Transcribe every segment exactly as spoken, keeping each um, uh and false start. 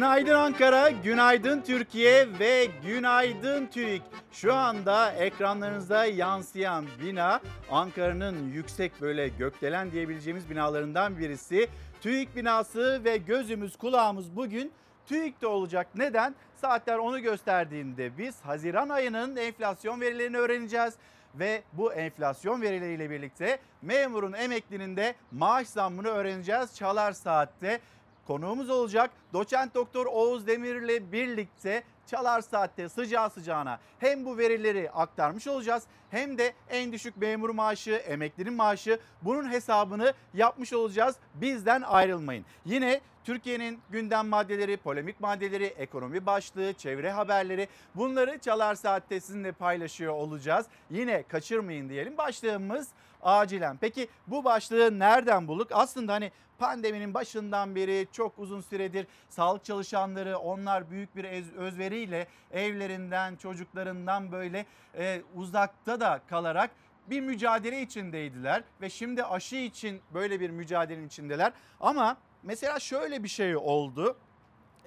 Günaydın Ankara, günaydın Türkiye ve günaydın TÜİK. Şu anda ekranlarınızda yansıyan bina Ankara'nın yüksek böyle gökdelen diyebileceğimiz binalarından birisi. TÜİK binası ve gözümüz kulağımız bugün TÜİK'te olacak. Neden? Saatler onu gösterdiğinde biz Haziran ayının enflasyon verilerini öğreneceğiz. Ve bu enflasyon verileriyle birlikte memurun, emeklinin de maaş zammını öğreneceğiz. Çalar Saat'te konuğumuz olacak Doçent Doktor Oğuz Demir ile birlikte Çalar Saat'te sıcağı sıcağına hem bu verileri aktarmış olacağız hem de en düşük memur maaşı, emeklinin maaşı, bunun hesabını yapmış olacağız. Bizden ayrılmayın. Yine Türkiye'nin gündem maddeleri, polemik maddeleri, ekonomi başlığı, çevre haberleri, bunları Çalar Saat'te sizinle paylaşıyor olacağız. Yine kaçırmayın diyelim. Başlığımız acilen. Peki bu başlığı nereden bulduk? Aslında hani pandeminin başından beri çok uzun süredir sağlık çalışanları, onlar büyük bir özveriyle evlerinden, çocuklarından böyle e, uzakta da kalarak bir mücadele içindeydiler ve şimdi aşı için böyle bir mücadelenin içindeler. Ama mesela şöyle bir şey oldu.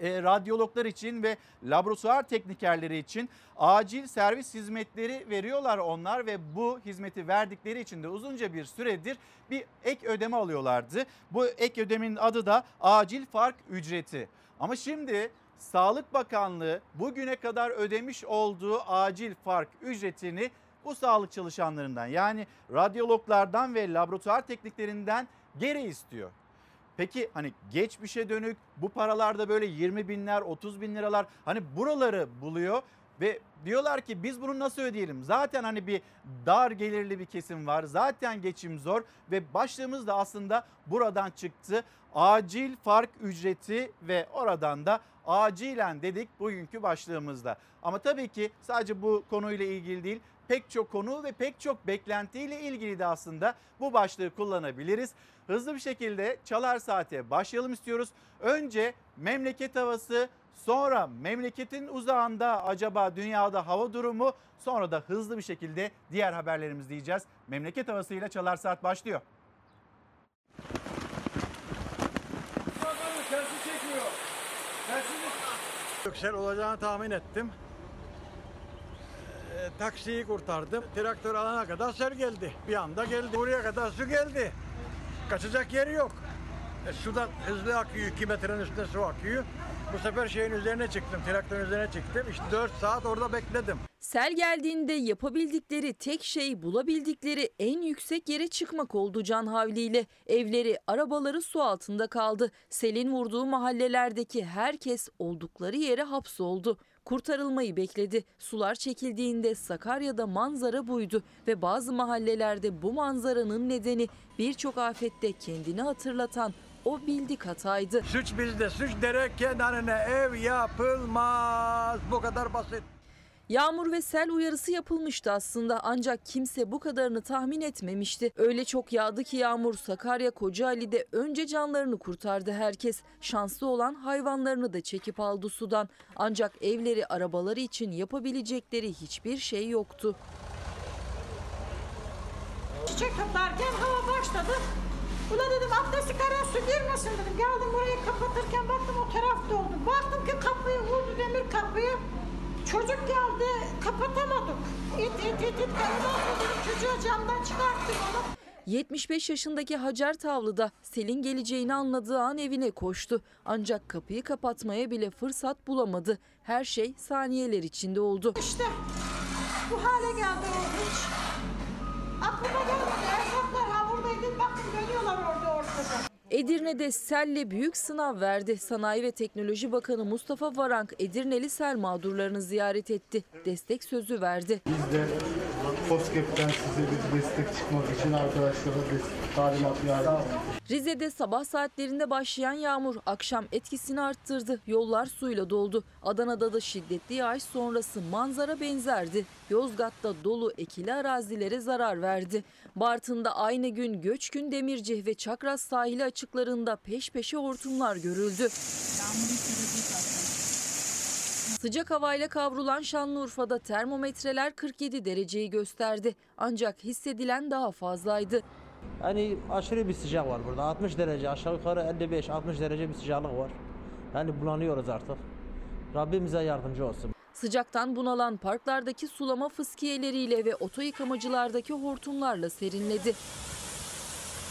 E, radyologlar için ve laboratuvar teknikerleri için acil servis hizmetleri veriyorlar onlar ve bu hizmeti verdikleri için de uzunca bir süredir bir ek ödeme alıyorlardı. Bu ek ödemenin adı da acil fark ücreti. Ama şimdi Sağlık Bakanlığı bugüne kadar ödemiş olduğu acil fark ücretini bu sağlık çalışanlarından, yani radyologlardan ve laboratuvar tekniklerinden geri istiyor. Peki hani geçmişe dönük bu paralarda böyle yirmi binler, otuz bin liralar, hani buraları buluyor ve diyorlar ki biz bunu nasıl ödeyelim? Zaten hani bir dar gelirli bir kesim var, zaten geçim zor ve başlığımız da aslında buradan çıktı. Acil fark ücreti ve oradan da acilen dedik bugünkü başlığımızda. Ama tabii ki sadece bu konuyla ilgili değil, pek çok konu ve pek çok beklentiyle ilgili de aslında bu başlığı kullanabiliriz. Hızlı bir şekilde Çalar Saat'e başlayalım istiyoruz. Önce memleket havası, sonra memleketin uzağında acaba dünyada hava durumu, sonra da hızlı bir şekilde diğer haberlerimiz diyeceğiz. Memleket havasıyla Çalar Saat başlıyor. Tersi çekiyor. Göksel olacağını tahmin ettim. E, taksiyi kurtardım. Traktör alana kadar sel geldi. Bir anda geldi. Buraya kadar su geldi. Kaçacak yeri yok. E, sudan hızlı akıyor. iki metrenin üstüne su akıyor. Bu sefer şeyin üzerine çıktım. Traktörün üzerine çıktım. İşte dört saat orada bekledim. Sel geldiğinde yapabildikleri tek şey bulabildikleri en yüksek yere çıkmak oldu can havliyle. Evleri, arabaları su altında kaldı. Selin vurduğu mahallelerdeki herkes oldukları yere hapsoldu. Kurtarılmayı bekledi. Sular çekildiğinde Sakarya'da manzara buydu ve bazı mahallelerde bu manzaranın nedeni birçok afette kendini hatırlatan o bildik hataydı. Suç bizde, suç dere kenarına ev yapılmaz. Bu kadar basit. Yağmur ve sel uyarısı yapılmıştı aslında ancak kimse bu kadarını tahmin etmemişti. Öyle çok yağdı ki yağmur Sakarya Kocaeli'de önce canlarını kurtardı herkes. Şanslı olan hayvanlarını da çekip aldı sudan. Ancak evleri, arabaları için yapabilecekleri hiçbir şey yoktu. Çiçek toplarken hava başladı. Ulan dedim abdesti karan su girmesin dedim. Geldim burayı kapatırken baktım o tarafta oldu. Baktım ki kapıyı vurdu demir kapıyı. Çocuk geldi, kapatamadık. İt it it it çocuğu camdan çıkarttık onu. yetmiş beş yaşındaki Hacer Tavlı'da selin geleceğini anladığı an evine koştu. Ancak kapıyı kapatmaya bile fırsat bulamadı. Her şey saniyeler içinde oldu. İşte bu hale geldi o iş. Aklıma gelmedi. Erzaklar ha buradaydı. Bakın dönüyorlar orada ortada. Edirne'de selle büyük sınav verdi. Sanayi ve Teknoloji Bakanı Mustafa Varank Edirneli sel mağdurlarını ziyaret etti. Destek sözü verdi. Biz de KOSGEB'den size bir destek çıkmak için arkadaşlara destek talimat verdik. Rize'de sabah saatlerinde başlayan yağmur akşam etkisini arttırdı. Yollar suyla doldu. Adana'da da şiddetli yağış sonrası manzara benzerdi. Yozgat'ta dolu ekili arazilere zarar verdi. Bartın'da aynı gün Göçkün, Demirci ve Çakras sahili açıklarında peş peşe hortumlar görüldü. Sıcak havayla kavrulan Şanlıurfa'da termometreler kırk yedi dereceyi gösterdi. Ancak hissedilen daha fazlaydı. Hani aşırı bir sıcak var burada. altmış derece aşağı yukarı elli beş altmış derece bir sıcaklık var. Yani bulanıyoruz artık. Rabbimize yardımcı olsun. Sıcaktan bunalan parklardaki sulama fıskiyeleriyle ve oto yıkamacılardaki hortumlarla serinledi.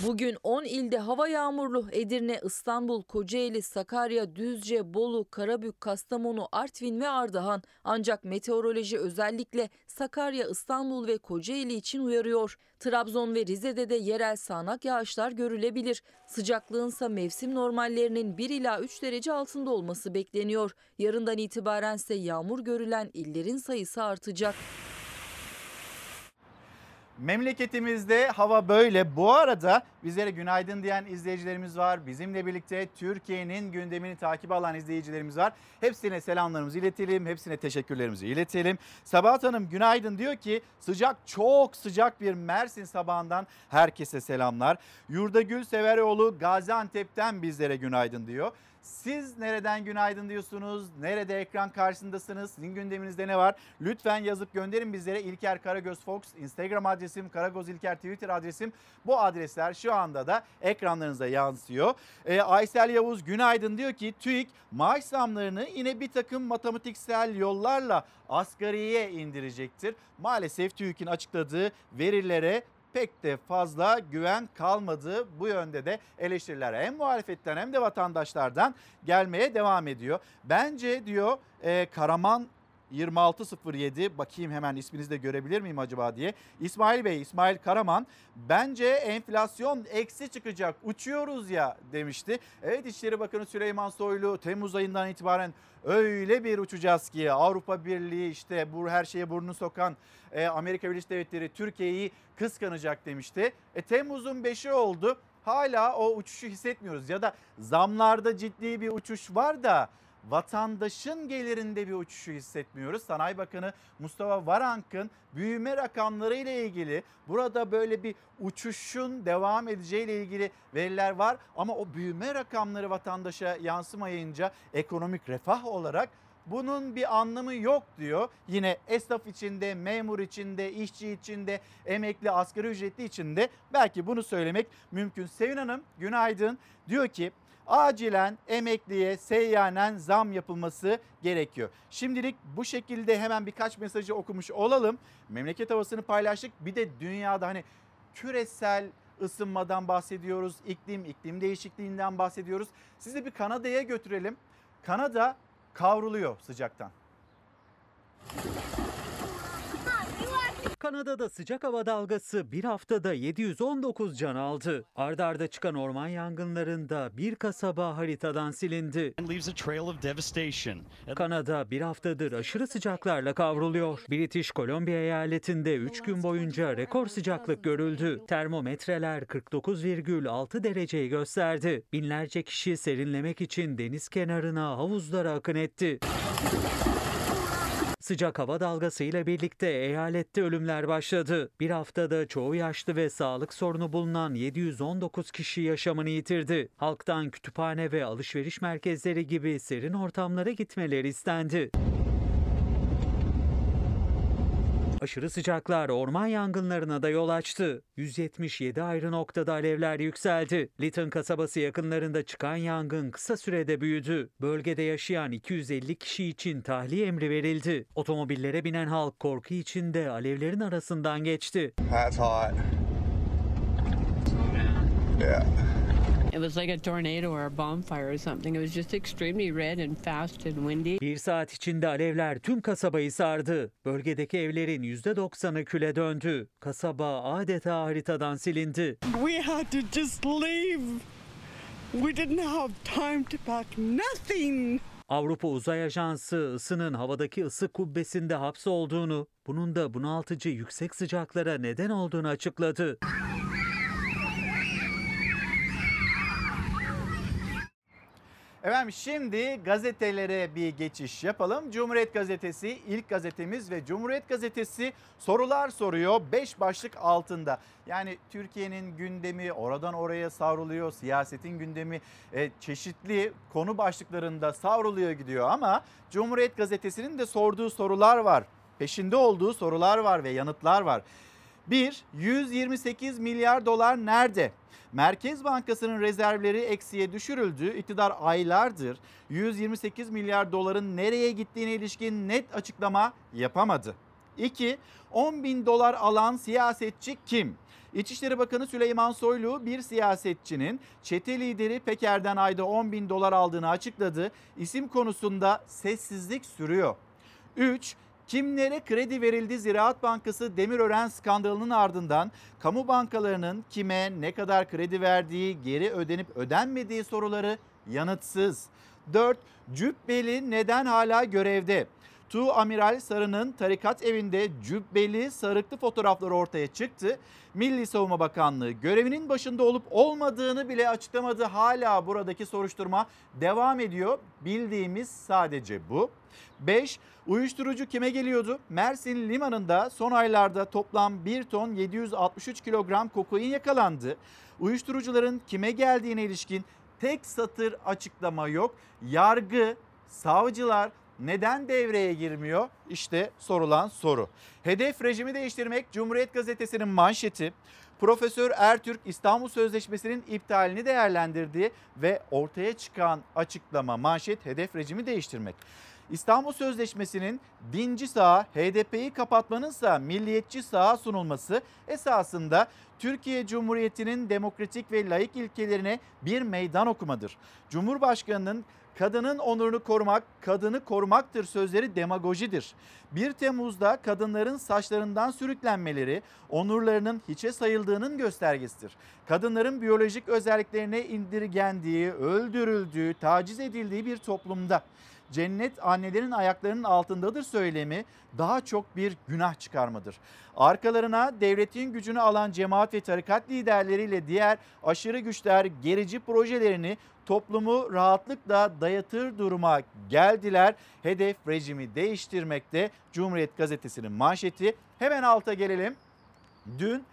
Bugün on ilde hava yağmurlu. Edirne, İstanbul, Kocaeli, Sakarya, Düzce, Bolu, Karabük, Kastamonu, Artvin ve Ardahan. Ancak meteoroloji özellikle Sakarya, İstanbul ve Kocaeli için uyarıyor. Trabzon ve Rize'de de yerel sağanak yağışlar görülebilir. Sıcaklığınsa mevsim normallerinin bir ila üç derece altında olması bekleniyor. Yarından itibaren ise yağmur görülen illerin sayısı artacak. Memleketimizde hava böyle. Bu arada bizlere günaydın diyen izleyicilerimiz var. Bizimle birlikte Türkiye'nin gündemini takip alan izleyicilerimiz var. Hepsine selamlarımızı iletelim. Hepsine teşekkürlerimizi iletelim. Sabahat Hanım günaydın diyor ki sıcak, çok sıcak bir Mersin sabahından herkese selamlar. Yurdagül Severoğlu Gaziantep'ten bizlere günaydın diyor. Siz nereden günaydın diyorsunuz? Nerede ekran karşısındasınız? Sizin gündeminizde ne var? Lütfen yazıp gönderin bizlere. İlker Karagöz Fox Instagram adresim, Karagöz İlker Twitter adresim. Bu adresler şu anda da ekranlarınıza yansıyor. Ee, Aysel Yavuz günaydın diyor ki TÜİK maaş zamlarını yine bir takım matematiksel yollarla asgariye indirecektir. Maalesef TÜİK'in açıkladığı verilere pek de fazla güven kalmadı. Bu yönde de eleştiriler hem muhalefetten hem de vatandaşlardan gelmeye devam ediyor. Bence diyor e, Karaman yirmi altı sıfır yedi, bakayım hemen isminizi de görebilir miyim acaba diye. İsmail Bey, İsmail Karaman, bence enflasyon eksi çıkacak, uçuyoruz ya demişti. Evet, İçişleri Bakanı Süleyman Soylu Temmuz ayından itibaren öyle bir uçacağız ki Avrupa Birliği işte bu her şeye burnunu sokan e, Amerika Birleşik Devletleri Türkiye'yi kıskanacak demişti. E, Temmuz'un beşi oldu, hala o uçuşu hissetmiyoruz ya da zamlarda ciddi bir uçuş var da vatandaşın gelirinde bir uçuşu hissetmiyoruz. Sanayi Bakanı Mustafa Varank'ın büyüme rakamları ile ilgili burada böyle bir uçuşun devam edeceği ile ilgili veriler var. Ama o büyüme rakamları vatandaşa yansımayınca ekonomik refah olarak bunun bir anlamı yok diyor. Yine esnaf içinde, memur içinde, işçi içinde, emekli, asgari ücretli içinde belki bunu söylemek mümkün. Sevin Hanım günaydın diyor ki acilen emekliye seyyanen zam yapılması gerekiyor. Şimdilik bu şekilde hemen birkaç mesajı okumuş olalım. Memleket havasını paylaştık. Bir de dünyada hani küresel ısınmadan bahsediyoruz. İklim, iklim değişikliğinden bahsediyoruz. Sizi bir Kanada'ya götürelim. Kanada kavruluyor sıcaktan. Kanada'da sıcak hava dalgası bir haftada yedi yüz on dokuz can aldı. Arda arda çıkan orman yangınlarında bir kasaba haritadan silindi. Kanada bir haftadır aşırı sıcaklarla kavruluyor. British Columbia eyaletinde üç gün boyunca rekor sıcaklık görüldü. Termometreler kırk dokuz virgül altı dereceyi gösterdi. Binlerce kişi serinlemek için deniz kenarına, havuzlara akın etti. Sıcak hava dalgasıyla birlikte eyalette ölümler başladı. Bir haftada çoğu yaşlı ve sağlık sorunu bulunan yedi yüz on dokuz kişi yaşamını yitirdi. Halktan kütüphane ve alışveriş merkezleri gibi serin ortamlara gitmeleri istendi. Aşırı sıcaklar orman yangınlarına da yol açtı. yüz yetmiş yedi ayrı noktada alevler yükseldi. Litton kasabası yakınlarında çıkan yangın kısa sürede büyüdü. Bölgede yaşayan iki yüz elli kişi için tahliye emri verildi. Otomobillere binen halk korku içinde alevlerin arasından geçti. That's hot. Yeah. It was like a tornado or a bonfire or something. It was just extremely red and fast and windy. Bir saat içinde alevler tüm kasabayı sardı. Bölgedeki evlerin yüzde doksanı küle döndü. Kasaba adeta haritadan silindi. We had to just leave. We didn't have time to pack nothing. Avrupa Uzay Ajansı ısının havadaki ısı kubbesinde hapsolduğunu, bunun da bunaltıcı yüksek sıcaklara neden olduğunu açıkladı. Efendim şimdi gazetelere bir geçiş yapalım. Cumhuriyet Gazetesi ilk gazetemiz ve Cumhuriyet Gazetesi sorular soruyor beş başlık altında. Yani Türkiye'nin gündemi oradan oraya savruluyor, siyasetin gündemi e, çeşitli konu başlıklarında savruluyor gidiyor ama Cumhuriyet Gazetesi'nin de sorduğu sorular var. Peşinde olduğu sorular var ve yanıtlar var. bir. yüz yirmi sekiz milyar dolar nerede? Merkez Bankası'nın rezervleri eksiye düşürüldü. İktidar aylardır yüz yirmi sekiz milyar doların nereye gittiğine ilişkin net açıklama yapamadı. iki. on bin dolar alan siyasetçi kim? İçişleri Bakanı Süleyman Soylu bir siyasetçinin çete lideri Peker'den ayda on bin dolar aldığını açıkladı. İsim konusunda sessizlik sürüyor. üç. Kimlere kredi verildi? Ziraat Bankası Demirören skandalının ardından kamu bankalarının kime ne kadar kredi verdiği, geri ödenip ödenmediği soruları yanıtsız. dört. Cübbeli neden hala görevde? Tuğamiral Sarı'nın tarikat evinde cübbeli, sarıklı fotoğrafları ortaya çıktı. Milli Savunma Bakanlığı görevinin başında olup olmadığını bile açıklamadı. Hala buradaki soruşturma devam ediyor. Bildiğimiz sadece bu. beş. Uyuşturucu kime geliyordu? Mersin limanında son aylarda toplam bir ton yedi yüz altmış üç kilogram kokain yakalandı. Uyuşturucuların kime geldiğine ilişkin tek satır açıklama yok. Yargı, savcılar neden devreye girmiyor? İşte sorulan soru. Hedef rejimi değiştirmek Cumhuriyet Gazetesi'nin manşeti. Profesör Ertürk İstanbul Sözleşmesi'nin iptalini değerlendirdi ve ortaya çıkan açıklama manşet hedef rejimi değiştirmek. İstanbul Sözleşmesi'nin dinci sağa, H D P'yi kapatmanınsa milliyetçi sağa sunulması esasında Türkiye Cumhuriyeti'nin demokratik ve laik ilkelerine bir meydan okumadır. Cumhurbaşkanı'nın kadının onurunu korumak, kadını korumaktır sözleri demagojidir. bir Temmuz'da kadınların saçlarından sürüklenmeleri onurlarının hiçe sayıldığının göstergesidir. Kadınların biyolojik özelliklerine indirgendiği, öldürüldüğü, taciz edildiği bir toplumda cennet annelerin ayaklarının altındadır söylemi daha çok bir günah çıkarmadır. Arkalarına devletin gücünü alan cemaat ve tarikat liderleriyle diğer aşırı güçler gerici projelerini toplumu rahatlıkla dayatır duruma geldiler. Hedef rejimi değiştirmekte Cumhuriyet Gazetesi'nin manşeti. Hemen alta gelelim. Dün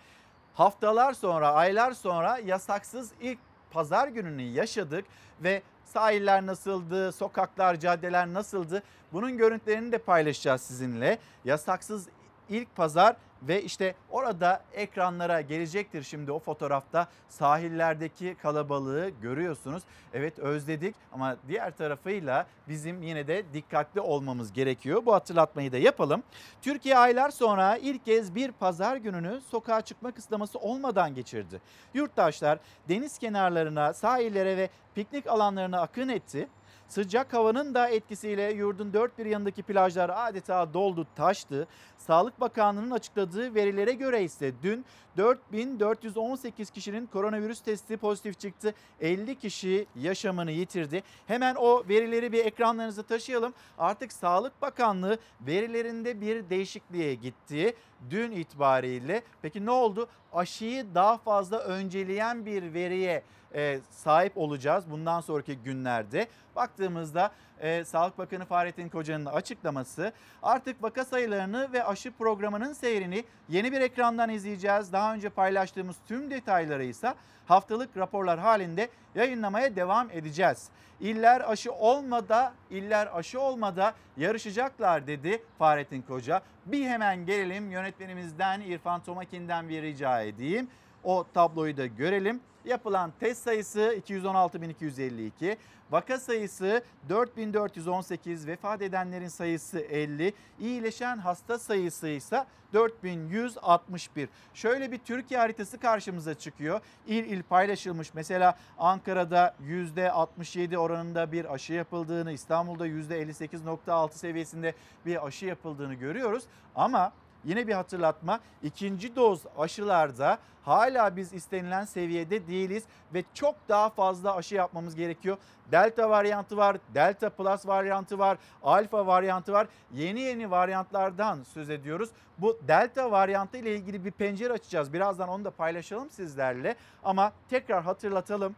haftalar sonra, aylar sonra yasaksız ilk pazar gününü yaşadık ve sahiller nasıldı, sokaklar, caddeler nasıldı? Bunun görüntülerini de paylaşacağız sizinle. Yasaksız ilk pazar ve işte orada ekranlara gelecektir şimdi o fotoğrafta sahillerdeki kalabalığı görüyorsunuz. Evet, özledik ama diğer tarafıyla bizim yine de dikkatli olmamız gerekiyor. Bu hatırlatmayı da yapalım. Türkiye aylar sonra ilk kez bir pazar gününü sokağa çıkma kısıtlaması olmadan geçirdi. Yurttaşlar deniz kenarlarına, sahillere ve piknik alanlarına akın etti. Sıcak havanın da etkisiyle yurdun dört bir yanındaki plajlar adeta doldu, taştı. Sağlık Bakanlığı'nın açıkladığı verilere göre ise dün dört bin dört yüz on sekiz kişinin koronavirüs testi pozitif çıktı. elli kişi yaşamını yitirdi. Hemen o verileri bir ekranlarınıza taşıyalım. Artık Sağlık Bakanlığı verilerinde bir değişikliğe gitti dün itibariyle. Peki ne oldu? Aşıyı daha fazla önceleyen bir veriye e, sahip olacağız bundan sonraki günlerde. Baktığımızda e, Sağlık Bakanı Fahrettin Koca'nın açıklaması, artık vaka sayılarını ve aşı programının seyrini yeni bir ekrandan izleyeceğiz. Daha önce paylaştığımız tüm detayları ise haftalık raporlar halinde yayınlamaya devam edeceğiz. İller aşı olmada, iller aşı olmada yarışacaklar dedi Fahrettin Koca. Bir hemen gelelim yönetmenimizden İrfan Tomakin'den bir rica edeyim. O tabloyu da görelim. Yapılan test sayısı iki yüz on altı bin iki yüz elli iki, vaka sayısı dört bin dört yüz on sekiz, vefat edenlerin sayısı elli, iyileşen hasta sayısı ise dört bin yüz altmış bir. Şöyle bir Türkiye haritası karşımıza çıkıyor. İl il paylaşılmış. Mesela Ankara'da yüzde altmış yedi oranında bir aşı yapıldığını, İstanbul'da yüzde elli sekiz nokta altı seviyesinde bir aşı yapıldığını görüyoruz. Ama yine bir hatırlatma, ikinci doz aşılarda hala biz istenilen seviyede değiliz ve çok daha fazla aşı yapmamız gerekiyor. Delta varyantı var, Delta Plus varyantı var, Alfa varyantı var. Yeni yeni varyantlardan söz ediyoruz. Bu Delta varyantı ile ilgili bir pencere açacağız. Birazdan onu da paylaşalım sizlerle ama tekrar hatırlatalım.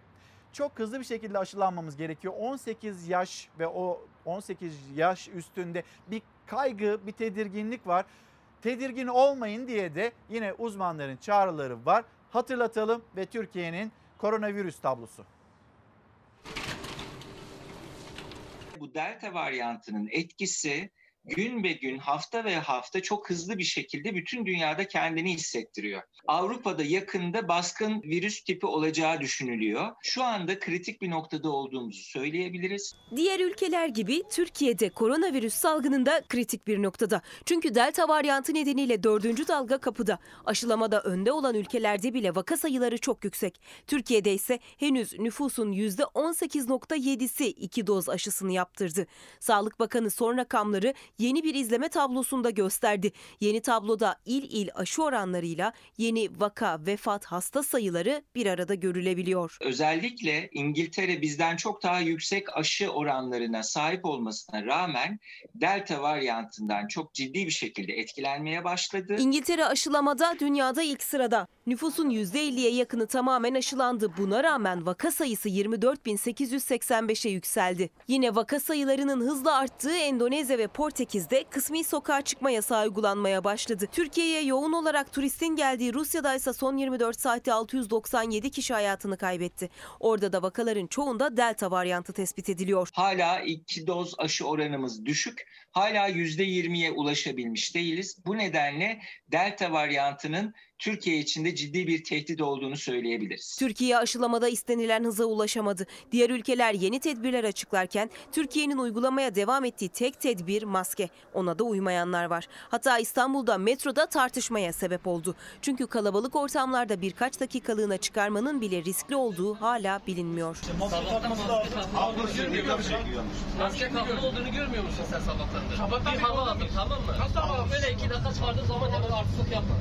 Çok hızlı bir şekilde aşılanmamız gerekiyor. on sekiz yaş ve o on sekiz yaş üstünde bir kaygı, bir tedirginlik var. Tedirgin olmayın diye de yine uzmanların çağrıları var. Hatırlatalım ve Türkiye'nin koronavirüs tablosu. Bu delta varyantının etkisi gün be gün, hafta ve hafta çok hızlı bir şekilde bütün dünyada kendini hissettiriyor. Avrupa'da yakında baskın virüs tipi olacağı düşünülüyor. Şu anda kritik bir noktada olduğumuzu söyleyebiliriz. Diğer ülkeler gibi Türkiye'de koronavirüs salgınında kritik bir noktada. Çünkü delta varyantı nedeniyle dördüncü dalga kapıda. Aşılamada önde olan ülkelerde bile vaka sayıları çok yüksek. Türkiye'de ise henüz nüfusun yüzde on sekiz nokta yedisi iki doz aşısını yaptırdı. Sağlık Bakanı son rakamları yeni bir izleme tablosunda gösterdi. Yeni tabloda il il aşı oranlarıyla yeni vaka, vefat, hasta sayıları bir arada görülebiliyor. Özellikle İngiltere bizden çok daha yüksek aşı oranlarına sahip olmasına rağmen delta varyantından çok ciddi bir şekilde etkilenmeye başladı. İngiltere aşılamada dünyada ilk sırada. Nüfusun yüzde elliye yakını tamamen aşılandı. Buna rağmen vaka sayısı yirmi dört bin sekiz yüz seksen beşe yükseldi. Yine vaka sayılarının hızla arttığı Endonezya ve Portekiz'de kısmi sokağa çıkma yasağı uygulanmaya başladı. Türkiye'ye yoğun olarak turistin geldiği Rusya'da ise son yirmi dört saatte altı yüz doksan yedi kişi hayatını kaybetti. Orada da vakaların çoğunda delta varyantı tespit ediliyor. Hala iki doz aşı oranımız düşük. Hala yüzde yirmiye ulaşabilmiş değiliz. Bu nedenle delta varyantının Türkiye için de ciddi bir tehdit olduğunu söyleyebiliriz. Türkiye aşılamada istenilen hıza ulaşamadı. Diğer ülkeler yeni tedbirler açıklarken Türkiye'nin uygulamaya devam ettiği tek tedbir maske. Ona da uymayanlar var. Hatta İstanbul'da metroda tartışmaya sebep oldu. Çünkü kalabalık ortamlarda birkaç dakikalığına çıkarmanın bile riskli olduğu hala bilinmiyor. İşte maske takması lazım. Maske takılı olduğunu görmüyor musun sen sabahlarında? Sabah bir hava aldım, tamam mı? Böyle iki dakika çıkardığı zaman hemen artık yapma.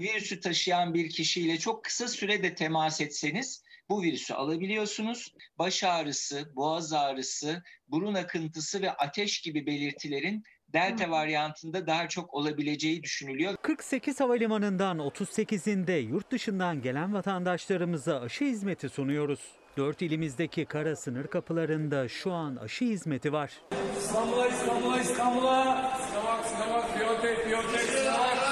Virüsü taşıyan bir kişiyle çok kısa sürede temas etseniz bu virüsü alabiliyorsunuz. Baş ağrısı, boğaz ağrısı, burun akıntısı ve ateş gibi belirtilerin delta varyantında daha çok olabileceği düşünülüyor. kırk sekiz havalimanından otuz sekizinde yurt dışından gelen vatandaşlarımıza aşı hizmeti sunuyoruz. Dört ilimizdeki kara sınır kapılarında şu an aşı hizmeti var. İstanbul'a, İstanbul'a, İstanbul'a. İstanbul'a, İstanbul'a, biyotek, biyotek, İstanbul'a.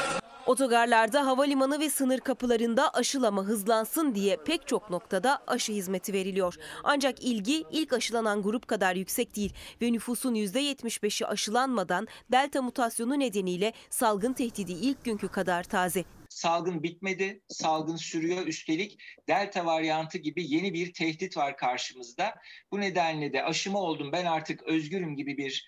Otogarlarda, havalimanı ve sınır kapılarında aşılama hızlansın diye pek çok noktada aşı hizmeti veriliyor. Ancak ilgi ilk aşılanan grup kadar yüksek değil ve nüfusun yüzde yetmiş beşi aşılanmadan delta mutasyonu nedeniyle salgın tehdidi ilk günkü kadar taze. Salgın bitmedi, salgın sürüyor. Üstelik delta varyantı gibi yeni bir tehdit var karşımızda. Bu nedenle de aşımı oldum, ben artık özgürüm gibi bir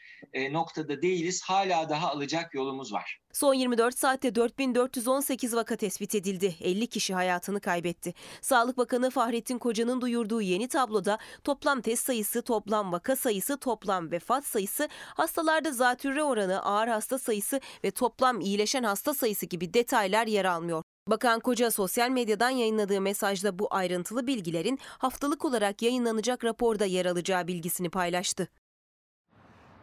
noktada değiliz. Hala daha alacak yolumuz var. Son yirmi dört saatte dört bin dört yüz on sekiz vaka tespit edildi. elli kişi hayatını kaybetti. Sağlık Bakanı Fahrettin Koca'nın duyurduğu yeni tabloda toplam test sayısı, toplam vaka sayısı, toplam vefat sayısı, hastalarda zatürre oranı, ağır hasta sayısı ve toplam iyileşen hasta sayısı gibi detaylar yer almıyor. Bakan Koca sosyal medyadan yayınladığı mesajda bu ayrıntılı bilgilerin haftalık olarak yayınlanacak raporda yer alacağı bilgisini paylaştı.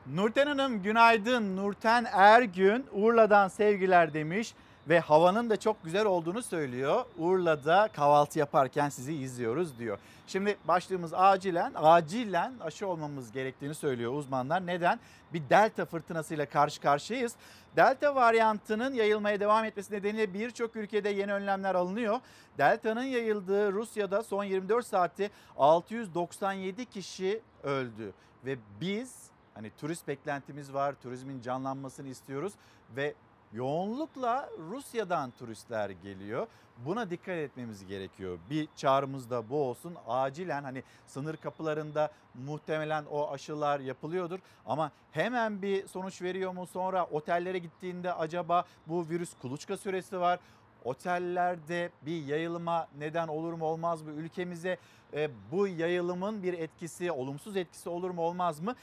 Nurten Hanım günaydın. Nurten Ergün Urla'dan sevgiler demiş ve havanın da çok güzel olduğunu söylüyor. Urla'da kahvaltı yaparken sizi izliyoruz diyor. Şimdi başlığımız acilen, acilen aşı olmamız gerektiğini söylüyor uzmanlar. Neden? Bir delta fırtınasıyla karşı karşıyayız. Delta varyantının yayılmaya devam etmesi nedeniyle birçok ülkede yeni önlemler alınıyor. Delta'nın yayıldığı Rusya'da son yirmi dört saatte altı yüz doksan yedi kişi öldü ve biz... Hani turist beklentimiz var, turizmin canlanmasını istiyoruz ve yoğunlukla Rusya'dan turistler geliyor. Buna dikkat etmemiz gerekiyor. Bir çağrımız da bu olsun. Acilen hani sınır kapılarında muhtemelen o aşılar yapılıyordur. Ama hemen bir sonuç veriyor mu? Sonra otellere gittiğinde acaba bu virüs kuluçka süresi var. Otellerde bir yayılıma neden olur mu olmaz mı? Ülkemize e, bu yayılımın bir etkisi, olumsuz etkisi olur mu olmaz mı?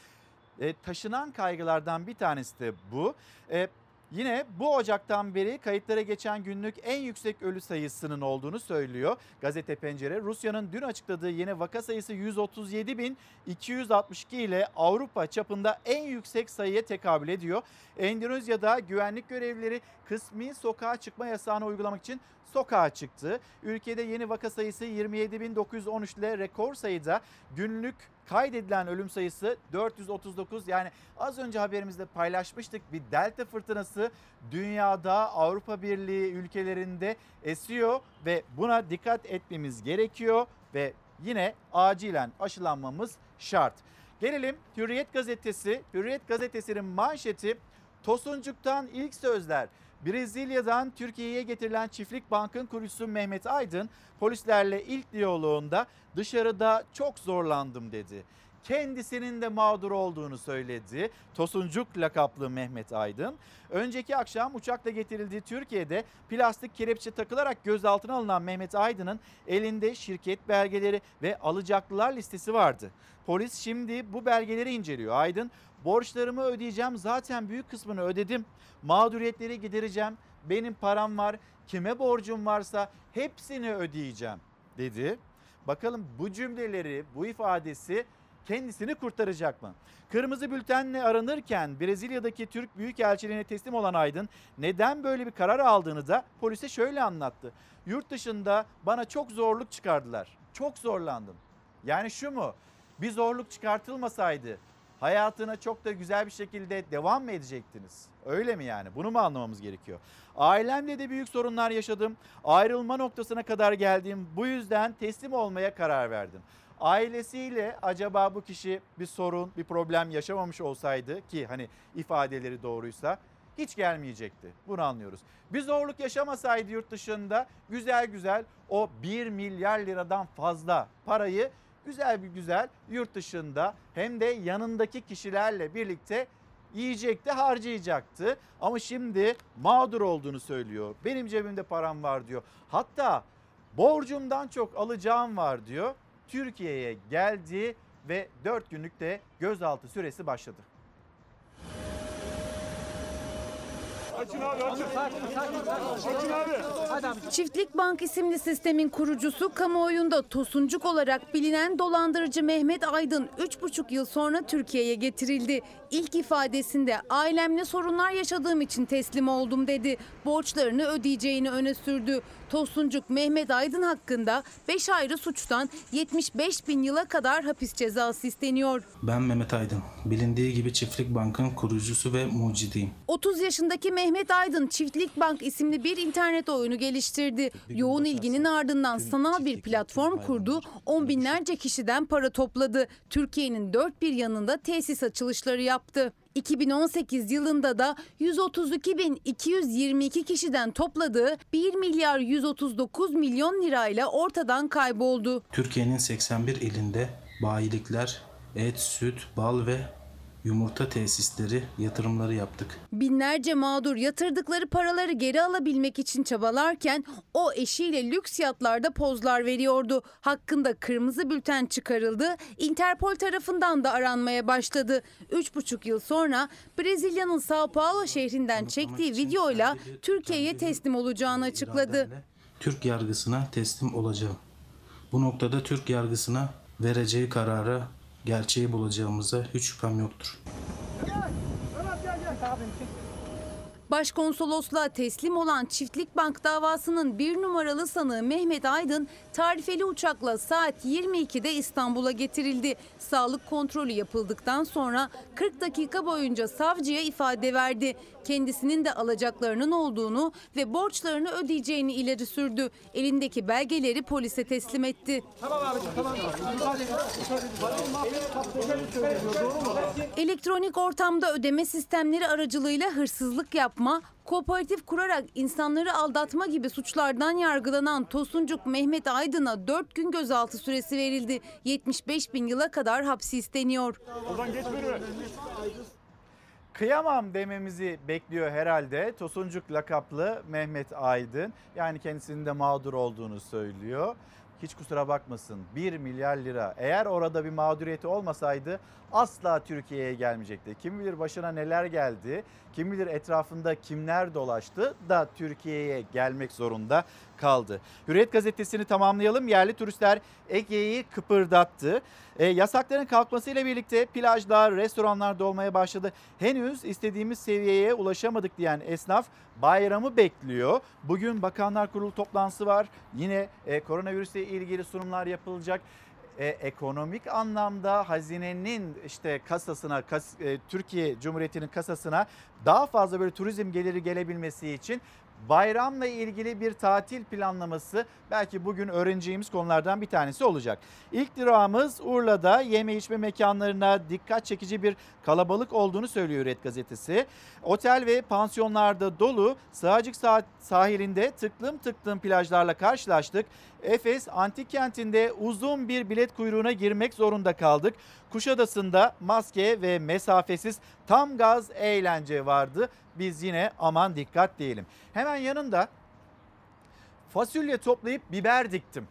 E, taşınan kaygılardan bir tanesi de bu. E, yine bu Ocak'tan beri kayıtlara geçen günlük en yüksek ölü sayısının olduğunu söylüyor Gazete Pencere. Rusya'nın dün açıkladığı yeni vaka sayısı yüz otuz yedi bin iki yüz altmış iki ile Avrupa çapında en yüksek sayıya tekabül ediyor. Endonezya'da güvenlik görevlileri kısmi sokağa çıkma yasağını uygulamak için sokağa çıktı. Ülkede yeni vaka sayısı yirmi yedi bin dokuz yüz on üç ile rekor sayıda, günlük kaydedilen ölüm sayısı dört yüz otuz dokuz. Yani az önce haberimizde paylaşmıştık, bir delta fırtınası dünyada, Avrupa Birliği ülkelerinde esiyor ve buna dikkat etmemiz gerekiyor ve yine acilen aşılanmamız şart. Gelelim Hürriyet Gazetesi. Hürriyet Gazetesi'nin manşeti Tosuncuk'tan ilk sözler. Brezilya'dan Türkiye'ye getirilen Çiftlik Bank'ın kurucusu Mehmet Aydın polislerle ilk diyaloğunda dışarıda çok zorlandım dedi. Kendisinin de mağdur olduğunu söyledi Tosuncuk lakaplı Mehmet Aydın. Önceki akşam uçakla getirildiği Türkiye'de plastik kelepçe takılarak gözaltına alınan Mehmet Aydın'ın elinde şirket belgeleri ve alacaklılar listesi vardı. Polis şimdi bu belgeleri inceliyor. Aydın, borçlarımı ödeyeceğim, zaten büyük kısmını ödedim. Mağduriyetleri gidereceğim, benim param var, kime borcum varsa hepsini ödeyeceğim dedi. Bakalım bu cümleleri, bu ifadesi kendisini kurtaracak mı? Kırmızı bültenle aranırken Brezilya'daki Türk Büyükelçiliğine teslim olan Aydın neden böyle bir karar aldığını da polise şöyle anlattı. Yurt dışında bana çok zorluk çıkardılar. Çok zorlandım. Yani şu mu? Bir zorluk çıkartılmasaydı hayatına çok da güzel bir şekilde devam mı edecektiniz? Öyle mi yani? Bunu mu anlamamız gerekiyor? Ailemle de büyük sorunlar yaşadım. Ayrılma noktasına kadar geldim. Bu yüzden teslim olmaya karar verdim. Ailesiyle acaba bu kişi bir sorun, bir problem yaşamamış olsaydı ki hani ifadeleri doğruysa hiç gelmeyecekti. Bunu anlıyoruz. Bir zorluk yaşamasaydı yurt dışında güzel güzel o bir milyar liradan fazla parayı güzel bir güzel yurt dışında hem de yanındaki kişilerle birlikte yiyecekti, harcayacaktı. Ama şimdi mağdur olduğunu söylüyor. Benim cebimde param var diyor. Hatta borcumdan çok alacağım var diyor. Türkiye'ye geldi ve dört günlük de gözaltı süresi başladı. Açın abi, açın. Açın abi. Çiftlik Bank isimli sistemin kurucusu, kamuoyunda Tosuncuk olarak bilinen dolandırıcı Mehmet Aydın üç buçuk yıl sonra Türkiye'ye getirildi. İlk ifadesinde ailemle sorunlar yaşadığım için teslim oldum dedi. Borçlarını ödeyeceğini öne sürdü. Tosuncuk Mehmet Aydın hakkında beş ayrı suçtan yetmiş beş bin yıla kadar hapis cezası isteniyor. Ben Mehmet Aydın. Bilindiği gibi Çiftlik Bank'ın kurucusu ve mucidiyim. otuz yaşındaki Mehmet Aydın Çiftlik Bank isimli bir internet oyunu geliştirdi. Yoğun ilginin ardından sanal bir platform kurdu. On binlerce kişiden para topladı. Türkiye'nin dört bir yanında tesis açılışları yaptı. iki bin on sekiz yılında da yüz otuz iki bin iki yüz yirmi iki kişiden topladığı bir milyar yüz otuz dokuz milyon lirayla ortadan kayboldu. Türkiye'nin seksen bir ilinde bayilikler, et, süt, bal ve yumurta tesisleri yatırımları yaptık. Binlerce mağdur yatırdıkları paraları geri alabilmek için çabalarken o eşiyle lüks yatlarda pozlar veriyordu. Hakkında kırmızı bülten çıkarıldı. Interpol tarafından da aranmaya başladı. üç buçuk yıl sonra Brezilya'nın São Paulo şehrinden çektiği videoyla Türkiye'ye teslim olacağını açıkladı. Türk yargısına teslim olacağım. Bu noktada Türk yargısına vereceği karara gerçeği bulacağımıza hiç şüphem yoktur. Başkonsolosluğa teslim olan Çiftlik Bank davasının bir numaralı sanığı Mehmet Aydın tarifeli uçakla saat yirmi ikide İstanbul'a getirildi. Sağlık kontrolü yapıldıktan sonra kırk dakika boyunca savcıya ifade verdi. Kendisinin de alacaklarının olduğunu ve borçlarını ödeyeceğini ileri sürdü. Elindeki belgeleri polise teslim etti. Tamam abi, tamam abi. Elektronik ortamda ödeme sistemleri aracılığıyla hırsızlık yaptı. Yapma, kooperatif kurarak insanları aldatma gibi suçlardan yargılanan Tosuncuk Mehmet Aydın'a dört gün gözaltı süresi verildi. yetmiş beş bin yıla kadar hapsi isteniyor. Kıyamam dememizi bekliyor herhalde Tosuncuk lakaplı Mehmet Aydın. Yani kendisinin de mağdur olduğunu söylüyor. Hiç kusura bakmasın, bir milyar lira, eğer orada bir mağduriyeti olmasaydı asla Türkiye'ye gelmeyecekti. Kim bilir başına neler geldi, kim bilir etrafında kimler dolaştı da Türkiye'ye gelmek zorunda kaldı. Hürriyet gazetesini tamamlayalım. Yerli turistler Ege'yi kıpırdattı. E, yasakların kalkmasıyla birlikte plajlar, restoranlar dolmaya başladı. Henüz istediğimiz seviyeye ulaşamadık diyen esnaf bayramı bekliyor. Bugün Bakanlar Kurulu toplantısı var. Yine e, koronavirüsle ilgili sunumlar yapılacak. E, ekonomik anlamda hazinenin işte kasasına, kas, e, Türkiye Cumhuriyeti'nin kasasına daha fazla böyle turizm geliri gelebilmesi için bayramla ilgili bir tatil planlaması belki bugün öğreneceğimiz konulardan bir tanesi olacak. İlk durağımız Urla'da yeme içme mekanlarına dikkat çekici bir kalabalık olduğunu söylüyor Hürriyet gazetesi. Otel ve pansiyonlarda dolu, Sığacık sahilinde tıklım tıklım plajlarla karşılaştık. Efes antik kentinde uzun bir bilet kuyruğuna girmek zorunda kaldık. Kuşadası'nda maske ve mesafesiz tam gaz eğlence vardı. Biz yine aman dikkat diyelim. Hemen yanında fasulye toplayıp biber diktim.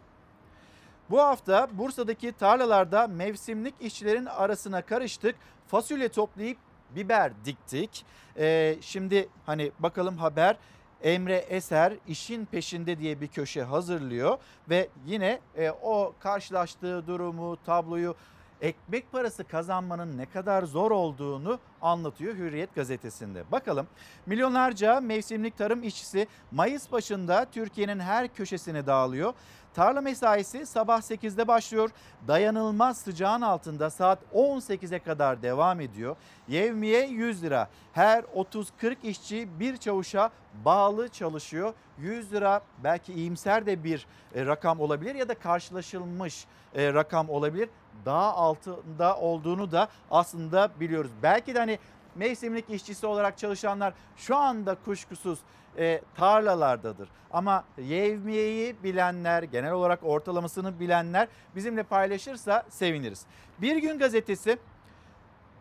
Bu hafta Bursa'daki tarlalarda mevsimlik işçilerin arasına karıştık. Fasulye toplayıp biber diktik. Ee, şimdi hani bakalım haber. Emre Eser işin peşinde diye bir köşe hazırlıyor ve yine e, o karşılaştığı durumu, tabloyu, ekmek parası kazanmanın ne kadar zor olduğunu anlatıyor Hürriyet gazetesinde. Bakalım, milyonlarca mevsimlik tarım işçisi Mayıs başında Türkiye'nin her köşesine dağılıyor. Tarla mesaisi sabah sekizde başlıyor. Dayanılmaz sıcağın altında saat on sekize kadar devam ediyor. Yevmiye yüz lira. Her otuz kırk işçi bir çavuşa bağlı çalışıyor. yüz lira belki iyimser de bir rakam olabilir ya da karşılaşılmış rakam olabilir. Daha altında olduğunu da aslında biliyoruz. Belki de hani mevsimlik işçisi olarak çalışanlar şu anda kuşkusuz e, tarlalardadır. Ama yevmiyeyi bilenler, genel olarak ortalamasını bilenler bizimle paylaşırsa seviniriz. Bir Gün gazetesi,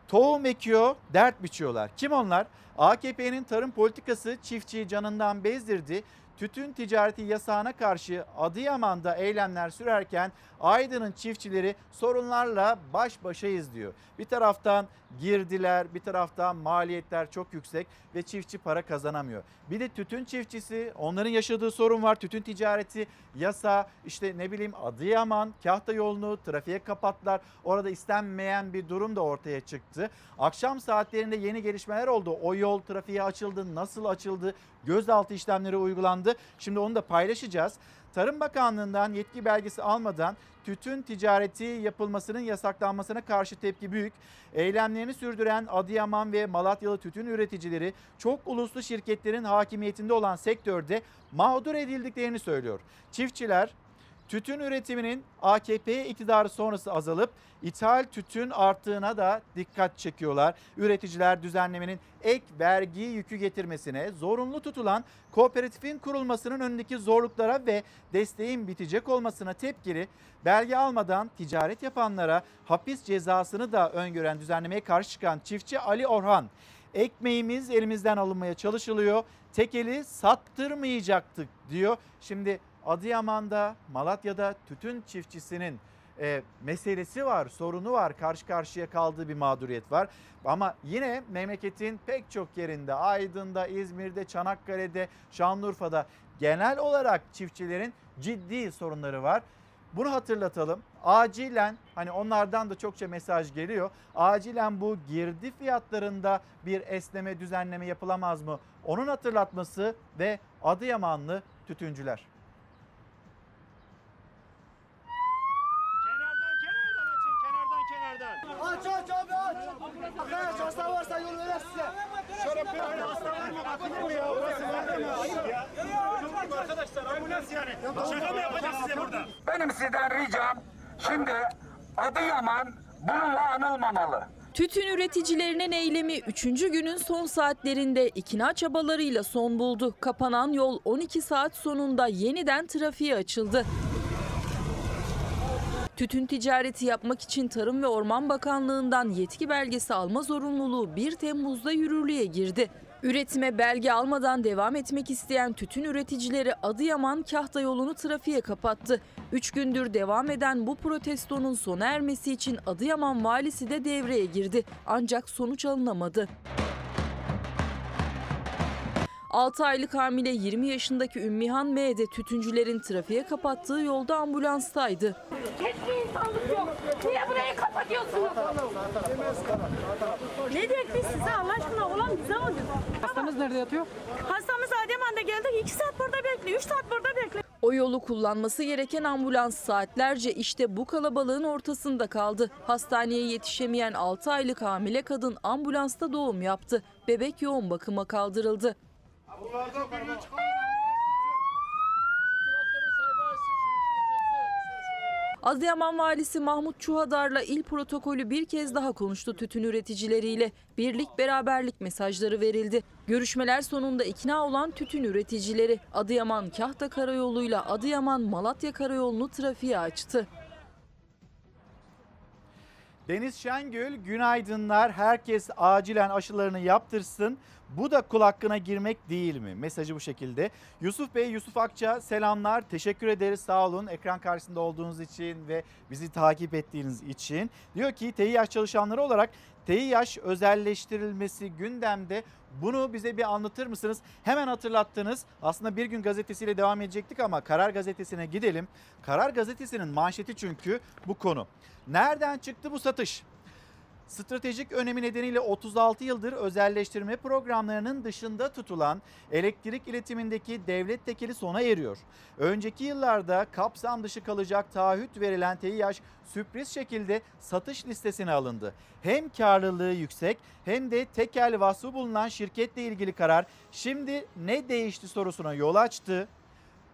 tohum ekiyor, dert biçiyorlar. Kim onlar? A K P'nin tarım politikası çiftçiyi canından bezdirdi. Tütün ticareti yasağına karşı Adıyaman'da eylemler sürerken Aydın'ın çiftçileri sorunlarla baş başayız diyor. Bir taraftan girdiler, bir taraftan maliyetler çok yüksek ve çiftçi para kazanamıyor. Bir de tütün çiftçisi, onların yaşadığı sorun var. Tütün ticareti yasağı, işte ne bileyim Adıyaman, Kahta yolunu trafiğe kapattılar. Orada istenmeyen bir durum da ortaya çıktı. Akşam saatlerinde yeni gelişmeler oldu. O yol trafiğe açıldı, nasıl açıldı? Gözaltı işlemleri uygulandı. Şimdi onu da paylaşacağız. Tarım Bakanlığı'ndan yetki belgesi almadan tütün ticareti yapılmasının yasaklanmasına karşı tepki büyük. Eylemlerini sürdüren Adıyaman ve Malatyalı tütün üreticileri çok uluslu şirketlerin hakimiyetinde olan sektörde mağdur edildiklerini söylüyor. Çiftçiler tütün üretiminin A K P iktidarı sonrası azalıp ithal tütün arttığına da dikkat çekiyorlar. Üreticiler düzenlemenin ek vergi yükü getirmesine, zorunlu tutulan kooperatifin kurulmasının önündeki zorluklara ve desteğin bitecek olmasına tepkili. Belge almadan ticaret yapanlara hapis cezasını da öngören düzenlemeye karşı çıkan çiftçi Ali Orhan, ekmeğimiz elimizden alınmaya çalışılıyor, tekeli sattırmayacaktık diyor. Şimdi Adıyaman'da, Malatya'da tütün çiftçisinin e, meselesi var, sorunu var, karşı karşıya kaldığı bir mağduriyet var. Ama yine memleketin pek çok yerinde, Aydın'da, İzmir'de, Çanakkale'de, Şanlıurfa'da genel olarak çiftçilerin ciddi sorunları var. Bunu hatırlatalım. Acilen, hani onlardan da çokça mesaj geliyor. Acilen bu girdi fiyatlarında bir esneme, düzenleme yapılamaz mı? Onun hatırlatması ve Adıyamanlı tütüncüler. Aç aç abi aç. Arkadaş hasta varsa yol ver size. Şarap bir tane hasta var mı? Bakılır mı ya? Burası nerede mi? Ayıp ya. Arkadaşlar ambulans yani. Şaka mı yapacağız size burada? Benim sizden ricam, şimdi Adıyaman bununla anılmamalı. Tütün üreticilerinin eylemi üçüncü günün son saatlerinde ikna çabalarıyla son buldu. Kapanan yol on iki saat sonunda yeniden trafiğe açıldı. Tütün ticareti yapmak için Tarım ve Orman Bakanlığı'ndan yetki belgesi alma zorunluluğu bir Temmuz'da yürürlüğe girdi. Üretime belge almadan devam etmek isteyen tütün üreticileri Adıyaman-Kahta yolunu trafiğe kapattı. Üç gündür devam eden bu protestonun sona ermesi için Adıyaman valisi de devreye girdi. Ancak sonuç alınamadı. altı aylık hamile yirmi yaşındaki Ümmihan M de tütüncülerin trafiğe kapattığı yolda ambulanstaydı. Hiçbir insanlık yok. Niye burayı kapatıyorsunuz? Ne diyek biz size Allah aşkına, olan bize mi? Hastamız nerede yatıyor? Hastamız Adıyaman'da geldi. iki saat burada bekliyor. üç saat burada bekliyor. O yolu kullanması gereken ambulans saatlerce işte bu kalabalığın ortasında kaldı. Hastaneye yetişemeyen altı aylık hamile kadın ambulansta doğum yaptı. Bebek yoğun bakıma kaldırıldı. Adıyaman valisi Mahmut Çuhadar'la il protokolü bir kez daha konuştu tütün üreticileriyle. Birlik beraberlik mesajları verildi. Görüşmeler sonunda ikna olan tütün üreticileri Adıyaman-Kahta Karayolu'yla Adıyaman-Malatya Karayolu'nu trafiğe açtı. Deniz Şengül, günaydınlar. Herkes acilen aşılarını yaptırsın. Bu da kul hakkına girmek değil mi? Mesajı bu şekilde. Yusuf Bey, Yusuf Akça, selamlar. Teşekkür ederiz, sağ olun. Ekran karşısında olduğunuz için ve bizi takip ettiğiniz için. Diyor ki T İ H çalışanları olarak T İ H özelleştirilmesi gündemde. Bunu bize bir anlatır mısınız? Hemen hatırlattınız. Aslında Bir Gün gazetesiyle devam edecektik ama Karar Gazetesi'ne gidelim. Karar Gazetesi'nin manşeti çünkü bu konu. Nereden çıktı bu satış? Stratejik önemi nedeniyle otuz altı yıldır özelleştirme programlarının dışında tutulan elektrik iletimindeki devlet tekeli sona eriyor. Önceki yıllarda kapsam dışı kalacak taahhüt verilen T İ H sürpriz şekilde satış listesine alındı. Hem karlılığı yüksek hem de tekel vasfı bulunan şirketle ilgili karar şimdi ne değişti sorusuna yol açtı.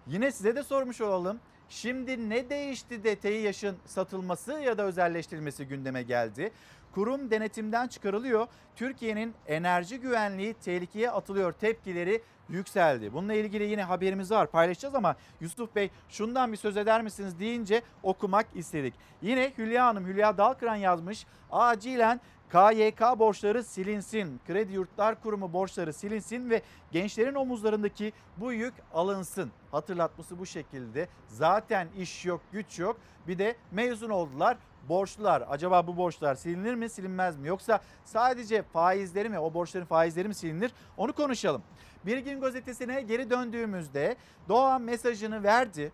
Yine size de sormuş olalım. Şimdi ne değişti de T İ H'ın satılması ya da özelleştirilmesi gündeme geldi? Kurum denetimden çıkarılıyor. Türkiye'nin enerji güvenliği tehlikeye atılıyor tepkileri yükseldi. Bununla ilgili yine haberimiz var, paylaşacağız ama Yusuf Bey şundan bir söz eder misiniz deyince okumak istedik. Yine Hülya Hanım, Hülya Dalkıran yazmış. Acilen K Y K borçları silinsin, Kredi Yurtlar Kurumu borçları silinsin ve gençlerin omuzlarındaki bu yük alınsın. Hatırlatması bu şekilde. Zaten iş yok, güç yok. Bir de mezun oldular. Borçlular, acaba bu borçlar silinir mi, silinmez mi? Yoksa sadece faizleri mi, o borçların faizleri mi silinir? Onu konuşalım. Bir Gün gazetesine geri döndüğümüzde Doğa mesajını verdi.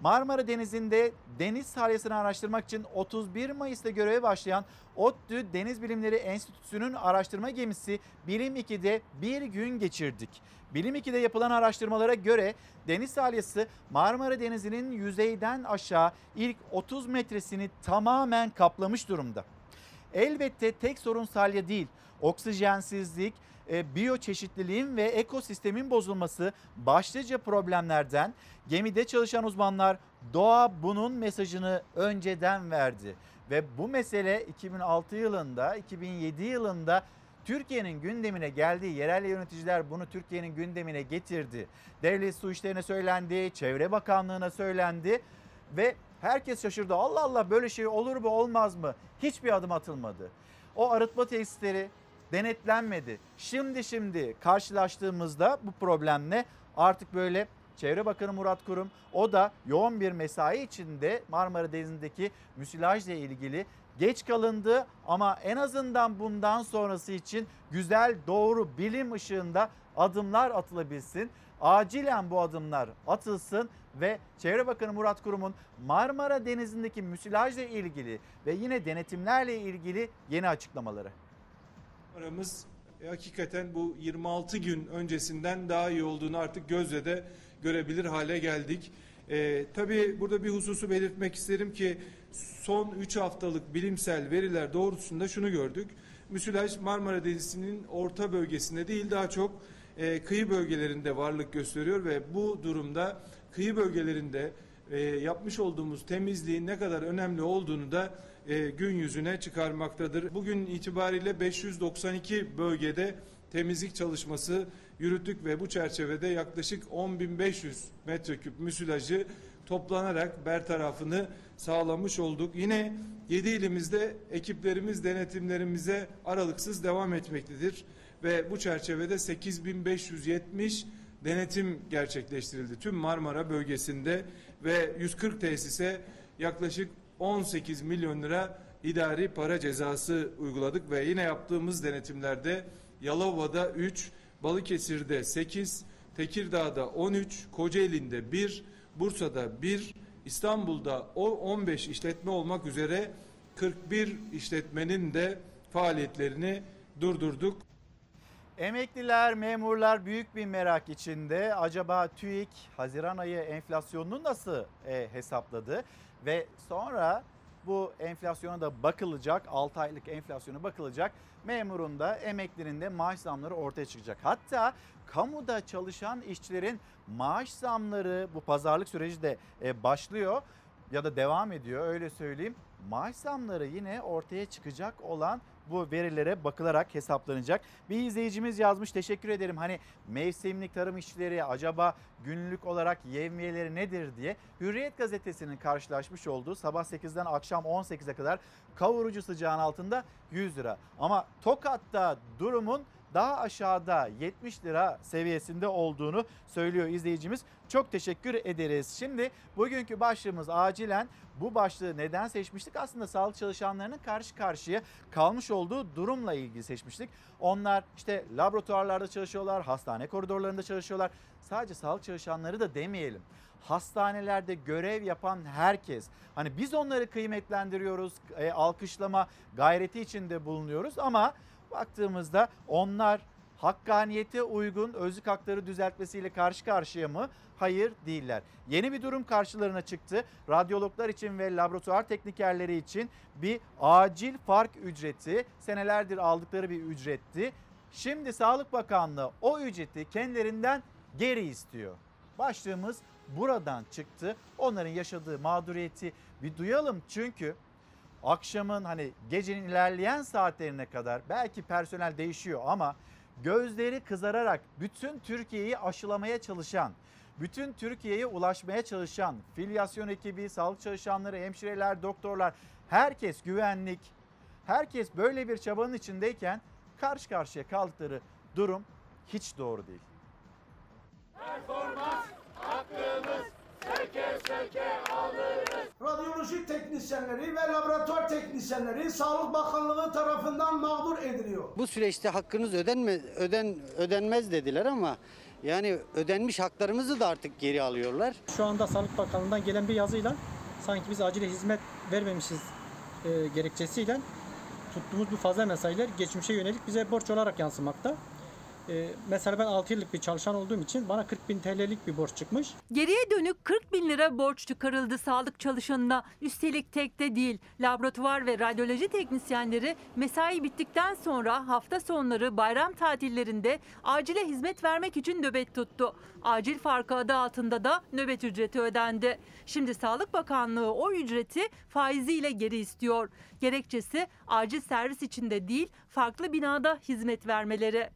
Marmara Denizi'nde deniz salyasını araştırmak için otuz bir Mayıs'ta göreve başlayan ODTÜ Deniz Bilimleri Enstitüsü'nün araştırma gemisi Bilim iki'de bir gün geçirdik. Bilim iki'de yapılan araştırmalara göre deniz salyası Marmara Denizi'nin yüzeyden aşağı ilk otuz metresini tamamen kaplamış durumda. Elbette tek sorun salya değil, oksijensizlik, biyoçeşitliliğin ve ekosistemin bozulması başlıca problemlerden. Gemide çalışan uzmanlar Doğa bunun mesajını önceden verdi ve bu mesele iki bin altı yılında, iki bin yedi yılında Türkiye'nin gündemine geldiği, yerel yöneticiler bunu Türkiye'nin gündemine getirdi. Devlet Su İşleri'ne söylendi, Çevre Bakanlığı'na söylendi ve herkes şaşırdı. Allah Allah, böyle şey olur mu, olmaz mı? Hiçbir adım atılmadı. O arıtma tesisleri denetlenmedi. Şimdi şimdi karşılaştığımızda bu problemle artık böyle Çevre Bakanı Murat Kurum, o da yoğun bir mesai içinde Marmara Denizi'ndeki müsilajla ilgili geç kalındı ama en azından bundan sonrası için güzel, doğru, bilim ışığında adımlar atılabilsin. Acilen bu adımlar atılsın ve Çevre Bakanı Murat Kurum'un Marmara Denizi'ndeki müsilajla ilgili ve yine denetimlerle ilgili yeni açıklamaları. Aramız e, hakikaten bu yirmi altı gün öncesinden daha iyi olduğunu artık gözle de görebilir hale geldik. E, tabii burada bir hususu belirtmek isterim ki son üç haftalık bilimsel veriler doğrultusunda şunu gördük. Müsilaj Marmara Denizi'nin orta bölgesinde değil, daha çok e, kıyı bölgelerinde varlık gösteriyor ve bu durumda kıyı bölgelerinde e, yapmış olduğumuz temizliğin ne kadar önemli olduğunu da E, gün yüzüne çıkarmaktadır. Bugün itibariyle beş yüz doksan iki bölgede temizlik çalışması yürüttük ve bu çerçevede yaklaşık on bin beş yüz metreküp müsilajı toplanarak bertarafını sağlamış olduk. Yine yedi ilimizde ekiplerimiz denetimlerimize aralıksız devam etmektedir ve bu çerçevede sekiz bin beş yüz yetmiş denetim gerçekleştirildi tüm Marmara bölgesinde ve yüz kırk tesise yaklaşık on sekiz milyon lira idari para cezası uyguladık ve yine yaptığımız denetimlerde Yalova'da üç, Balıkesir'de sekiz, Tekirdağ'da on üç, Kocaeli'nde bir, Bursa'da bir, İstanbul'da on beş işletme olmak üzere kırk bir işletmenin de faaliyetlerini durdurduk. Emekliler, memurlar büyük bir merak içinde. Acaba TÜİK Haziran ayı enflasyonunu nasıl e, hesapladı? Ve sonra Bu enflasyona da bakılacak, altı aylık enflasyona bakılacak. Memurun da, emeklinin de maaş zamları ortaya çıkacak. Hatta kamuda çalışan işçilerin maaş zamları, bu pazarlık süreci de başlıyor ya da devam ediyor, öyle söyleyeyim. Maaş zamları yine ortaya çıkacak olan bu verilere bakılarak hesaplanacak. Bir izleyicimiz yazmış, teşekkür ederim. Hani mevsimlik tarım işçileri acaba günlük olarak yevmiyeleri nedir diye. Hürriyet gazetesinin karşılaşmış olduğu sabah sekizden akşam on sekize kadar kavurucu sıcağın altında yüz lira. Ama Tokat'ta durumun daha aşağıda yetmiş lira seviyesinde olduğunu söylüyor izleyicimiz. Çok teşekkür ederiz. Şimdi bugünkü başlığımız acilen, bu başlığı neden seçmiştik? Aslında sağlık çalışanlarının karşı karşıya kalmış olduğu durumla ilgili seçmiştik. Onlar işte laboratuvarlarda çalışıyorlar, hastane koridorlarında çalışıyorlar. Sadece sağlık çalışanları da demeyelim. Hastanelerde görev yapan herkes. Hani biz onları kıymetlendiriyoruz, alkışlama gayreti içinde bulunuyoruz ama baktığımızda onlar hakkaniyete uygun özlük hakları düzeltmesiyle karşı karşıya mı? Hayır, değiller. Yeni bir durum karşılarına çıktı. Radyologlar için ve laboratuvar teknikerleri için bir acil fark ücreti, senelerdir aldıkları bir ücretti. Şimdi Sağlık Bakanlığı o ücreti kendilerinden geri istiyor. Başlığımız buradan çıktı. Onların yaşadığı mağduriyeti bir duyalım, çünkü akşamın, hani gecenin ilerleyen saatlerine kadar belki personel değişiyor ama gözleri kızararak bütün Türkiye'yi aşılamaya çalışan, bütün Türkiye'ye ulaşmaya çalışan filyasyon ekibi, sağlık çalışanları, hemşireler, doktorlar, herkes, güvenlik, herkes böyle bir çabanın içindeyken karşı karşıya kaldıkları durum hiç doğru değil. Performans hakkımız. Seke seke alırız. Radyoloji teknisyenleri ve laboratuvar teknisyenleri Sağlık Bakanlığı tarafından mağdur ediliyor. Bu süreçte hakkınız ödenme, öden, ödenmez dediler ama yani ödenmiş haklarımızı da artık geri alıyorlar. Şu anda Sağlık Bakanlığı'ndan gelen bir yazıyla sanki biz acil hizmet vermemişiz e, gerekçesiyle tuttuğumuz bu fazla mesailer geçmişe yönelik bize borç olarak yansımakta. Ee, mesela ben altı yıllık bir çalışan olduğum için bana kırk bin T L'lik bir borç çıkmış. Geriye dönük kırk bin lira borç çıkarıldı sağlık çalışanına. Üstelik tek de değil. Laboratuvar ve radyoloji teknisyenleri mesai bittikten sonra hafta sonları, bayram tatillerinde acile hizmet vermek için nöbet tuttu. Acil farkı adı altında da nöbet ücreti ödendi. Şimdi Sağlık Bakanlığı o ücreti faiziyle geri istiyor. Gerekçesi acil servis içinde değil, farklı binada hizmet vermeleri.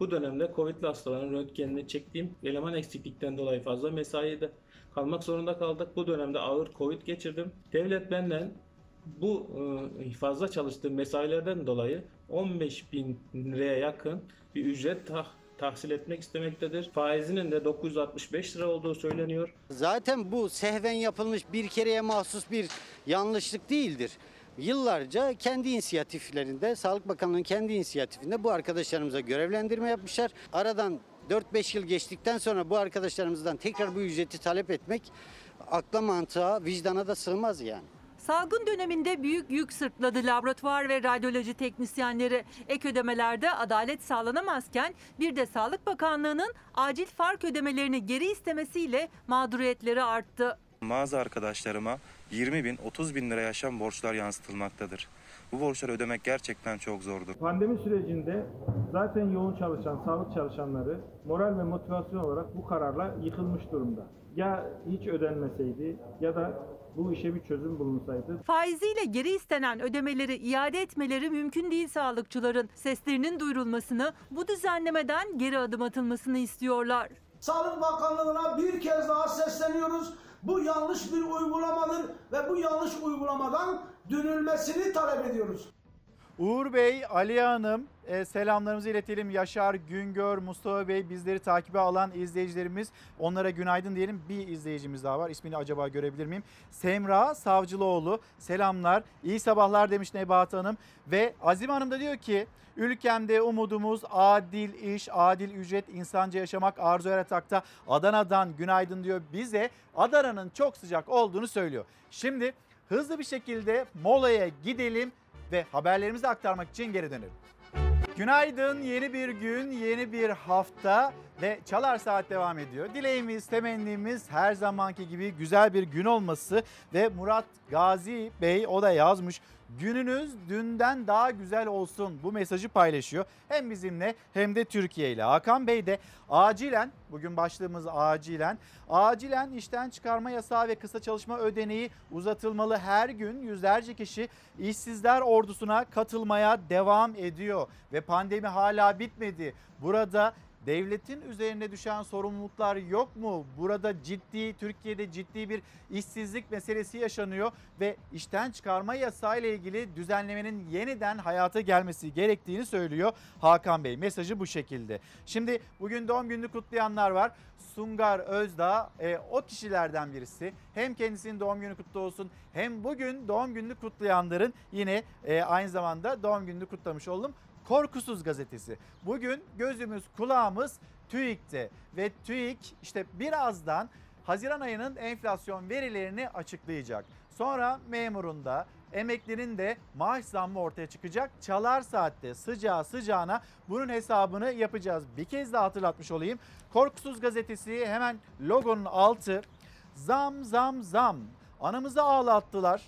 Bu dönemde Covid'li hastaların röntgenini çektiğim eleman eksiklikten dolayı fazla mesaide kalmak zorunda kaldık. Bu dönemde ağır Covid geçirdim. Devlet benden bu fazla çalıştığım mesailerden dolayı on beş bin liraya yakın bir ücret tah tahsil etmek istemektedir. Faizinin de dokuz yüz altmış beş lira olduğu söyleniyor. Zaten bu sehven yapılmış, bir kereye mahsus bir yanlışlık değildir. Yıllarca kendi inisiyatiflerinde, Sağlık Bakanlığı'nın kendi inisiyatifinde bu arkadaşlarımıza görevlendirme yapmışlar. Aradan dört beş yıl geçtikten sonra bu arkadaşlarımızdan tekrar bu ücreti talep etmek akla, mantığa, vicdana da sığmaz yani. Salgın döneminde büyük yük sırtladı laboratuvar ve radyoloji teknisyenleri. Ek ödemelerde adalet sağlanamazken bir de Sağlık Bakanlığı'nın acil fark ödemelerini geri istemesiyle mağduriyetleri arttı. Mağaza arkadaşlarıma yirmi bin, otuz bin lira yaşam borçlar yansıtılmaktadır. Bu borçları ödemek gerçekten çok zordur. Pandemi sürecinde zaten yoğun çalışan sağlık çalışanları moral ve motivasyon olarak bu kararla yıkılmış durumda. Ya hiç ödenmeseydi ya da bu işe bir çözüm bulunsaydı. Faiziyle geri istenen ödemeleri iade etmeleri mümkün değil sağlıkçıların. Seslerinin duyurulmasını, bu düzenlemeden geri adım atılmasını istiyorlar. Sağlık Bakanlığı'na bir kez daha sesleniyoruz. Bu yanlış bir uygulamadır ve bu yanlış uygulamadan dönülmesini talep ediyoruz. Uğur Bey, Ali Hanım, e, selamlarımızı iletelim. Yaşar, Güngör, Mustafa Bey, bizleri takibe alan izleyicilerimiz, onlara günaydın diyelim. Bir izleyicimiz daha var, ismini acaba görebilir miyim? Semra Savcılıoğlu, selamlar, iyi sabahlar demiş Nebahat Hanım. Ve Azim Hanım da diyor ki ülkemde umudumuz adil iş, adil ücret, insanca yaşamak arzu yaratakta. Adana'dan günaydın diyor, bize Adana'nın çok sıcak olduğunu söylüyor. Şimdi hızlı bir şekilde molaya gidelim ve haberlerimizi aktarmak için geri dönelim. Günaydın, yeni bir gün, yeni bir hafta ve Çalar Saat devam ediyor. Dileğimiz, temennimiz her zamanki gibi güzel bir gün olması ve Murat Gazi Bey o da yazmış. Gününüz dünden daha güzel olsun, bu mesajı paylaşıyor. Hem bizimle hem de Türkiye ile. Hakan Bey de acilen, bugün başlığımız acilen, acilen işten çıkarma yasağı ve kısa çalışma ödeneği uzatılmalı. Her gün yüzlerce kişi işsizler ordusuna katılmaya devam ediyor ve pandemi hala bitmedi. Burada devletin üzerine düşen sorumluluklar yok mu? Burada ciddi, Türkiye'de ciddi bir işsizlik meselesi yaşanıyor ve işten çıkarma yasağı ile ilgili düzenlemenin yeniden hayata gelmesi gerektiğini söylüyor Hakan Bey. Mesajı bu şekilde. Şimdi bugün doğum gününü kutlayanlar var. Sungar Özdağ e, o kişilerden birisi. Hem kendisinin doğum günü kutlu olsun, hem bugün doğum gününü kutlayanların yine e, aynı zamanda doğum gününü kutlamış oldum. Korkusuz Gazetesi. Bugün gözümüz kulağımız TÜİK'te ve TÜİK işte birazdan Haziran ayının enflasyon verilerini açıklayacak. Sonra memurun da, emeklinin de maaş zammı ortaya çıkacak. Çalar Saat'te sıcağı sıcağına bunun hesabını yapacağız. Bir kez daha hatırlatmış olayım. Korkusuz Gazetesi, hemen logonun altı. Zam zam zam. Anamızı ağlattılar.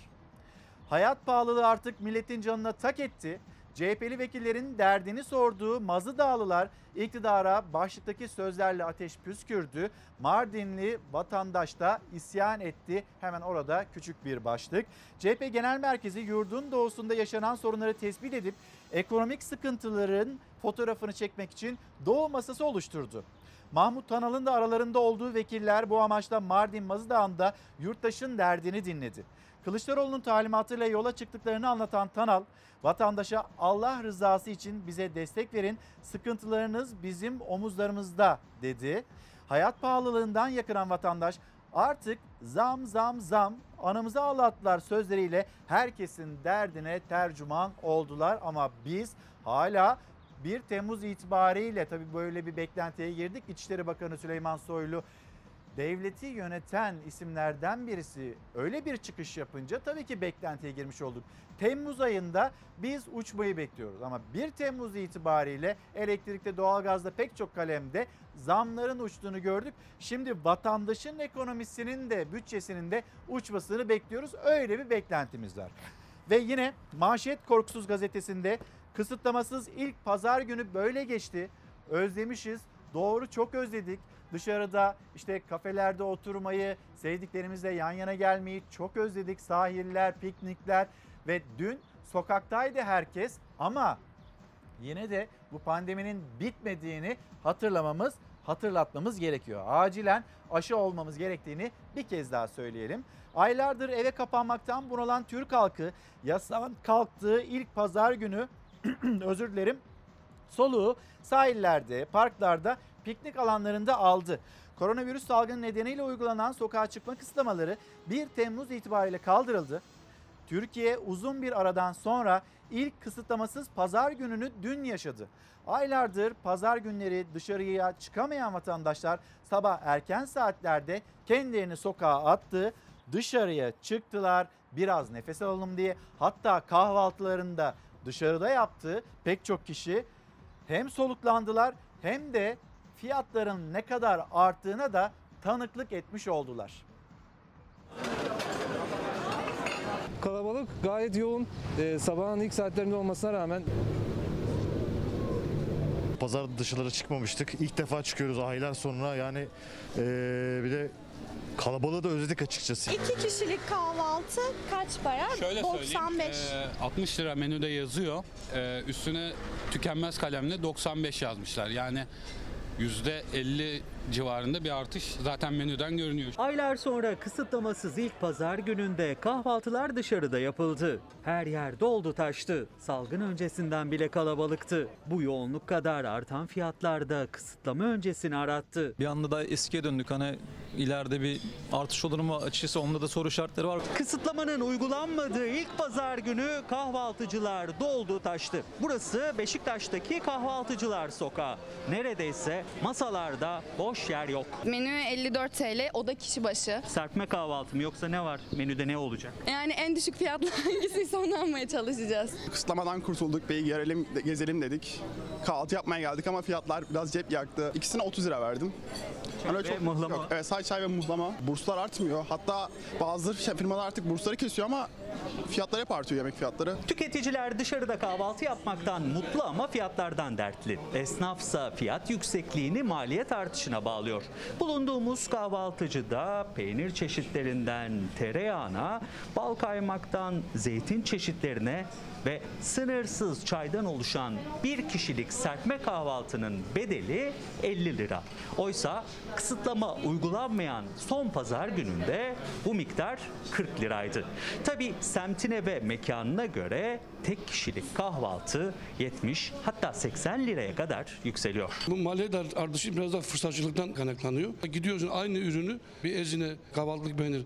Hayat pahalılığı artık milletin canına tak etti. C H P'li vekillerin derdini sorduğu Mazı Dağlılar iktidara başlıktaki sözlerle ateş püskürdü. Mardinli vatandaş da isyan etti. Hemen orada küçük bir başlık. C H P Genel Merkezi yurdun doğusunda yaşanan sorunları tespit edip ekonomik sıkıntıların fotoğrafını çekmek için doğu masası oluşturdu. Mahmut Tanal'ın da aralarında olduğu vekiller bu amaçla Mardin Mazı Dağı'nda yurttaşın derdini dinledi. Kılıçdaroğlu'nun talimatıyla yola çıktıklarını anlatan Tanal, vatandaşa Allah rızası için bize destek verin, sıkıntılarınız bizim omuzlarımızda dedi. Hayat pahalılığından yakınan vatandaş artık zam zam zam anamızı ağlattılar sözleriyle herkesin derdine tercüman oldular ama biz hala bir Temmuz itibariyle tabii böyle bir beklentiye girdik. İçişleri Bakanı Süleyman Soylu devleti yöneten isimlerden birisi öyle bir çıkış yapınca tabii ki beklentiye girmiş olduk. Temmuz ayında biz uçmayı bekliyoruz ama bir Temmuz itibariyle elektrikte, doğalgazda pek çok kalemde zamların uçtuğunu gördük. Şimdi vatandaşın ekonomisinin de bütçesinin de uçmasını bekliyoruz. Öyle bir beklentimiz var. Ve yine manşet Korkusuz Gazetesi'nde kısıtlamasız ilk pazar günü böyle geçti. Özlemişiz. Doğru, çok özledik. Dışarıda işte kafelerde oturmayı, sevdiklerimizle yan yana gelmeyi çok özledik. Sahiller, piknikler ve dün sokaktaydı herkes ama yine de bu pandeminin bitmediğini hatırlamamız, hatırlatmamız gerekiyor. Acilen aşı olmamız gerektiğini bir kez daha söyleyelim. Aylardır eve kapanmaktan bunalan Türk halkı yasağın kalktığı ilk pazar günü özür dilerim, soluğu sahillerde, parklarda, piknik alanlarında aldı. Koronavirüs salgını nedeniyle uygulanan sokağa çıkma kısıtlamaları bir Temmuz itibariyle kaldırıldı. Türkiye uzun bir aradan sonra ilk kısıtlamasız pazar gününü dün yaşadı. Aylardır pazar günleri dışarıya çıkamayan vatandaşlar sabah erken saatlerde kendilerini sokağa attı, dışarıya çıktılar, biraz nefes alalım diye, hatta kahvaltılarında dışarıda yaptığı pek çok kişi hem soluklandılar hem de fiyatların ne kadar arttığına da tanıklık etmiş oldular. Kalabalık gayet yoğun. Ee, sabahın ilk saatlerinde olmasına rağmen. Pazar dışarılara çıkmamıştık. İlk defa çıkıyoruz aylar sonra. Yani ee, bir de kalabalığı da özledik açıkçası. İki kişilik kahvaltı kaç para? Şöyle doksan beş. E, altmış lira menüde yazıyor. E, üstüne tükenmez kalemle doksan beş yazmışlar. Yani yüzde elli civarında bir artış zaten menüden görünüyor. Aylar sonra kısıtlamasız ilk pazar gününde kahvaltılar dışarıda yapıldı. Her yer doldu taştı. Salgın öncesinden bile kalabalıktı. Bu yoğunluk kadar artan fiyatlar da kısıtlama öncesini arattı. Bir anda da eskiye döndük, hani ileride bir artış olur mu açıkçası, onda da soru işaretleri var. Kısıtlamanın uygulanmadığı ilk pazar günü kahvaltıcılar doldu taştı. Burası Beşiktaş'taki Kahvaltıcılar Sokağı. Neredeyse masalarda boş yer yok. Menü elli dört TL, o da kişi başı. Serpme kahvaltı mı yoksa ne var? Menüde ne olacak? Yani en düşük fiyatla hangisiyse onu almaya çalışacağız. Kısıtlamadan kurtulduk, bir görelim, gezelim dedik. Kahvaltı yapmaya geldik ama fiyatlar biraz cep yaktı. İkisine otuz lira verdim. Öyle çok muhlama. Yok. Evet, sadece çay ve muhlama. Burslar artmıyor. Hatta bazı firmalar artık bursları kesiyor ama fiyatlar hep artıyor, yemek fiyatları. Tüketiciler dışarıda kahvaltı yapmaktan mutlu ama fiyatlardan dertli. Esnafsa fiyat yüksekliğini maliyet artışına bağlıyor. Bulunduğumuz kahvaltıcıda peynir çeşitlerinden tereyağına, bal kaymaktan zeytin çeşitlerine ve sınırsız çaydan oluşan bir kişilik serpme kahvaltının bedeli elli lira. Oysa kısıtlama uygulanmayan son pazar gününde bu miktar kırk liraydı. Tabii semtine ve mekanına göre tek kişilik kahvaltı yetmiş hatta seksen liraya kadar yükseliyor. Bu maliyet artışı biraz da fırsatçılıktan kaynaklanıyor. Gidiyorsun aynı ürünü bir ezine kahvaltılık beğenir.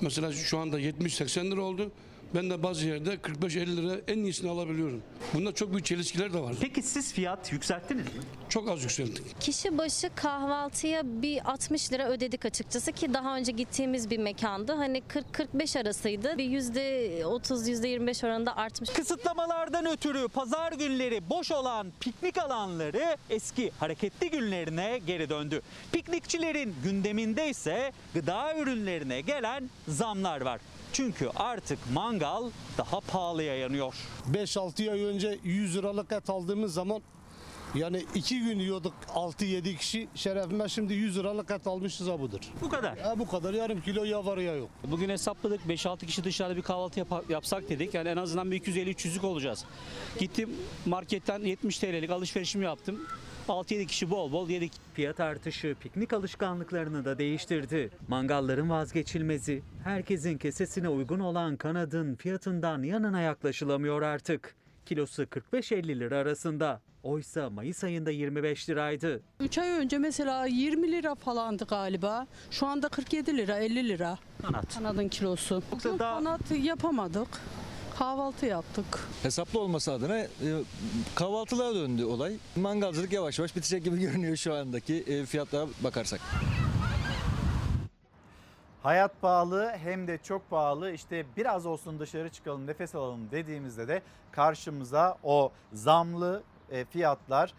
Mesela şu anda yetmiş seksen lira oldu. Ben de bazı yerde kırk beş elli lira en iyisini alabiliyorum. Bunda çok büyük çelişkiler de var. Peki siz fiyat yükselttiniz mi? Çok az yükselttik. Kişi başı kahvaltıya bir altmış lira ödedik açıkçası ki daha önce gittiğimiz bir mekandı. Hani kırk kırk beş arasıydı. Bir yüzde otuz yüzde yirmi beş oranında artmış. Kısıtlamalardan ötürü pazar günleri boş olan piknik alanları eski hareketli günlerine geri döndü. Piknikçilerin gündeminde ise gıda ürünlerine gelen zamlar var. Çünkü artık mangal daha pahalıya yanıyor. beş altı ay önce yüz liralık et aldığımız zaman yani iki gün yiyorduk altı yedi kişi. Şerefime şimdi yüz liralık et almışız ha budur. Bu kadar. E bu kadar, yarım kilo ya var ya yok. Bugün hesapladık, beş altı kişi dışarıda bir kahvaltı yap yapsak dedik. Yani en azından bir iki yüz elli üç yüzlük olacağız. Gittim marketten yetmiş TL'lik alışverişimi yaptım. altı yedi kişi bol bol yedik. Fiyat artışı piknik alışkanlıklarını da değiştirdi. Mangalların vazgeçilmezi, herkesin kesesine uygun olan kanadın fiyatından yanına yaklaşılamıyor artık. Kilosu kırk beş elli lira arasında. Oysa Mayıs ayında yirmi beş liraydı. üç ay önce mesela yirmi lira falandı galiba. Şu anda kırk yedi lira elli lira. Kanat. Kanadın kilosu. Yoksa daha... Kanat yapamadık. Kahvaltı yaptık. Hesaplı olması adına e, kahvaltılığa döndü olay. Mangalcılık yavaş yavaş bitecek gibi görünüyor şu andaki e, fiyatlara bakarsak. Hayat pahalı, hem de çok pahalı. İşte biraz olsun dışarı çıkalım, nefes alalım dediğimizde de karşımıza o zamlı e, fiyatlar,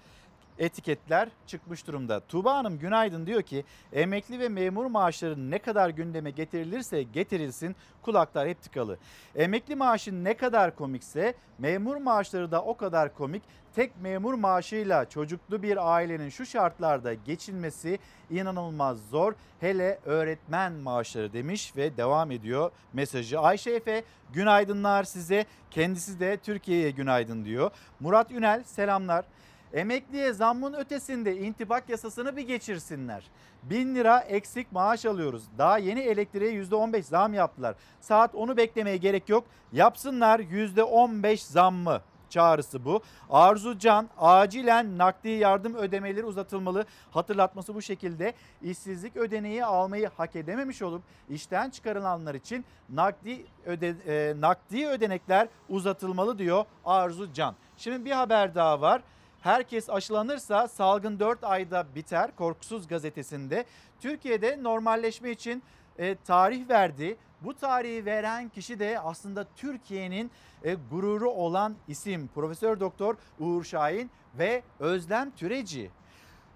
etiketler çıkmış durumda. Tuğba Hanım günaydın diyor ki emekli ve memur maaşları ne kadar gündeme getirilirse getirilsin kulaklar hep tıkalı. Emekli maaşı ne kadar komikse memur maaşları da o kadar komik. Tek memur maaşıyla çocuklu bir ailenin şu şartlarda geçinmesi inanılmaz zor. Hele öğretmen maaşları demiş ve devam ediyor mesajı. Ayşe Efe günaydınlar size, kendisi de Türkiye'ye günaydın diyor. Murat Ünel selamlar. Emekliye zammın ötesinde intibak yasasını bir geçirsinler. bin lira eksik maaş alıyoruz. Daha yeni elektriğe yüzde on beş zam yaptılar. Saat onu beklemeye gerek yok. Yapsınlar yüzde on beş zammı. Çağrısı bu. Arzu Can acilen nakdi yardım ödemeleri uzatılmalı. Hatırlatması bu şekilde. İşsizlik ödeneği almayı hak edememiş olup işten çıkarılanlar için nakdi, öde, e, nakdi ödenekler uzatılmalı diyor Arzu Can. Şimdi bir haber daha var. Herkes aşılanırsa salgın dört ayda biter. Korkusuz gazetesinde Türkiye'de normalleşme için e, tarih verdi. Bu tarihi veren kişi de aslında Türkiye'nin e, gururu olan isim Profesör Doktor Uğur Şahin ve Özlem Türeci.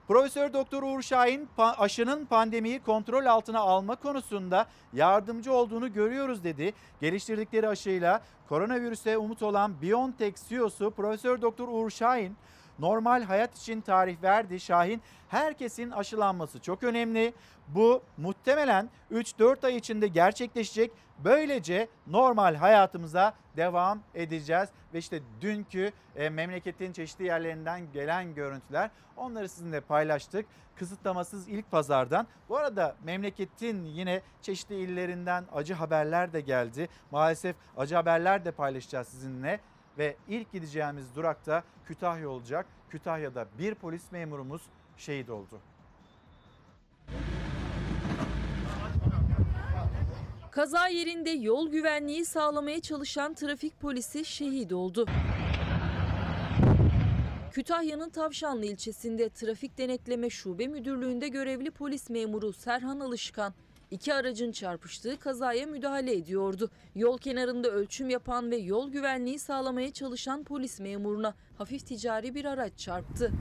Profesör Doktor Uğur Şahin aşının pandemiyi kontrol altına alma konusunda yardımcı olduğunu görüyoruz dedi. Geliştirdikleri aşıyla koronavirüse umut olan BioNTech C E O'su Profesör Doktor Uğur Şahin normal hayat için tarih verdi. Şahin herkesin aşılanması çok önemli. Bu muhtemelen üç dört ay içinde gerçekleşecek. Böylece normal hayatımıza devam edeceğiz. Ve işte dünkü e, memleketin çeşitli yerlerinden gelen görüntüler, onları sizinle paylaştık. Kısıtlamasız ilk pazardan. Bu arada memleketin yine çeşitli illerinden acı haberler de geldi. Maalesef acı haberler de paylaşacağız sizinle. Ve ilk gideceğimiz durakta Kütahya olacak. Kütahya'da bir polis memurumuz şehit oldu. Kaza yerinde yol güvenliği sağlamaya çalışan trafik polisi şehit oldu. Kütahya'nın Tavşanlı ilçesinde Trafik Denetleme Şube Müdürlüğü'nde görevli polis memuru Serhan Alışkan, iki aracın çarpıştığı kazaya müdahale ediyordu. Yol kenarında ölçüm yapan ve yol güvenliği sağlamaya çalışan polis memuruna hafif ticari bir araç çarptı.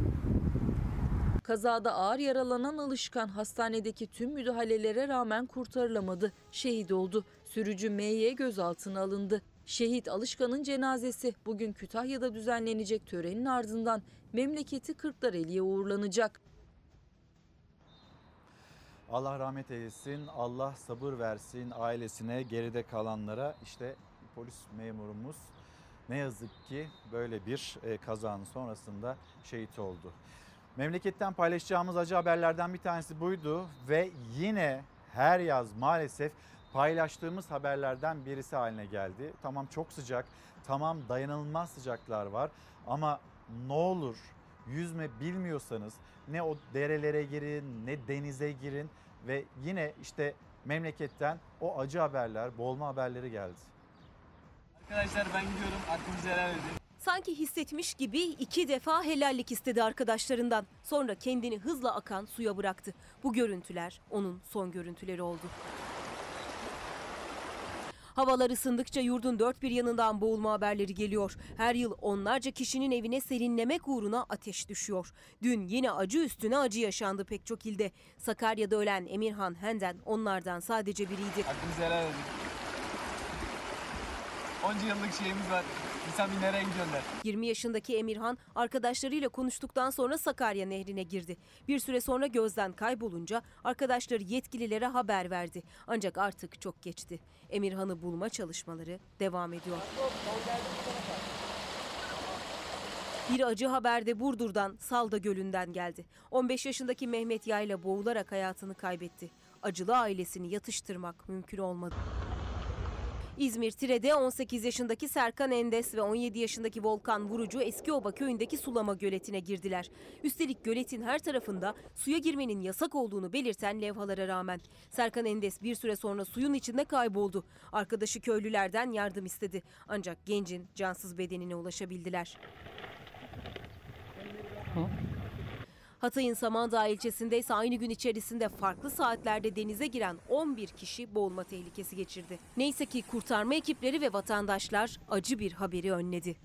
Kazada ağır yaralanan Alışkan hastanedeki tüm müdahalelere rağmen kurtarılamadı, şehit oldu. Sürücü M Y gözaltına alındı. Şehit Alışkan'ın cenazesi bugün Kütahya'da düzenlenecek törenin ardından memleketi Kırklareli'ye uğurlanacak. Allah rahmet eylesin, Allah sabır versin ailesine, geride kalanlara. İşte polis memurumuz ne yazık ki böyle bir kazanın sonrasında şehit oldu. Memleketten paylaşacağımız acı haberlerden bir tanesi buydu ve yine her yaz maalesef paylaştığımız haberlerden birisi haline geldi. Tamam çok sıcak, tamam dayanılmaz sıcaklar var ama ne olur yüzme bilmiyorsanız ne o derelere girin ne denize girin ve yine işte memleketten o acı haberler, boğulma haberleri geldi. Arkadaşlar ben gidiyorum, aklınızı helal edin. Sanki hissetmiş gibi iki defa helallik istedi arkadaşlarından. Sonra kendini hızla akan suya bıraktı. Bu görüntüler onun son görüntüleri oldu. Havalar ısındıkça yurdun dört bir yanından boğulma haberleri geliyor. Her yıl onlarca kişinin evine serinlemek uğruna ateş düşüyor. Dün yine acı üstüne acı yaşandı pek çok ilde. Sakarya'da ölen Emirhan Henden onlardan sadece biriydi. Aklınızı helal edin. onca yıllık şeyimiz var. yirmi yaşındaki Emirhan arkadaşlarıyla konuştuktan sonra Sakarya Nehri'ne girdi. Bir süre sonra gözden kaybolunca arkadaşları yetkililere haber verdi. Ancak artık çok geçti. Emirhan'ı bulma çalışmaları devam ediyor. Bir acı haber de Burdur'dan Salda Gölü'nden geldi. on beş yaşındaki Mehmet Yayla boğularak hayatını kaybetti. Acılı ailesini yatıştırmak mümkün olmadı. İzmir Tire'de on sekiz yaşındaki Serkan Endes ve on yedi yaşındaki Volkan Vurucu Eskioba köyündeki sulama göletine girdiler. Üstelik göletin her tarafında suya girmenin yasak olduğunu belirten levhalara rağmen. Serkan Endes bir süre sonra suyun içinde kayboldu. Arkadaşı köylülerden yardım istedi. Ancak gencin cansız bedenine ulaşabildiler. Hı? Hatay'ın Samandağ ilçesinde ise aynı gün içerisinde farklı saatlerde denize giren on bir kişi boğulma tehlikesi geçirdi. Neyse ki kurtarma ekipleri ve vatandaşlar acı bir haberi önledi.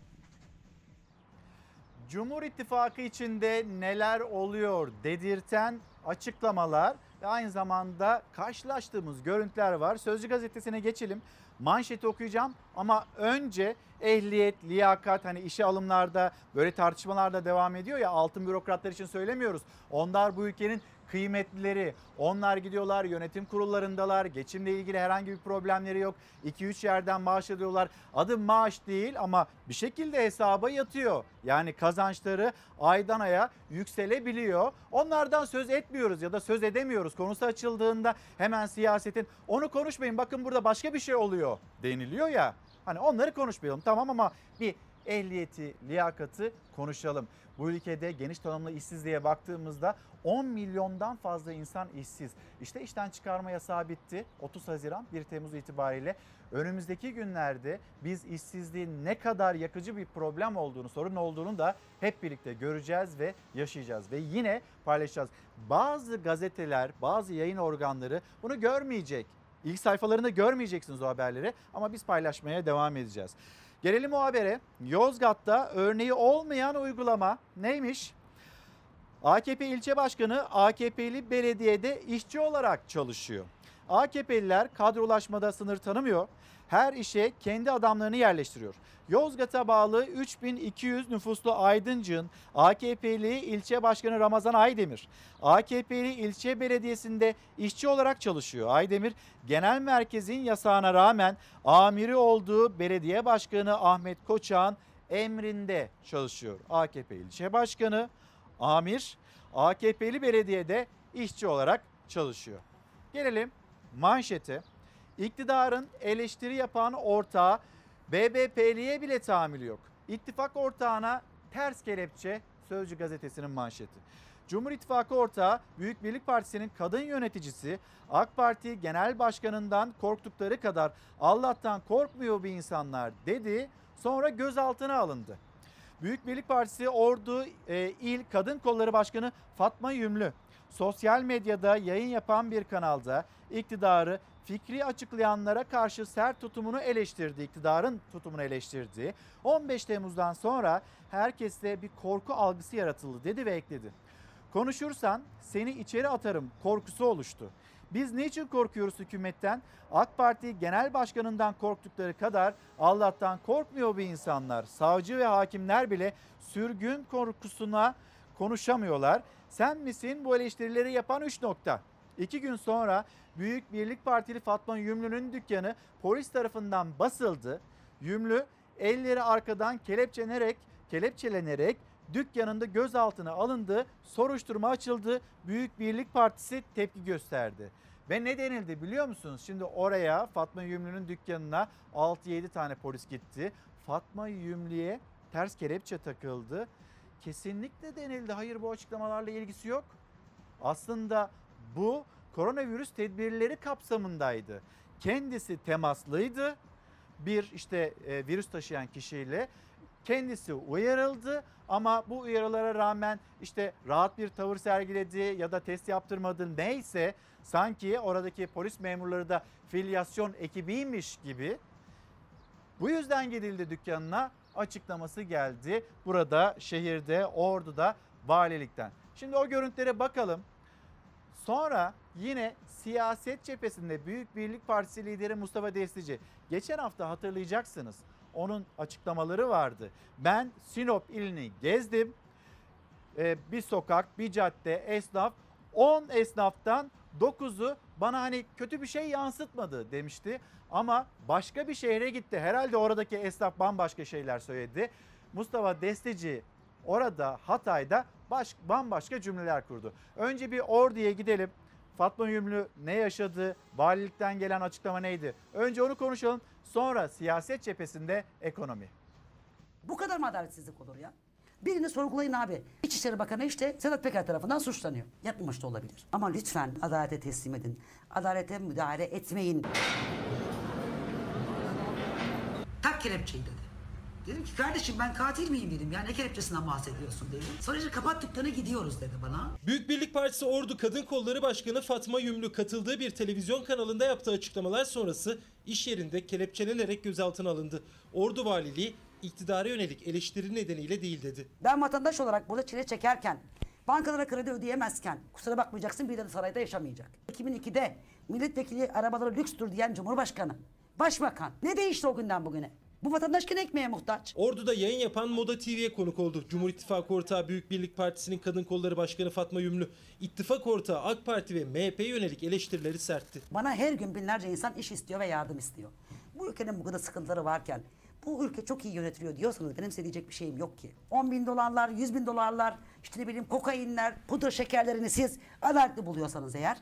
Cumhur İttifakı içinde neler oluyor dedirten açıklamalar ve aynı zamanda karşılaştığımız görüntüler var. Sözcü gazetesine geçelim. Manşeti okuyacağım ama önce ehliyet, liyakat, hani işe alımlarda böyle tartışmalarda devam ediyor ya, altın bürokratlar için söylemiyoruz. Onlar bu ülkenin kıymetlileri, onlar gidiyorlar yönetim kurullarındalar, geçimle ilgili herhangi bir problemleri yok. iki üç yerden maaş alıyorlar, adı maaş değil ama bir şekilde hesaba yatıyor. Yani kazançları aydan aya yükselebiliyor. Onlardan söz etmiyoruz ya da söz edemiyoruz. Konusu açıldığında hemen siyasetin onu konuşmayın bakın burada başka bir şey oluyor deniliyor ya. Hani onları konuşmayalım tamam ama bir ehliyeti, liyakatı konuşalım. Bu ülkede geniş tanımlı işsizliğe baktığımızda on milyondan fazla insan işsiz. İşte işten çıkarma yasağı bitti. otuz Haziran bir Temmuz itibariyle önümüzdeki günlerde biz işsizliğin ne kadar yakıcı bir problem olduğunu, sorun olduğunu da hep birlikte göreceğiz ve yaşayacağız. Ve yine paylaşacağız. Bazı gazeteler, bazı yayın organları bunu görmeyecek. İlk sayfalarında görmeyeceksiniz o haberleri ama biz paylaşmaya devam edeceğiz. Gelelim o habere. Yozgat'ta örneği olmayan uygulama neymiş? A K P ilçe başkanı A K P'li belediyede işçi olarak çalışıyor. A K P'liler kadrolaşmada sınır tanımıyor. Her işe kendi adamlarını yerleştiriyor. Yozgat'a bağlı üç bin iki yüz nüfuslu Aydıncık'ın A K P'li ilçe başkanı Ramazan Aydemir, A K P'li ilçe belediyesinde işçi olarak çalışıyor. Aydemir, genel merkezin yasağına rağmen amiri olduğu belediye başkanı Ahmet Koçak'ın emrinde çalışıyor. A K P ilçe başkanı, amir, A K P'li belediyede işçi olarak çalışıyor. Gelelim manşete. İktidarın eleştiri yapan ortağı B B P'liye bile tahammülü yok. İttifak ortağına ters kelepçe, Sözcü gazetesinin manşeti. Cumhur İttifakı ortağı Büyük Birlik Partisi'nin kadın yöneticisi AK Parti Genel Başkanı'ndan korktukları kadar Allah'tan korkmuyor bu insanlar dedi, sonra gözaltına alındı. Büyük Birlik Partisi Ordu e, İl Kadın Kolları Başkanı Fatma Yümlü sosyal medyada yayın yapan bir kanalda iktidarı fikri açıklayanlara karşı sert tutumunu eleştirdi, iktidarın tutumunu eleştirdi. on beş Temmuz'dan sonra herkeste bir korku algısı yaratıldı dedi ve ekledi. Konuşursan seni içeri atarım korkusu oluştu. Biz niçin korkuyoruz hükümetten? AK Parti Genel Başkanı'ndan korktukları kadar Allah'tan korkmuyor bu insanlar. Savcı ve hakimler bile sürgün korkusuna konuşamıyorlar. Sen misin bu eleştirileri yapan üç nokta? İki gün sonra Büyük Birlik Partili Fatma Yümlü'nün dükkanı polis tarafından basıldı. Yümlü elleri arkadan kelepçelenerek, kelepçelenerek dükkanında gözaltına alındı, soruşturma açıldı, Büyük Birlik Partisi tepki gösterdi. Ve ne denildi biliyor musunuz? Şimdi oraya, Fatma Yümlü'nün dükkanına altı yedi tane polis gitti. Fatma Yümlü'ye ters kelepçe takıldı. Kesinlikle denildi, hayır bu açıklamalarla ilgisi yok. Aslında bu koronavirüs tedbirleri kapsamındaydı. Kendisi temaslıydı bir işte e, virüs taşıyan kişiyle. Kendisi uyarıldı ama bu uyarılara rağmen işte rahat bir tavır sergiledi ya da test yaptırmadı neyse, sanki oradaki polis memurları da filyasyon ekibiymiş gibi. Bu yüzden gidildi dükkanına, açıklaması geldi burada şehirde, Ordu'da, valilikten. Şimdi o görüntülere bakalım. Sonra yine siyaset cephesinde Büyük Birlik Partisi lideri Mustafa Destici, geçen hafta hatırlayacaksınız, onun açıklamaları vardı. Ben Sinop ilini gezdim. Ee, bir sokak, bir cadde, esnaf. on esnaftan dokuzu bana hani kötü bir şey yansıtmadı demişti. Ama başka bir şehre gitti. Herhalde oradaki esnaf bambaşka şeyler söyledi. Mustafa Destici orada, Hatay'da baş, bambaşka cümleler kurdu. Önce bir Ordu'ya gidelim. Fatma Yümlü ne yaşadı? Valilikten gelen açıklama neydi? Önce onu konuşalım. Sonra siyaset cephesinde ekonomi. Bu kadar mı adaletsizlik olur ya? Birini sorgulayın abi. İçişleri Bakanı işte Sedat Peker tarafından suçlanıyor. Yapmamış da olabilir. Ama lütfen adalete teslim edin. Adalete müdahale etmeyin. Tak kelepçeyi dedi. Dedim ki kardeşim ben katil miyim dedim. Yani ne kelepçesinden bahsediyorsun dedim. Sonra kapat dükkanı gidiyoruz dedi bana. Büyük Birlik Partisi Ordu Kadın Kolları Başkanı Fatma Yümlü katıldığı bir televizyon kanalında yaptığı açıklamalar sonrası iş yerinde kelepçelenerek gözaltına alındı. Ordu Valiliği iktidara yönelik eleştiri nedeniyle değil dedi. Ben vatandaş olarak burada çile çekerken, bankalara kredi ödeyemezken kusura bakmayacaksın, bir de sarayda yaşamayacak. iki bin iki'de milletvekili arabaları lükstür diyen Cumhurbaşkanı, Başbakan, ne değişti o günden bugüne? Bu vatandaş gene ekmeğe muhtaç. Ordu'da yayın yapan Moda T V'ye konuk oldu. Cumhur İttifakı ortağı Büyük Birlik Partisi'nin Kadın Kolları Başkanı Fatma Yümlü, ittifak ortağı AK Parti ve M H P'ye yönelik eleştirileri sertti. Bana her gün binlerce insan iş istiyor ve yardım istiyor. Bu ülkenin bu kadar sıkıntıları varken bu ülke çok iyi yönetiliyor diyorsanız benim size diyecek bir şeyim yok ki. on bin dolarlar, yüz bin dolarlar, işte ne bileyim kokainler, pudra şekerlerini siz adaletli buluyorsanız eğer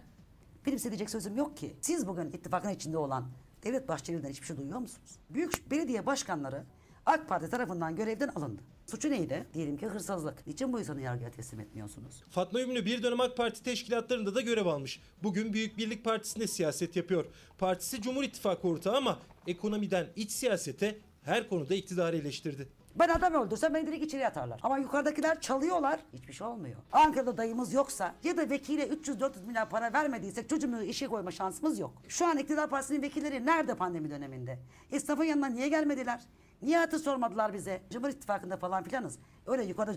benim size diyecek sözüm yok ki. Siz bugün ittifakın içinde olan Devlet Bahçeli'den hiçbir şey duyuyor musunuz? Büyük belediye başkanları AK Parti tarafından görevden alındı. Suçu neydi? Diyelim ki hırsızlık. Niçin bu insanı yargıya teslim etmiyorsunuz? Fatma Yümlü bir dönem AK Parti teşkilatlarında da görev almış. Bugün Büyük Birlik Partisi'nde siyaset yapıyor. Partisi Cumhur İttifakı ortağı ama ekonomiden iç siyasete her konuda iktidarı eleştirdi. Ben adam öldürsem beni direkt içeri atarlar. Ama yukarıdakiler çalıyorlar. Hiçbir şey olmuyor. Ankara'da dayımız yoksa ya da vekile üç yüz dört yüz milyar para vermediysek çocuğumu işe koyma şansımız yok. Şu an iktidar partisinin vekilleri nerede pandemi döneminde? Esnafın yanına niye gelmediler? Niye hatır sormadılar bize? Cumhur İttifakı'nda falan filanız. Öyle yukarıda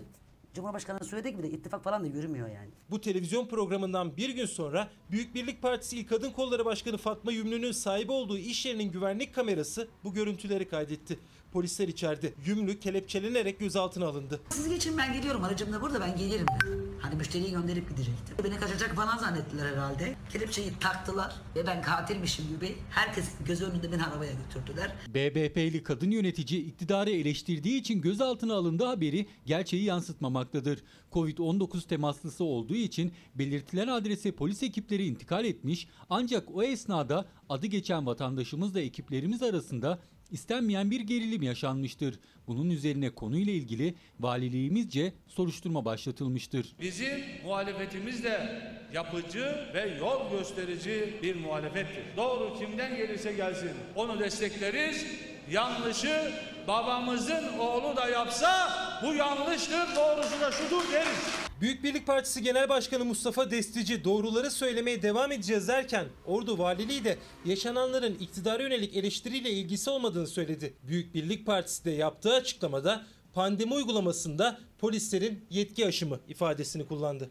Cumhurbaşkanı'nın söylediği gibi de ittifak falan da yürümüyor yani. Bu televizyon programından bir gün sonra Büyük Birlik Partisi İl Kadın Kolları Başkanı Fatma Yümlü'nün sahibi olduğu iş yerinin güvenlik kamerası bu görüntüleri kaydetti. Polisler içeride. Yümlü kelepçelenerek gözaltına alındı. Siz geçin ben geliyorum, aracım da burada, ben gelirim dedi. Hani müşteriyi gönderip gidecekti. Beni kaçacak falan zannettiler herhalde. Kelepçeyi taktılar ve ben katilmişim gibi herkes göz önünde beni arabaya götürdüler. B B P'li kadın yönetici iktidarı eleştirdiği için gözaltına alındığı haberi gerçeği yansıtmamaktadır. kovid on dokuz temaslısı olduğu için belirtilen adrese polis ekipleri intikal etmiş, ancak o esnada adı geçen vatandaşımızla ekiplerimiz arasında istenmeyen bir gerilim yaşanmıştır. Bunun üzerine konuyla ilgili valiliğimizce soruşturma başlatılmıştır. Bizim muhalefetimiz de yapıcı ve yol gösterici bir muhalefettir. Doğru kimden gelirse gelsin onu destekleriz. Yanlışı babamızın oğlu da yapsa bu yanlıştır, doğrusu da şudur deriz. Büyük Birlik Partisi Genel Başkanı Mustafa Destici doğruları söylemeye devam edeceğiz derken Ordu Valiliği de yaşananların iktidara yönelik eleştiriyle ilgisi olmadığını söyledi. Büyük Birlik Partisi de yaptığı açıklamada pandemi uygulamasında polislerin yetki aşımı ifadesini kullandı.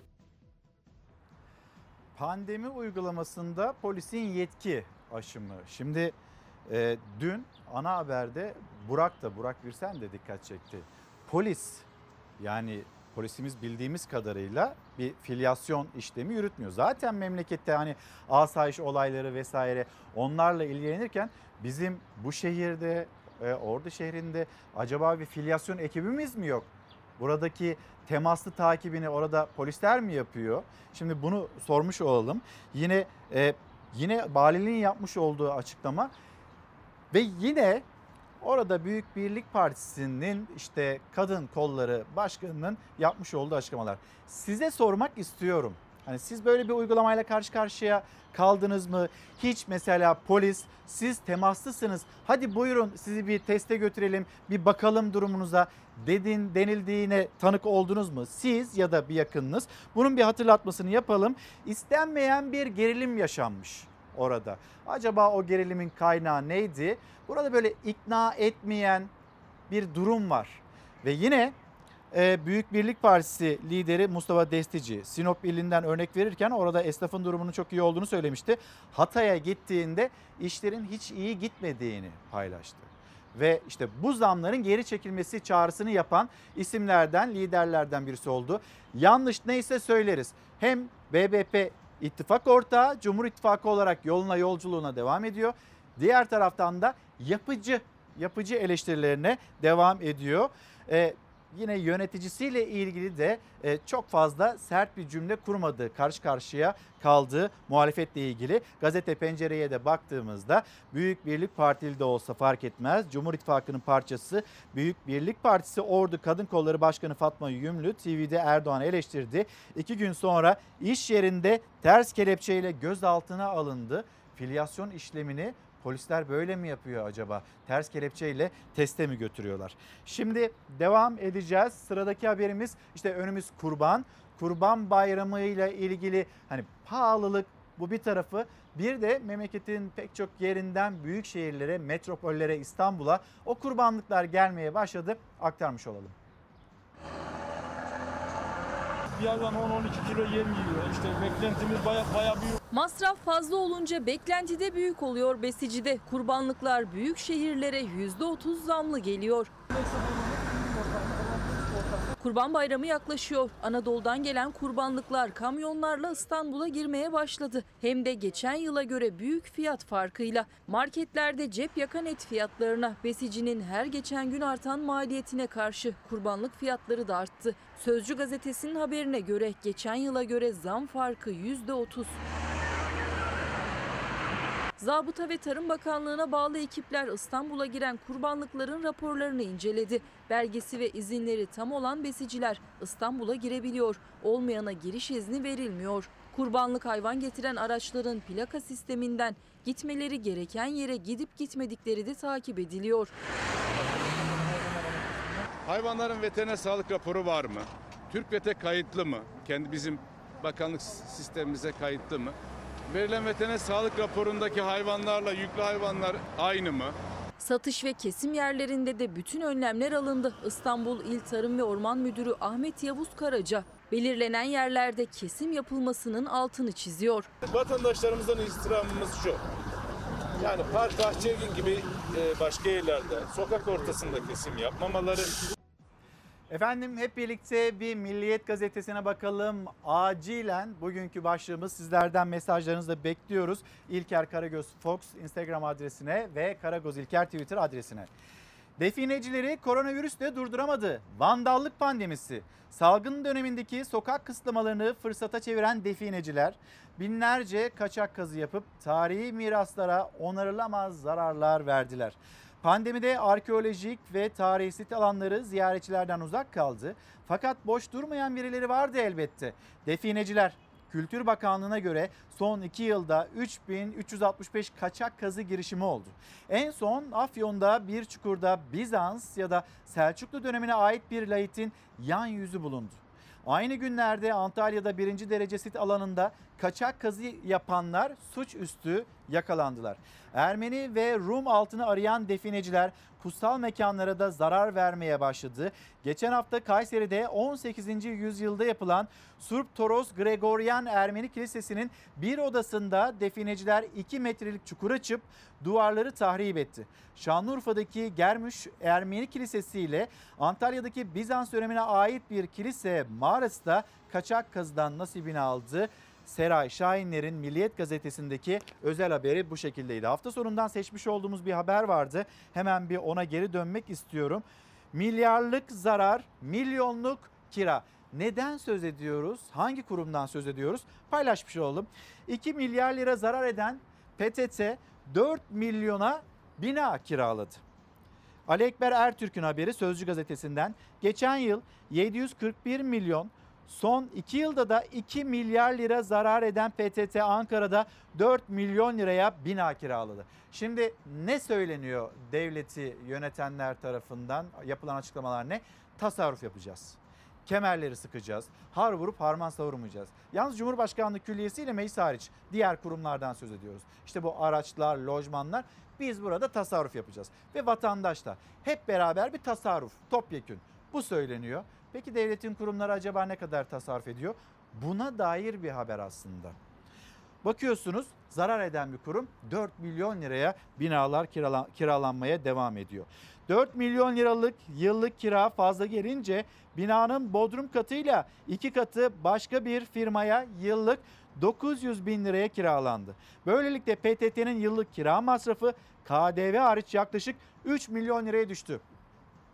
Pandemi uygulamasında polisin yetki aşımı. Şimdi e, dün ana haberde Burak da Burak Birsen de dikkat çekti. Polis yani... Polisimiz bildiğimiz kadarıyla bir filyasyon işlemi yürütmüyor. Zaten memlekette hani asayiş olayları vesaire onlarla ilgilenirken bizim bu şehirde, Ordu şehrinde acaba bir filyasyon ekibimiz mi yok? Buradaki temaslı takibini orada polisler mi yapıyor? Şimdi bunu sormuş olalım. Yine yine valiliğin yapmış olduğu açıklama ve yine... Orada Büyük Birlik Partisi'nin işte kadın kolları başkanının yapmış olduğu açıklamalar. Size sormak istiyorum. Hani siz böyle bir uygulamayla karşı karşıya kaldınız mı? Hiç mesela polis siz temaslısınız. Hadi buyurun sizi bir teste götürelim, bir bakalım durumunuza dedin denildiğine tanık oldunuz mu? Siz ya da bir yakınınız. Bunun bir hatırlatmasını yapalım. İstenmeyen bir gerilim yaşanmış orada. Acaba o gerilimin kaynağı neydi? Burada böyle ikna etmeyen bir durum var. Ve yine Büyük Birlik Partisi lideri Mustafa Destici Sinop ilinden örnek verirken orada esnafın durumunun çok iyi olduğunu söylemişti. Hatay'a gittiğinde işlerin hiç iyi gitmediğini paylaştı. Ve işte bu zamların geri çekilmesi çağrısını yapan isimlerden, liderlerden birisi oldu. Yanlış neyse söyleriz. Hem B B P İttifak ortağı Cumhur İttifakı olarak yoluna yolculuğuna devam ediyor. Diğer taraftan da yapıcı yapıcı eleştirilerine devam ediyor. Ee, yine yöneticisiyle ilgili de e, çok fazla sert bir cümle kurmadığı, karşı karşıya kaldığı muhalefetle ilgili. Gazete Pencere'ye de baktığımızda Büyük Birlik Partili de olsa fark etmez. Cumhur İttifakı'nın parçası Büyük Birlik Partisi Ordu Kadın Kolları Başkanı Fatma Yümlü T V'de Erdoğan'ı eleştirdi. İki gün sonra iş yerinde ters kelepçeyle gözaltına alındı. Filyasyon işlemini polisler böyle mi yapıyor acaba? Ters kelepçeyle teste mi götürüyorlar? Şimdi devam edeceğiz. Sıradaki haberimiz işte önümüz Kurban. Kurban Bayramı ile ilgili hani pahalılık bu bir tarafı. Bir de memleketin pek çok yerinden büyük şehirlere, metropollere, İstanbul'a o kurbanlıklar gelmeye başladı. Aktarmış olalım. Bir yandan on on iki kilo yem yiyor. İşte beklentimiz baya baya büyük. Masraf fazla olunca beklenti de büyük oluyor besicide. Kurbanlıklar büyük şehirlere yüzde otuz zamlı geliyor. Kurban Bayramı yaklaşıyor. Anadolu'dan gelen kurbanlıklar kamyonlarla İstanbul'a girmeye başladı. Hem de geçen yıla göre büyük fiyat farkıyla. Marketlerde cep yakan et fiyatlarına, besicinin her geçen gün artan maliyetine karşı kurbanlık fiyatları da arttı. Sözcü gazetesinin haberine göre geçen yıla göre zam farkı yüzde otuz. Zabıta ve Tarım Bakanlığı'na bağlı ekipler İstanbul'a giren kurbanlıkların raporlarını inceledi. Belgesi ve izinleri tam olan besiciler İstanbul'a girebiliyor. Olmayana giriş izni verilmiyor. Kurbanlık hayvan getiren araçların plaka sisteminden gitmeleri gereken yere gidip gitmedikleri de takip ediliyor. Hayvanların veteriner sağlık raporu var mı? TÜRKVET'e kayıtlı mı? Kendi bizim bakanlık sistemimize kayıtlı mı? Verilen veteriner sağlık raporundaki hayvanlarla yüklü hayvanlar aynı mı? Satış ve kesim yerlerinde de bütün önlemler alındı. İstanbul İl Tarım ve Orman Müdürü Ahmet Yavuz Karaca belirlenen yerlerde kesim yapılmasının altını çiziyor. Vatandaşlarımızdan istirhamımız şu. Yani park, bahçe gibi başka yerlerde sokak ortasında kesim yapmamaları. Efendim hep birlikte bir Milliyet Gazetesi'ne bakalım. Acilen bugünkü başlığımız, sizlerden mesajlarınızı da bekliyoruz. İlker Karagöz Fox Instagram adresine ve Karagöz İlker Twitter adresine. Definecileri koronavirüs de durduramadı. Vandallık pandemisi. Salgın dönemindeki sokak kısıtlamalarını fırsata çeviren defineciler binlerce kaçak kazı yapıp tarihi miraslara onarılamaz zararlar verdiler. Pandemide arkeolojik ve tarihsel alanları ziyaretçilerden uzak kaldı. Fakat boş durmayan birileri vardı elbette. Defineciler. Kültür Bakanlığı'na göre son iki yılda üç bin üç yüz altmış beş kaçak kazı girişimi oldu. En son Afyon'da bir çukurda Bizans ya da Selçuklu dönemine ait bir lahitin yan yüzü bulundu. Aynı günlerde Antalya'da birinci derece sit alanında kaçak kazı yapanlar suçüstü yakalandılar. Ermeni ve Rum altını arayan defineciler kutsal mekanlara da zarar vermeye başladı. Geçen hafta Kayseri'de on sekizinci yüzyılda yapılan Surp Toros Gregorian Ermeni Kilisesi'nin bir odasında defineciler iki metrelik çukur açıp duvarları tahrip etti. Şanlıurfa'daki Germüş Ermeni Kilisesi ile Antalya'daki Bizans dönemine ait bir kilise mağarası da kaçak kazıdan nasibini aldı. Seray Şahinler'in Milliyet Gazetesi'ndeki özel haberi bu şekildeydi. Hafta sonundan seçmiş olduğumuz bir haber vardı. Hemen bir ona geri dönmek istiyorum. Milyarlık zarar, milyonluk kira. Neden söz ediyoruz? Hangi kurumdan söz ediyoruz? Paylaşmış olalım. iki milyar lira zarar eden P T T dört milyona bina kiraladı. Ali Ekber Ertürk'ün haberi Sözcü Gazetesi'nden. Geçen yıl yedi yüz kırk bir milyon. Son iki yılda da iki milyar lira zarar eden P T T Ankara'da dört milyon liraya bina kiraladı. Şimdi ne söyleniyor devleti yönetenler tarafından, yapılan açıklamalar ne? Tasarruf yapacağız. Kemerleri sıkacağız. Har vurup harman savurmayacağız. Yalnız Cumhurbaşkanlığı Külliyesi ile meclis hariç diğer kurumlardan söz ediyoruz. İşte bu araçlar, lojmanlar, biz burada tasarruf yapacağız. Ve vatandaş da hep beraber bir tasarruf, topyekün, bu söyleniyor. Peki devletin kurumları acaba ne kadar tasarruf ediyor? Buna dair bir haber aslında. Bakıyorsunuz zarar eden bir kurum dört milyon liraya binalar kirala, kiralanmaya devam ediyor. dört milyon liralık yıllık kira fazla gelince binanın bodrum katıyla iki katı başka bir firmaya yıllık dokuz yüz bin liraya kiralandı. Böylelikle P T T'nin yıllık kira masrafı K D V hariç yaklaşık üç milyon liraya düştü.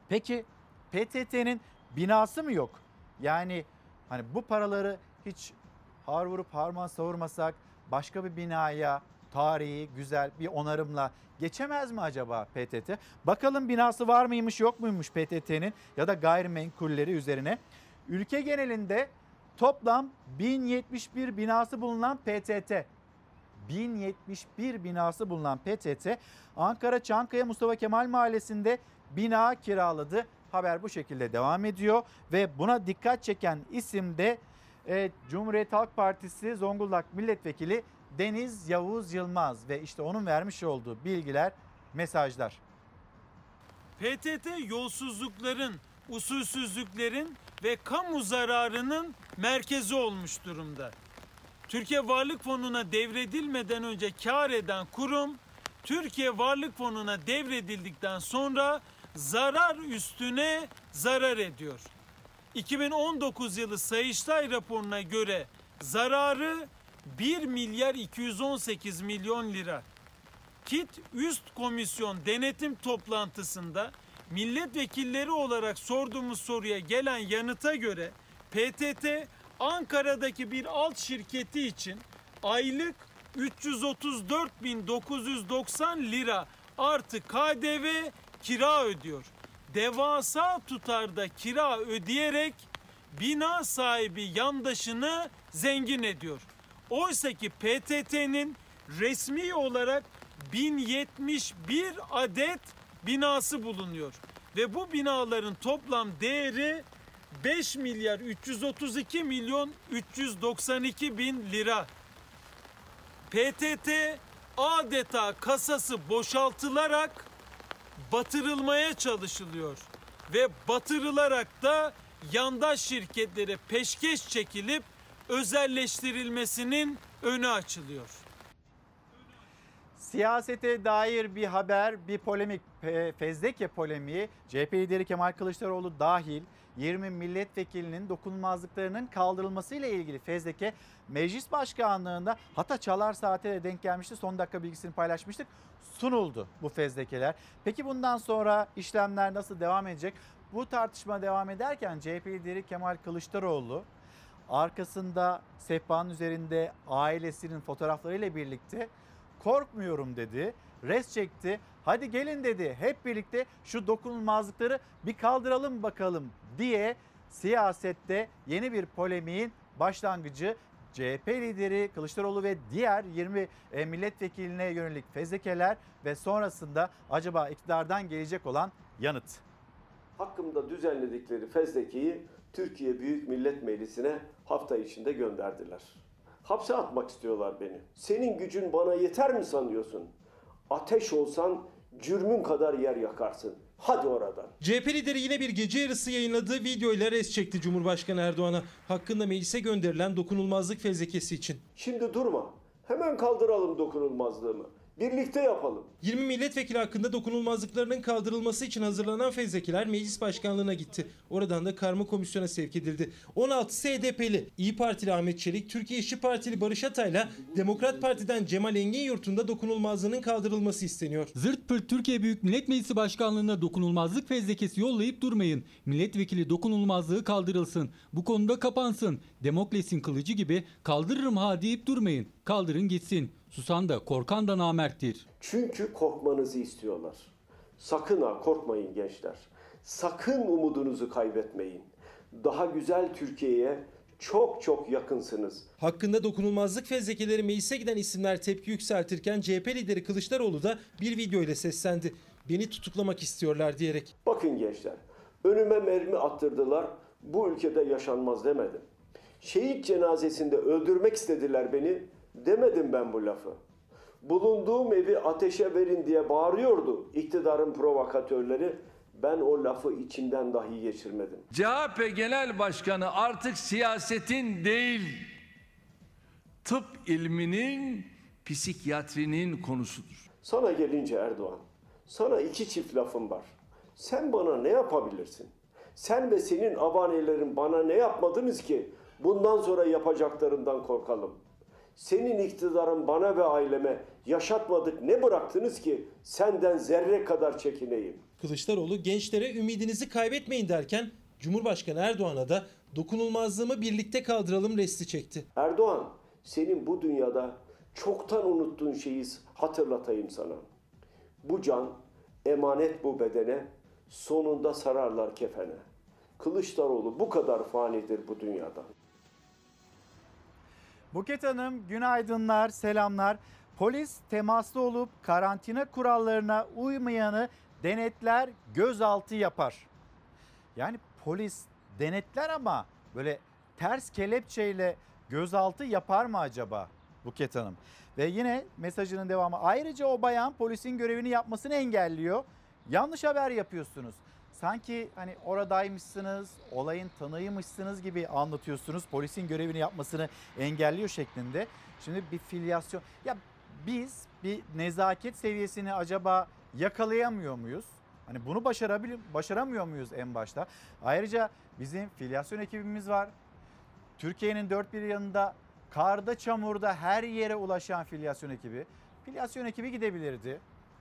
Peki P T T'nin binası mı yok? Yani hani bu paraları hiç har vurup harman savurmasak başka bir binaya, tarihi güzel bir onarımla geçemez mi acaba P T T? Bakalım binası var mıymış yok muymuş P T T'nin ya da gayrimenkulleri üzerine. Ülke genelinde toplam bin yetmiş bir binası bulunan P T T. bin yetmiş bir binası bulunan P T T Ankara Çankaya Mustafa Kemal Mahallesi'nde bina kiraladı. Haber bu şekilde devam ediyor ve buna dikkat çeken isim de e, Cumhuriyet Halk Partisi Zonguldak Milletvekili Deniz Yavuz Yılmaz ve işte onun vermiş olduğu bilgiler, mesajlar. P T T yolsuzlukların, usulsüzlüklerin ve kamu zararının merkezi olmuş durumda. Türkiye Varlık Fonu'na devredilmeden önce kar eden kurum, Türkiye Varlık Fonu'na devredildikten sonra zarar üstüne zarar ediyor. iki bin on dokuz yılı Sayıştay raporuna göre zararı bir milyar iki yüz on sekiz milyon lira. Kit Üst Komisyon denetim toplantısında milletvekilleri olarak sorduğumuz soruya gelen yanıta göre P T T Ankara'daki bir alt şirketi için aylık üç yüz otuz dört bin dokuz yüz doksan lira artı K D V kira ödüyor. Devasa tutarda kira ödeyerek bina sahibi yandaşını zengin ediyor. Oysa ki P T T'nin resmi olarak bin yetmiş bir adet binası bulunuyor. Ve bu binaların toplam değeri beş milyar üç yüz otuz iki milyon üç yüz doksan iki bin lira. P T T adeta kasası boşaltılarak batırılmaya çalışılıyor ve batırılarak da yandaş şirketlere peşkeş çekilip özelleştirilmesinin önü açılıyor. Siyasete dair bir haber, bir polemik, fezleke polemiği. C H P lideri Kemal Kılıçdaroğlu dahil yirmi milletvekilinin dokunulmazlıklarının kaldırılmasıyla ilgili fezleke meclis başkanlığında, hatta çalar saate de denk gelmişti. Son dakika bilgisini paylaşmıştık. Sunuldu bu fezlekeler. Peki bundan sonra işlemler nasıl devam edecek? Bu tartışma devam ederken C H P lideri Kemal Kılıçdaroğlu arkasında sehpanın üzerinde ailesinin fotoğraflarıyla birlikte korkmuyorum dedi. Res çekti. hadi gelin dedi, hep birlikte şu dokunulmazlıkları bir kaldıralım bakalım diye siyasette yeni bir polemiğin başlangıcı. C H P lideri Kılıçdaroğlu ve diğer yirmi milletvekiline yönelik fezlekeler ve sonrasında acaba iktidardan gelecek olan yanıt. Hakkımda düzenledikleri fezlekeyi Türkiye Büyük Millet Meclisi'ne hafta içinde gönderdiler. Hapse atmak istiyorlar beni. Senin gücün bana yeter mi sanıyorsun? Ateş olsan cürmün kadar yer yakarsın. Hadi oradan. C H P lideri yine bir gece yarısı yayınladığı videoyla res çekti Cumhurbaşkanı Erdoğan'a. Hakkında meclise gönderilen dokunulmazlık fezlekesi için. Şimdi durma. Hemen kaldıralım dokunulmazlığımı. Birlikte yapalım. yirmi milletvekili hakkında dokunulmazlıklarının kaldırılması için hazırlanan fezlekeler meclis başkanlığına gitti. Oradan da karma komisyona sevk edildi. on altısı H D P'li, İyi Partili Ahmet Çelik, Türkiye İşçi Partili Barış Atay'la Demokrat Parti'den Cemal Enginyurt'un dokunulmazlığının kaldırılması isteniyor. Zırt pırt Türkiye Büyük Millet Meclisi Başkanlığı'na dokunulmazlık fezlekesi yollayıp durmayın. Milletvekili dokunulmazlığı kaldırılsın. Bu konuda kapansın. Demokles'in kılıcı gibi kaldırırım ha deyip durmayın. Kaldırın gitsin. Susan da korkan da namerttir. Çünkü korkmanızı istiyorlar. Sakın ha korkmayın gençler. Sakın umudunuzu kaybetmeyin. Daha güzel Türkiye'ye çok çok yakınsınız. Hakkında dokunulmazlık fezlekeleri meclise giden isimler tepki yükseltirken C H P lideri Kılıçdaroğlu da bir video ile seslendi. Beni tutuklamak istiyorlar diyerek. Bakın gençler, önüme mermi attırdılar, bu ülkede yaşanmaz demedim. Şehit cenazesinde öldürmek istediler beni. Demedim ben bu lafı. Bulunduğum evi ateşe verin diye bağırıyordu iktidarın provokatörleri. Ben o lafı içimden dahi geçirmedim. C H P Genel Başkanı artık siyasetin değil, tıp ilminin, psikiyatrinin konusudur. Sana gelince Erdoğan, sana iki çift lafım var. Sen bana ne yapabilirsin? Sen ve senin abanelerin bana ne yapmadınız ki bundan sonra yapacaklarından korkalım? Senin iktidarın bana ve aileme yaşatmadık ne bıraktınız ki senden zerre kadar çekineyim. Kılıçdaroğlu gençlere ümidinizi kaybetmeyin derken Cumhurbaşkanı Erdoğan'a da dokunulmazlığımı birlikte kaldıralım resti çekti. Erdoğan, senin bu dünyada çoktan unuttuğun şeyi hatırlatayım sana. Bu can, emanet bu bedene, sonunda sararlar kefene. Kılıçdaroğlu bu kadar fanidir bu dünyada. Buket Hanım, günaydınlar, selamlar. Polis temaslı olup karantina kurallarına uymayanı denetler, gözaltı yapar. Yani polis denetler ama böyle ters kelepçeyle gözaltı yapar mı acaba Buket Hanım? Ve yine mesajının devamı. Ayrıca o bayan polisin görevini yapmasını engelliyor. Yanlış haber yapıyorsunuz. Sanki hani oradaymışsınız, olayın tanığıymışsınız gibi anlatıyorsunuz. Polisin görevini yapmasını engelliyor şeklinde. Şimdi bir filyasyon. Ya biz bir nezaket seviyesini acaba yakalayamıyor muyuz? Hani bunu başarabilir, başaramıyor muyuz en başta? Ayrıca bizim filyasyon ekibimiz var. Türkiye'nin dört bir yanında karda çamurda her yere ulaşan filyasyon ekibi. Filyasyon ekibi gidebilirdi.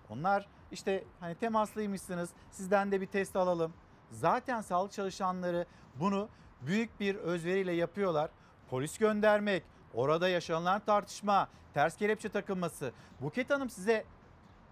Onlar işte hani temaslıymışsınız, sizden de bir test alalım. Zaten sağlık çalışanları bunu büyük bir özveriyle yapıyorlar. Polis göndermek, orada yaşanılan tartışma, ters kelepçe takılması. Buket Hanım, size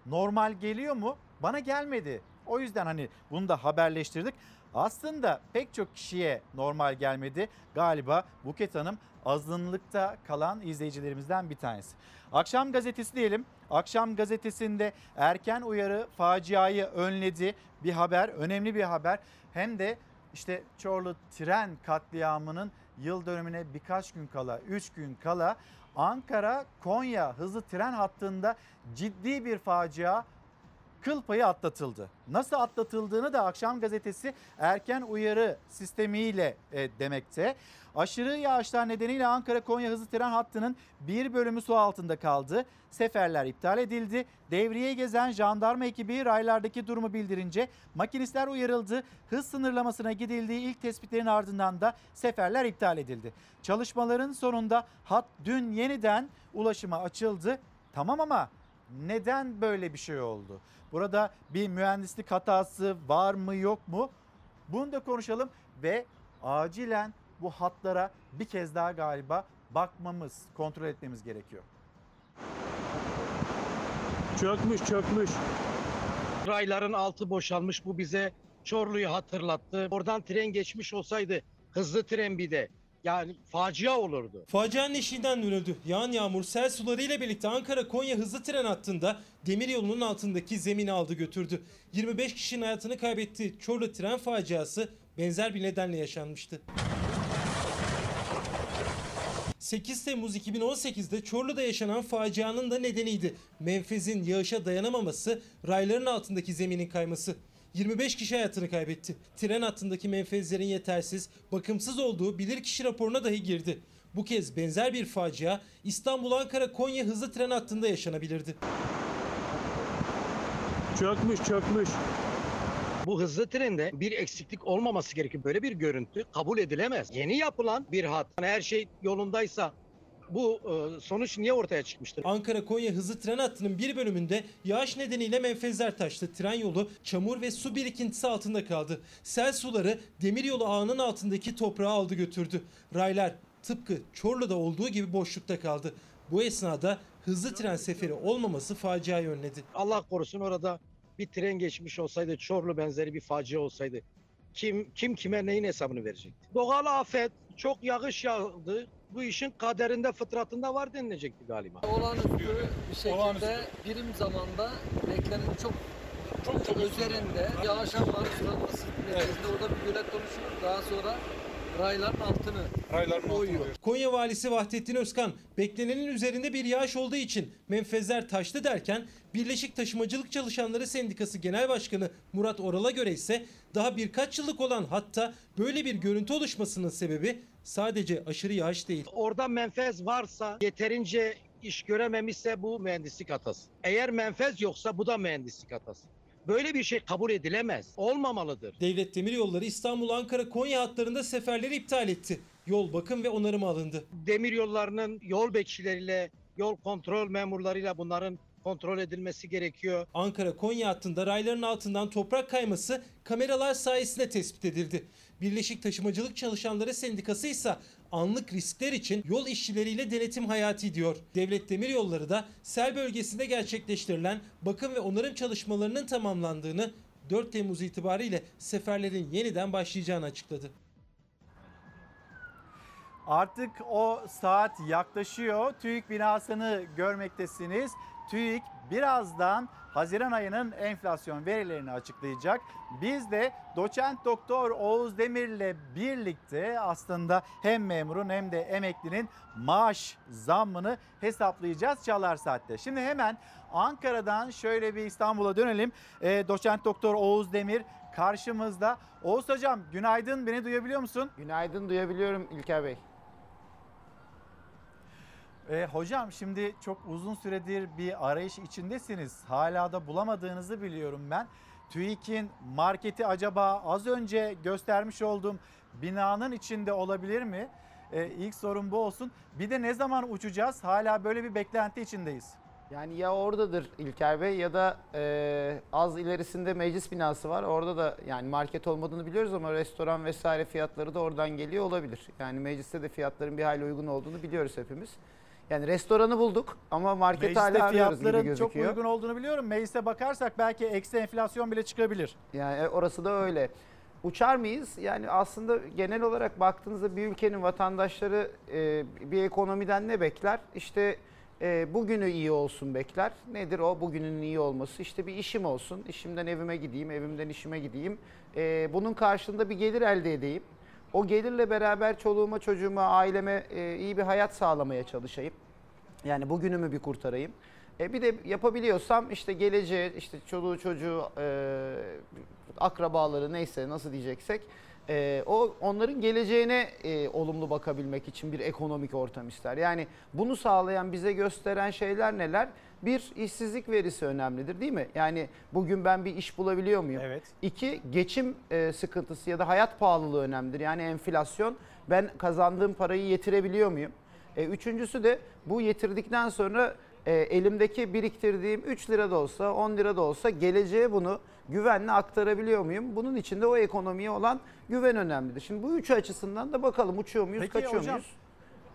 normal geliyor mu? Bana gelmedi. O yüzden hani bunu da haberleştirdik. Aslında pek çok kişiye normal gelmedi. Galiba Buket Hanım azınlıkta kalan izleyicilerimizden bir tanesi. Akşam gazetesi diyelim. Akşam gazetesinde erken uyarı faciayı önledi bir haber, önemli bir haber. Hem de işte Çorlu tren katliamının yıl dönümüne birkaç gün kala, üç gün kala Ankara-Konya hızlı tren hattında ciddi bir facia kıl payı atlatıldı. Nasıl atlatıldığını da Akşam gazetesi erken uyarı sistemiyle demekte. Aşırı yağışlar nedeniyle Ankara-Konya hızlı tren hattının bir bölümü su altında kaldı. Seferler iptal edildi. Devriye gezen jandarma ekibi raylardaki durumu bildirince makinistler uyarıldı. Hız sınırlamasına gidildiği ilk tespitlerin ardından da seferler iptal edildi. Çalışmaların sonunda hat dün yeniden ulaşıma açıldı. Tamam ama neden böyle bir şey oldu? Burada bir mühendislik hatası var mı yok mu? Bunu da konuşalım ve acilen bu hatlara bir kez daha galiba bakmamız, kontrol etmemiz gerekiyor. Çökmüş, çökmüş. Rayların altı boşalmış, bu bize Çorlu'yu hatırlattı. Oradan tren geçmiş olsaydı, hızlı tren bir de, yani facia olurdu. Facianın eşiğinden dönüldü. Yağan yağmur sel sularıyla birlikte Ankara-Konya hızlı tren hattında demiryolunun altındaki zemini aldı götürdü. yirmi beş kişinin hayatını kaybettiği Çorlu tren faciası benzer bir nedenle yaşanmıştı. sekiz Temmuz iki bin on sekiz'de Çorlu'da yaşanan facianın da nedeniydi. Menfezin yağışa dayanamaması, rayların altındaki zeminin kayması. yirmi beş kişi hayatını kaybetti. Tren hattındaki menfezlerin yetersiz, bakımsız olduğu bilirkişi raporuna dahi girdi. Bu kez benzer bir facia İstanbul-Ankara-Konya hızlı tren hattında yaşanabilirdi. Çökmüş, çökmüş. Bu hızlı trende bir eksiklik olmaması gerekiyor. Böyle bir görüntü kabul edilemez. Yeni yapılan bir hat. Yani her şey yolundaysa bu sonuç niye ortaya çıkmıştır? Ankara-Konya hızlı tren hattının bir bölümünde yağış nedeniyle menfezler taştı. Tren yolu çamur ve su birikintisi altında kaldı. Sel suları demiryolu ağının altındaki toprağı aldı götürdü. Raylar tıpkı Çorlu'da olduğu gibi boşlukta kaldı. Bu esnada hızlı tren seferi olmaması faciayı önledi. Allah korusun, orada bir tren geçmiş olsaydı, Çorlu benzeri bir facia olsaydı kim kim kime neyin hesabını verecekti? Doğal afet, çok yağış yağdı. Bu işin kaderinde, fıtratında var denilecekti galiba. Olağanüstü bir şekilde Olağanüstü. birim zamanda beklenin çok çok, çok üzerinde yağışa maruz kalması neticesinde orada bir gölet oluşuyor. Daha sonra rayların altını Raylar koyuyor. Konya valisi Vahdettin Özkan, beklenenin üzerinde bir yağış olduğu için menfezler taştı derken, Birleşik Taşımacılık Çalışanları Sendikası Genel Başkanı Murat Oral'a göre ise daha birkaç yıllık olan hatta böyle bir görüntü oluşmasının sebebi sadece aşırı yağış değil. Orada menfez varsa, yeterince iş görememişse bu mühendislik hatası. Eğer menfez yoksa bu da mühendislik hatası. Böyle bir şey kabul edilemez. Olmamalıdır. Devlet Demiryolları İstanbul-Ankara-Konya hatlarında seferleri iptal etti. Yol bakım ve onarımı alındı. Demiryollarının yol bekçileriyle, yol kontrol memurlarıyla bunların kontrol edilmesi gerekiyor. Ankara-Konya hattında rayların altından toprak kayması kameralar sayesinde tespit edildi. Birleşik Taşımacılık Çalışanları Sendikası ise anlık riskler için yol işçileriyle denetim hayati diyor. Devlet Demiryolları da sel bölgesinde gerçekleştirilen bakım ve onarım çalışmalarının tamamlandığını, dört Temmuz itibariyle seferlerin yeniden başlayacağını açıkladı. Artık o saat yaklaşıyor. TÜİK binasını görmektesiniz. TÜİK birazdan Haziran ayının enflasyon verilerini açıklayacak. Biz de Doçent Doktor Oğuz Demir'le birlikte aslında hem memurun hem de emeklinin maaş zammını hesaplayacağız Çalar Saat'te. Şimdi hemen Ankara'dan şöyle bir İstanbul'a dönelim. E, Doçent Doktor Oğuz Demir karşımızda. Oğuz hocam, günaydın, beni duyabiliyor musun? Günaydın, duyabiliyorum İlker Bey. E, hocam, şimdi çok uzun süredir bir arayış içindesiniz. Hala da bulamadığınızı biliyorum ben. TÜİK'in marketi acaba az önce göstermiş olduğum binanın içinde olabilir mi? E, ilk sorun bu olsun. Bir de ne zaman uçacağız? Hala böyle bir beklenti içindeyiz. Yani ya oradadır İlker Bey ya da e, az ilerisinde meclis binası var. Orada da yani market olmadığını biliyoruz ama restoran vesaire fiyatları da oradan geliyor olabilir. Yani mecliste de fiyatların bir hayli uygun olduğunu biliyoruz hepimiz. Yani restoranı bulduk ama market hala arıyoruz gibi gözüküyor. Çok uygun olduğunu biliyorum. Meclise bakarsak belki eksi enflasyon bile çıkabilir. Yani orası da öyle. Uçar mıyız? Yani aslında genel olarak baktığınızda bir ülkenin vatandaşları bir ekonomiden ne bekler? İşte bugünü iyi olsun bekler. Nedir o bugünün iyi olması? İşte bir işim olsun. İşimden evime gideyim, evimden işime gideyim. Bunun karşılığında bir gelir elde edeyim. O gelirle beraber çoluğuma, çocuğuma, aileme iyi bir hayat sağlamaya çalışayım. Yani bugünümü bir kurtarayım. E bir de yapabiliyorsam işte geleceğe, işte çoluğu, çocuğu, e, akrabaları neyse nasıl diyeceksek e, o onların geleceğine e, olumlu bakabilmek için bir ekonomik ortam ister. Yani bunu sağlayan, bize gösteren şeyler neler? Bir, işsizlik verisi önemlidir değil mi? Yani bugün ben bir iş bulabiliyor muyum? Evet. İki, geçim e, sıkıntısı ya da hayat pahalılığı önemlidir. Yani enflasyon, ben kazandığım parayı yetirebiliyor muyum? E, üçüncüsü de bu yetirdikten sonra e, elimdeki biriktirdiğim üç lira da olsa on lira da olsa geleceğe bunu güvenle aktarabiliyor muyum? Bunun için de o ekonomiye olan güven önemlidir. Şimdi bu üç açısından da bakalım uçuyor muyuz, Peki, kaçıyor hocam, muyuz?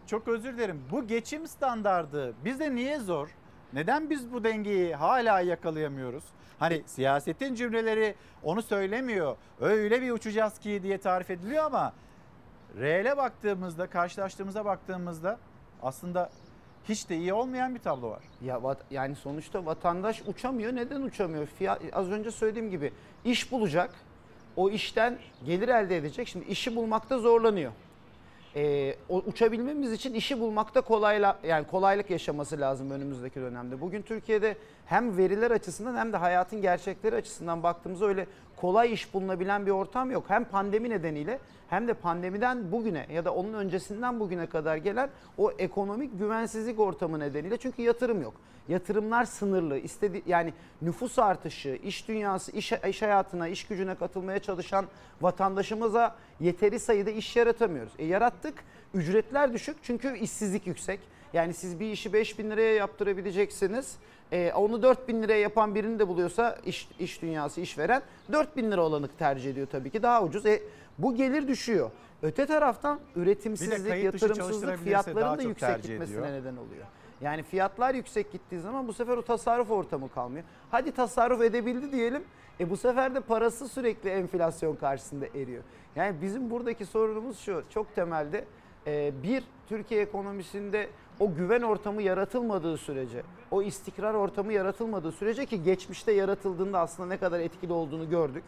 Çok özür dilerim. Bu geçim standardı bizde niye zor? Neden biz bu dengeyi hala yakalayamıyoruz? Hani siyasetin cümleleri onu söylemiyor. Öyle bir uçacağız ki diye tarif ediliyor ama reele baktığımızda, karşılaştığımıza baktığımızda aslında hiç de iyi olmayan bir tablo var. Ya yani sonuçta vatandaş uçamıyor. Neden uçamıyor? Fiyat, az önce söylediğim gibi iş bulacak. O işten gelir elde edecek. Şimdi işi bulmakta zorlanıyor. Ee, uçabilmemiz için işi bulmakta kolayla, yani kolaylık yaşaması lazım önümüzdeki dönemde. Bugün Türkiye'de hem veriler açısından hem de hayatın gerçekleri açısından baktığımızda öyle kolay iş bulunabilen bir ortam yok. Hem pandemi nedeniyle hem de pandemiden bugüne ya da onun öncesinden bugüne kadar gelen o ekonomik güvensizlik ortamı nedeniyle, çünkü yatırım yok. Yatırımlar sınırlı. İstedi, yani nüfus artışı, iş dünyası, iş, iş hayatına, iş gücüne katılmaya çalışan vatandaşımıza yeteri sayıda iş yaratamıyoruz. E, yarattık. Ücretler düşük çünkü işsizlik yüksek. Yani siz bir işi beş bin liraya yaptırabileceksiniz. E, onu dört bin liraya yapan birini de buluyorsa iş, iş dünyası, işveren dört bin lira olanı tercih ediyor tabii ki. Daha ucuz. E, bu gelir düşüyor. Öte taraftan üretimsizlik, yatırımsızlık fiyatların da yüksek gitmesine ediyor. Neden oluyor. Yani fiyatlar yüksek gittiği zaman bu sefer o tasarruf ortamı kalmıyor. Hadi tasarruf edebildi diyelim. E bu sefer de parası sürekli enflasyon karşısında eriyor. Yani bizim buradaki sorunumuz şu. Çok temelde bir, Türkiye ekonomisinde o güven ortamı yaratılmadığı sürece, o istikrar ortamı yaratılmadığı sürece, ki geçmişte yaratıldığında aslında ne kadar etkili olduğunu gördük.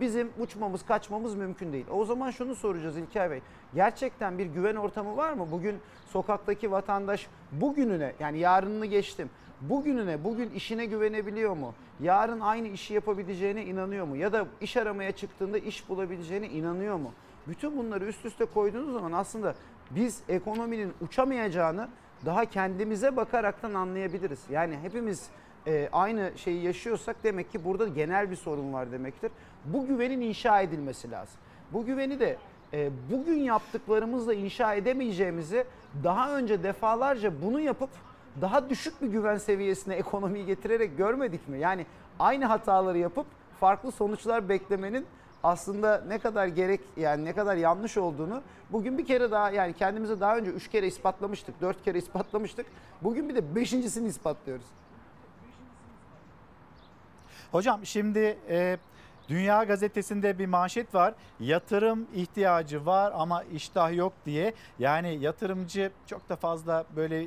Bizim uçmamız, kaçmamız mümkün değil. O zaman şunu soracağız İlker Bey. Gerçekten bir güven ortamı var mı? Bugün sokaktaki vatandaş bugününe, yani yarınını geçtim, bugününe, bugün işine güvenebiliyor mu? Yarın aynı işi yapabileceğine inanıyor mu? Ya da iş aramaya çıktığında iş bulabileceğine inanıyor mu? Bütün bunları üst üste koyduğunuz zaman aslında biz ekonominin uçamayacağını daha kendimize bakaraktan anlayabiliriz. Yani hepimiz e, aynı şeyi yaşıyorsak demek ki burada genel bir sorun var demektir. Bu güvenin inşa edilmesi lazım. Bu güveni de e, bugün yaptıklarımızla inşa edemeyeceğimizi, daha önce defalarca bunu yapıp daha düşük bir güven seviyesine ekonomiyi getirerek görmedik mi? Yani aynı hataları yapıp farklı sonuçlar beklemenin aslında ne kadar gerek, yani ne kadar yanlış olduğunu bugün bir kere daha, yani kendimize daha önce üç kere ispatlamıştık, dört kere ispatlamıştık. Bugün bir de beşincisini ispatlıyoruz. Hocam şimdi e, Dünya Gazetesi'nde bir manşet var. Yatırım ihtiyacı var ama iştah yok diye. Yani yatırımcı çok da fazla böyle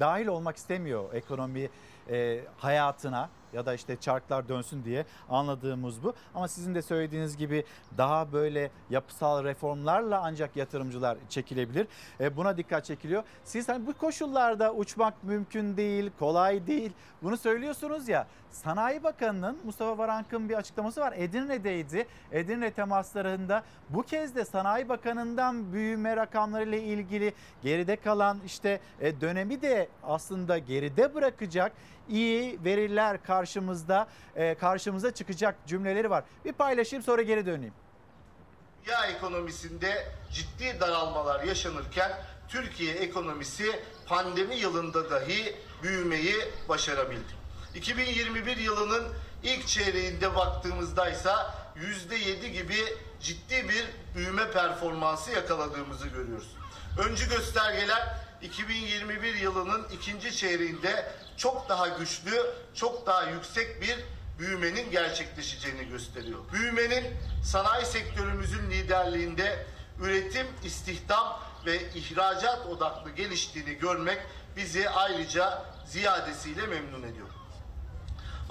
dahil olmak istemiyor ekonomi e, hayatına. Ya da işte çarklar dönsün diye anladığımız bu. Ama sizin de söylediğiniz gibi daha böyle yapısal reformlarla ancak yatırımcılar çekilebilir. E buna dikkat çekiliyor. Siz hani bu koşullarda uçmak mümkün değil, kolay değil. Bunu söylüyorsunuz ya. Sanayi Bakanı'nın, Mustafa Varank'ın bir açıklaması var. Edirne'deydi. Edirne temaslarında bu kez de Sanayi Bakanı'ndan büyüme rakamlarıyla ilgili geride kalan işte dönemi de aslında geride bırakacak iyi veriler karşımızda, karşımıza çıkacak cümleleri var. Bir paylaşayım, sonra geri döneyim. Dünya ekonomisinde ciddi daralmalar yaşanırken Türkiye ekonomisi pandemi yılında dahi büyümeyi başarabildi. iki bin yirmi bir yılının ilk çeyreğinde baktığımızda ise yüzde yedi gibi ciddi bir büyüme performansı yakaladığımızı görüyoruz. Öncü göstergeler iki bin yirmi bir yılının ikinci çeyreğinde çok daha güçlü, çok daha yüksek bir büyümenin gerçekleşeceğini gösteriyor. Büyümenin sanayi sektörümüzün liderliğinde üretim, istihdam ve ihracat odaklı geliştiğini görmek bizi ayrıca ziyadesiyle memnun ediyor.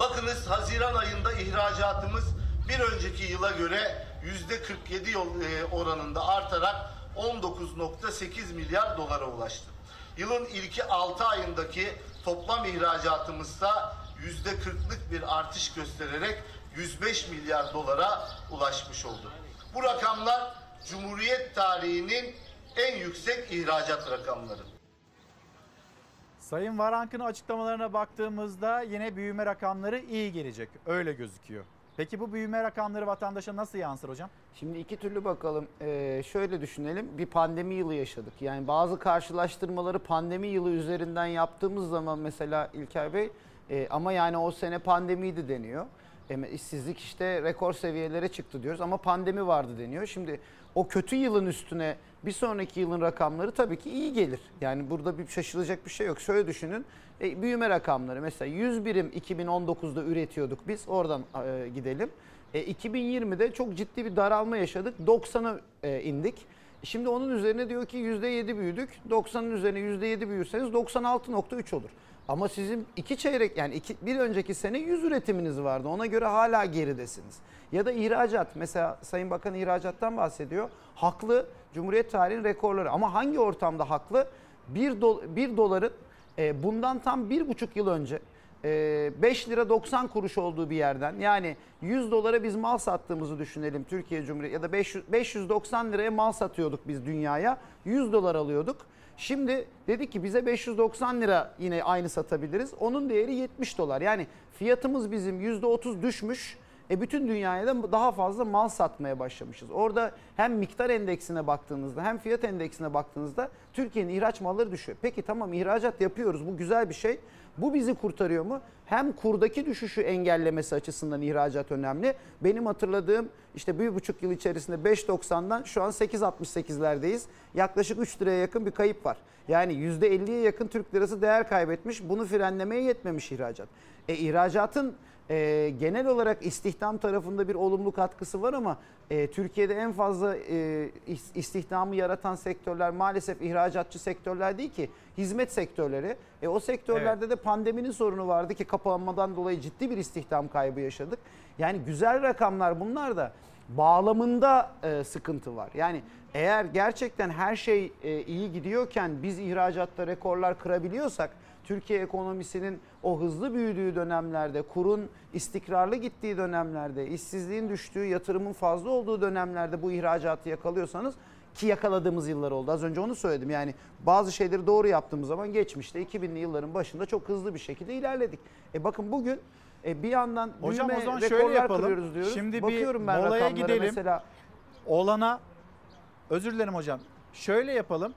Bakınız, Haziran ayında ihracatımız bir önceki yıla göre yüzde kırk yedi oranında artarak on dokuz nokta sekiz milyar dolara ulaştı. Yılın ilk altı ayındaki toplam ihracatımızda yüzde kırklık bir artış göstererek yüz beş milyar dolara ulaşmış oldu. Bu rakamlar Cumhuriyet tarihinin en yüksek ihracat rakamları. Sayın Varank'ın açıklamalarına baktığımızda yine büyüme rakamları iyi gelecek. Öyle gözüküyor. Peki bu büyüme rakamları vatandaşa nasıl yansır hocam? Şimdi iki türlü bakalım. Ee, şöyle düşünelim. Bir pandemi yılı yaşadık. Yani bazı karşılaştırmaları pandemi yılı üzerinden yaptığımız zaman mesela İlker Bey e, ama yani o sene pandemiydi deniyor. işsizlik işte rekor seviyelere çıktı diyoruz ama pandemi vardı deniyor. Şimdi o kötü yılın üstüne bir sonraki yılın rakamları tabii ki iyi gelir. Yani burada bir şaşılacak bir şey yok. Şöyle düşünün, e, büyüme rakamları mesela yüz birim iki bin on dokuzda üretiyorduk biz, oradan e, gidelim. E, iki bin yirmide çok ciddi bir daralma yaşadık, doksana e, indik. Şimdi onun üzerine diyor ki yüzde yedi büyüdük, doksanın üzerine yüzde yedi büyürseniz doksan altı nokta üç olur. Ama sizin iki çeyrek yani iki, bir önceki sene yüz üretiminiz vardı. Ona göre hala geridesiniz. Ya da ihracat. Mesela Sayın Bakan ihracattan bahsediyor. Haklı, Cumhuriyet tarihinin rekorları. Ama hangi ortamda haklı? Bir, do, bir doların e, bundan tam bir buçuk yıl önce e, beş lira doksan kuruş olduğu bir yerden. Yani yüz dolara biz mal sattığımızı düşünelim. Türkiye Cumhuriyeti ya da beş yüz, beş yüz doksan liraya mal satıyorduk biz dünyaya. yüz dolar alıyorduk. Şimdi dedik ki bize beş yüz doksan lira yine aynı satabiliriz. Onun değeri yetmiş dolar. Yani fiyatımız bizim yüzde otuz düşmüş. E bütün dünyaya da daha fazla mal satmaya başlamışız. Orada hem miktar endeksine baktığınızda hem fiyat endeksine baktığınızda Türkiye'nin ihraç malları düşüyor. Peki tamam, ihracat yapıyoruz, bu güzel bir şey. Bu bizi kurtarıyor mu? Hem kurdaki düşüşü engellemesi açısından ihracat önemli. Benim hatırladığım işte bir buçuk yıl içerisinde beş doksandan şu an sekiz altmış sekizlerdeyiz. Yaklaşık üç liraya yakın bir kayıp var. Yani yüzde elliye yakın Türk lirası değer kaybetmiş. Bunu frenlemeye yetmemiş ihracat. E ihracatın e, genel olarak istihdam tarafında bir olumlu katkısı var ama e, Türkiye'de en fazla e, istihdamı yaratan sektörler maalesef ihracatçı sektörler değil ki, hizmet sektörleri. E, o sektörlerde evet. de pandeminin sorunu vardı ki kapanmadan dolayı ciddi bir istihdam kaybı yaşadık. Yani güzel rakamlar bunlar da bağlamında e, sıkıntı var. Yani eğer gerçekten her şey e, iyi gidiyorken biz ihracatta rekorlar kırabiliyorsak, Türkiye ekonomisinin o hızlı büyüdüğü dönemlerde, kurun istikrarlı gittiği dönemlerde, işsizliğin düştüğü, yatırımın fazla olduğu dönemlerde bu ihracatı yakalıyorsanız, ki yakaladığımız yıllar oldu. Az önce onu söyledim. Yani bazı şeyleri doğru yaptığımız zaman geçmişte iki binli yılların başında çok hızlı bir şekilde ilerledik. E bakın bugün e bir yandan büyüme, hocam o zaman şöyle yapalım. Diyoruz. Şimdi bakıyorum bir ben molaya gidelim. Mesela... Olana, özür dilerim hocam. Şöyle yapalım.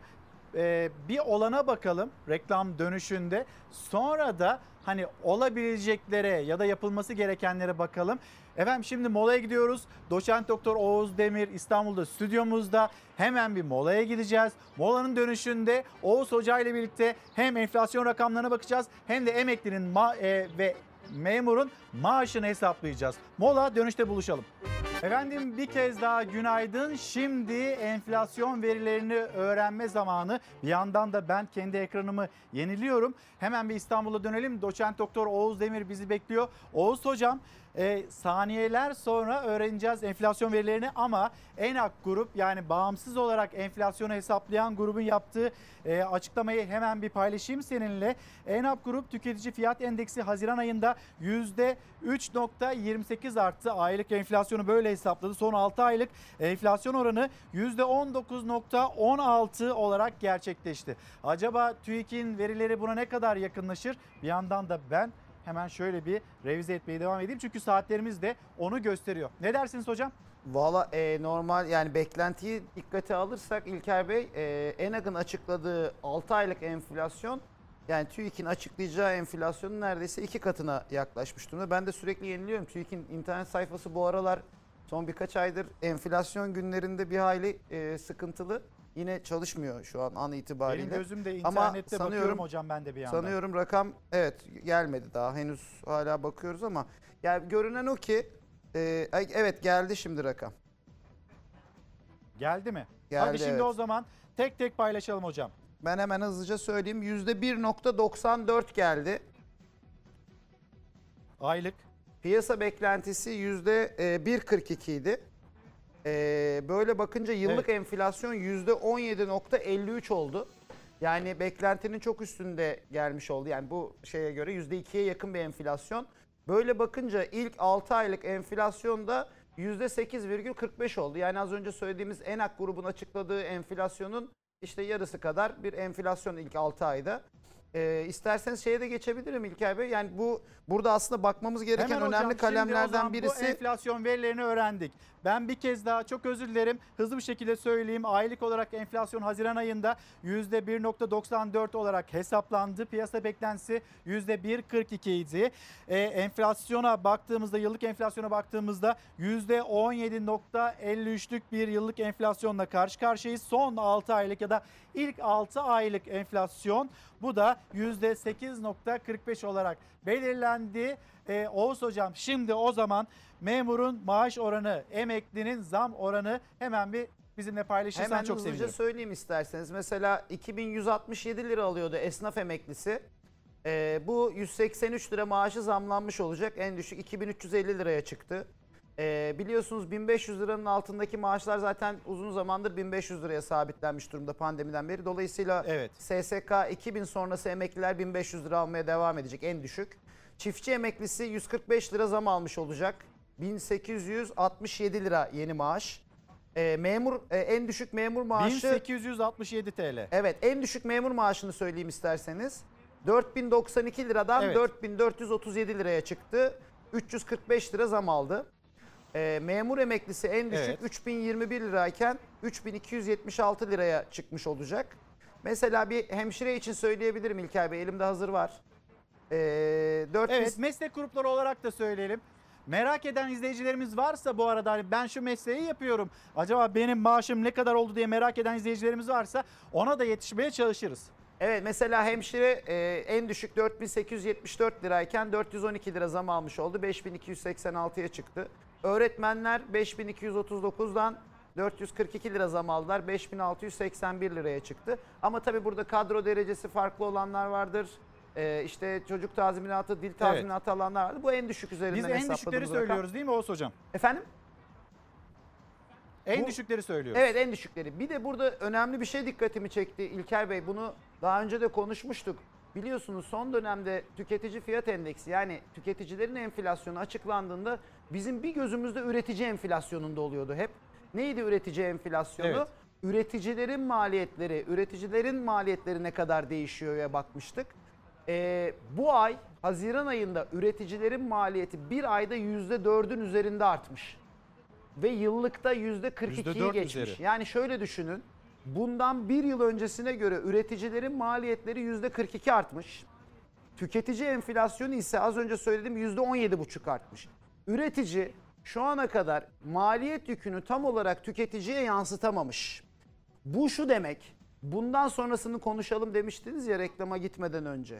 Ee, bir olana bakalım reklam dönüşünde. Sonra da hani olabileceklere ya da yapılması gerekenlere bakalım. Efendim şimdi molaya gidiyoruz. Doçent Doktor Oğuz Demir İstanbul'da stüdyomuzda. Hemen bir molaya gideceğiz. Molanın dönüşünde Oğuz Hoca ile birlikte hem enflasyon rakamlarına bakacağız hem de emeklinin ma- e- ve memurun maaşını hesaplayacağız. Mola, dönüşte buluşalım. Efendim bir kez daha günaydın. Şimdi enflasyon verilerini öğrenme zamanı. Bir yandan da ben kendi ekranımı yeniliyorum. Hemen bir İstanbul'a dönelim. Doçent Doktor Oğuz Demir bizi bekliyor. Oğuz Hocam, e, saniyeler sonra öğreneceğiz enflasyon verilerini ama ENAG Grup, yani bağımsız olarak enflasyonu hesaplayan grubun yaptığı e, açıklamayı hemen bir paylaşayım seninle. ENAG Grup tüketici fiyat endeksi Haziran ayında yüzde üç nokta yirmi sekiz arttı. Aylık enflasyonu böyle hesapladı. Son altı aylık enflasyon oranı yüzde on dokuz nokta on altı olarak gerçekleşti. Acaba TÜİK'in verileri buna ne kadar yakınlaşır? Bir yandan da ben hemen şöyle bir revize etmeye devam edeyim. Çünkü saatlerimiz de onu gösteriyor. Ne dersiniz hocam? Valla e, normal yani beklentiyi dikkate alırsak İlker Bey, e, ENAG'ın açıkladığı altı aylık enflasyon, yani TÜİK'in açıklayacağı enflasyonun neredeyse iki katına yaklaşmış durumda. Ben de sürekli yeniliyorum. TÜİK'in internet sayfası bu aralar son birkaç aydır enflasyon günlerinde bir hayli e, sıkıntılı. Yine çalışmıyor şu an an itibariyle. Benim gözüm de internette ama sanıyorum, bakıyorum hocam ben de bir yandan. Sanıyorum rakam evet gelmedi daha, henüz hala bakıyoruz ama yani görünen o ki e, evet geldi şimdi rakam. Geldi mi? Geldi, hadi şimdi evet. O zaman tek tek paylaşalım hocam. Ben hemen hızlıca söyleyeyim. yüzde bir nokta doksan dört geldi. Aylık. Piyasa beklentisi yüzde bir nokta kırk iki idi. Ee, böyle bakınca yıllık evet. enflasyon yüzde on yedi nokta elli üç oldu. Yani beklentinin çok üstünde gelmiş oldu. Yani bu şeye göre yüzde ikiye yakın bir enflasyon. Böyle bakınca ilk altı aylık enflasyon da yüzde sekiz virgül kırk beş oldu. Yani az önce söylediğimiz ENAG grubun açıkladığı enflasyonun İşte yarısı kadar bir enflasyon ilk altı ayda. E, isterseniz şeye de geçebilirim İlker Bey. Yani bu burada aslında bakmamız gereken hemen önemli hocam, kalemlerden birisi. Bu enflasyon verilerini öğrendik. Ben bir kez daha çok özür dilerim. Hızlı bir şekilde söyleyeyim. Aylık olarak enflasyon Haziran ayında yüzde bir virgül doksan dört olarak hesaplandı. Piyasa beklentisi yüzde bir virgül kırk iki idi. E, enflasyona baktığımızda, yıllık enflasyona baktığımızda yüzde on yedi virgül elli üçlük bir yıllık enflasyonla karşı karşıyayız. Son altı aylık ya da ilk altı aylık enflasyon, bu da yüzde sekiz virgül kırk beş olarak belirlendi. Ee, Oğuz Hocam, şimdi o zaman memurun maaş oranı, emeklinin zam oranı hemen bir bizimle paylaşırsan hemen çok sevinirim. Hemen hızlıca söyleyeyim isterseniz. Mesela iki bin yüz altmış yedi lira alıyordu esnaf emeklisi. Ee, bu yüz seksen üç lira maaşı zamlanmış olacak. En düşük iki bin üç yüz elli liraya çıktı. Ee, biliyorsunuz bin beş yüz liranın altındaki maaşlar zaten uzun zamandır bin beş yüz liraya sabitlenmiş durumda pandemiden beri. Dolayısıyla evet. S S K iki bin sonrası emekliler bin beş yüz lira almaya devam edecek en düşük. Çiftçi emeklisi yüz kırk beş lira zam almış olacak. bin sekiz yüz altmış yedi lira yeni maaş. Ee, memur e, en düşük memur maaşı... bin sekiz yüz altmış yedi TL. Evet, en düşük memur maaşını söyleyeyim isterseniz. dört bin doksan iki liradan evet. dört bin dört yüz otuz yedi liraya çıktı. üç yüz kırk beş lira zam aldı. E, memur emeklisi en düşük evet. üç bin yirmi bir lirayken üç bin iki yüz yetmiş altı liraya çıkmış olacak. Mesela bir hemşire için söyleyebilirim İlker Bey, elimde hazır var. E, dört evet, meslek grupları olarak da söyleyelim. Merak eden izleyicilerimiz varsa bu arada, hani ben şu mesleği yapıyorum, acaba benim maaşım ne kadar oldu diye merak eden izleyicilerimiz varsa ona da yetişmeye çalışırız. Evet, mesela hemşire e, en düşük dört bin sekiz yüz yetmiş dört lirayken dört yüz on iki lira zam almış oldu. beş bin iki yüz seksen altıya çıktı. Öğretmenler beş bin iki yüz otuz dokuzdan dört yüz kırk iki lira zam aldılar. beş bin altı yüz seksen bir liraya çıktı. Ama tabii burada kadro derecesi farklı olanlar vardır. Ee, işte çocuk tazminatı, dil tazminatı evet. alanlar vardır. Bu en düşük üzerinden hesapladığımız rakam. Biz en düşükleri söylüyoruz değil mi Oğuz Hocam? Efendim? En Bu, düşükleri söylüyoruz. Evet, en düşükleri. Bir de burada önemli bir şey dikkatimi çekti İlker Bey. Bunu daha önce de konuşmuştuk. Biliyorsunuz son dönemde tüketici fiyat endeksi, yani tüketicilerin enflasyonu açıklandığında bizim bir gözümüzde üretici enflasyonunda oluyordu hep. Neydi üretici enflasyonu? Evet. Üreticilerin maliyetleri, üreticilerin maliyetleri ne kadar değişiyor'ya bakmıştık. Ee, bu ay Haziran ayında üreticilerin maliyeti bir ayda yüzde dördün üzerinde artmış. Ve yıllıkta yüzde kırk ikiyi geçmiş. Üzeri. Yani şöyle düşünün. Bundan bir yıl öncesine göre üreticilerin maliyetleri yüzde kırk iki artmış. Tüketici enflasyonu ise az önce söyledim yüzde on yedi virgül beş artmış. Üretici şu ana kadar maliyet yükünü tam olarak tüketiciye yansıtamamış. Bu şu demek, bundan sonrasını konuşalım demiştiniz ya reklama gitmeden önce.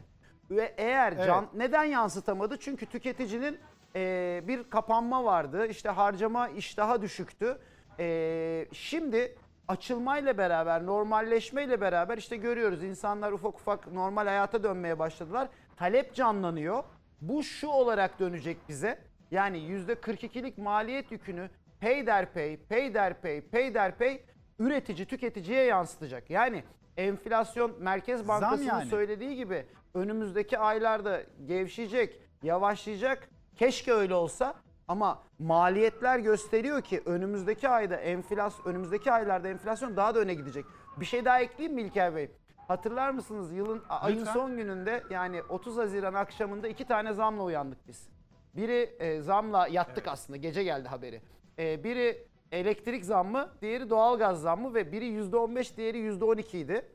Ve eğer evet. can, neden yansıtamadı? Çünkü tüketicinin e, bir kapanma vardı. İşte harcama iştahı düşüktü. E, şimdi... Açılmayla beraber, normalleşmeyle beraber işte görüyoruz, insanlar ufak ufak normal hayata dönmeye başladılar. Talep canlanıyor. Bu şu olarak dönecek bize. Yani yüzde kırk ikilik maliyet yükünü peyderpey, peyderpey, peyderpey üretici tüketiciye yansıtacak. Yani enflasyon Merkez Bankası'nın yani. söylediği gibi önümüzdeki aylarda gevşeyecek, yavaşlayacak. Keşke öyle olsa. Ama maliyetler gösteriyor ki önümüzdeki ayda enflasyon, önümüzdeki aylarda enflasyon daha da öne gidecek. Bir şey daha ekleyeyim mi İlker Bey? Hatırlar mısınız yılın Lütfen. ayın son gününde, yani otuz Haziran akşamında iki tane zamla uyandık biz. Biri e, zamla yattık evet. aslında, gece geldi haberi. E, biri elektrik zammı, diğeri doğalgaz zammı ve biri yüzde on beş, diğeri yüzde on iki idi.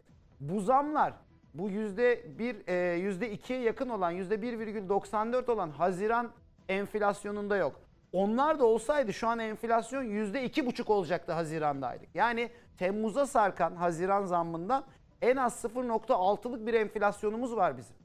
Bu zamlar, bu yüzde bir, e, yüzde ikiye yakın olan, yüzde bir virgül doksan dört olan Haziran enflasyonunda yok. Onlar da olsaydı şu an enflasyon yüzde iki virgül beş olacaktı Haziran'daydık. Yani Temmuz'a sarkan Haziran zammından en az sıfır virgül altılık bir enflasyonumuz var bizim.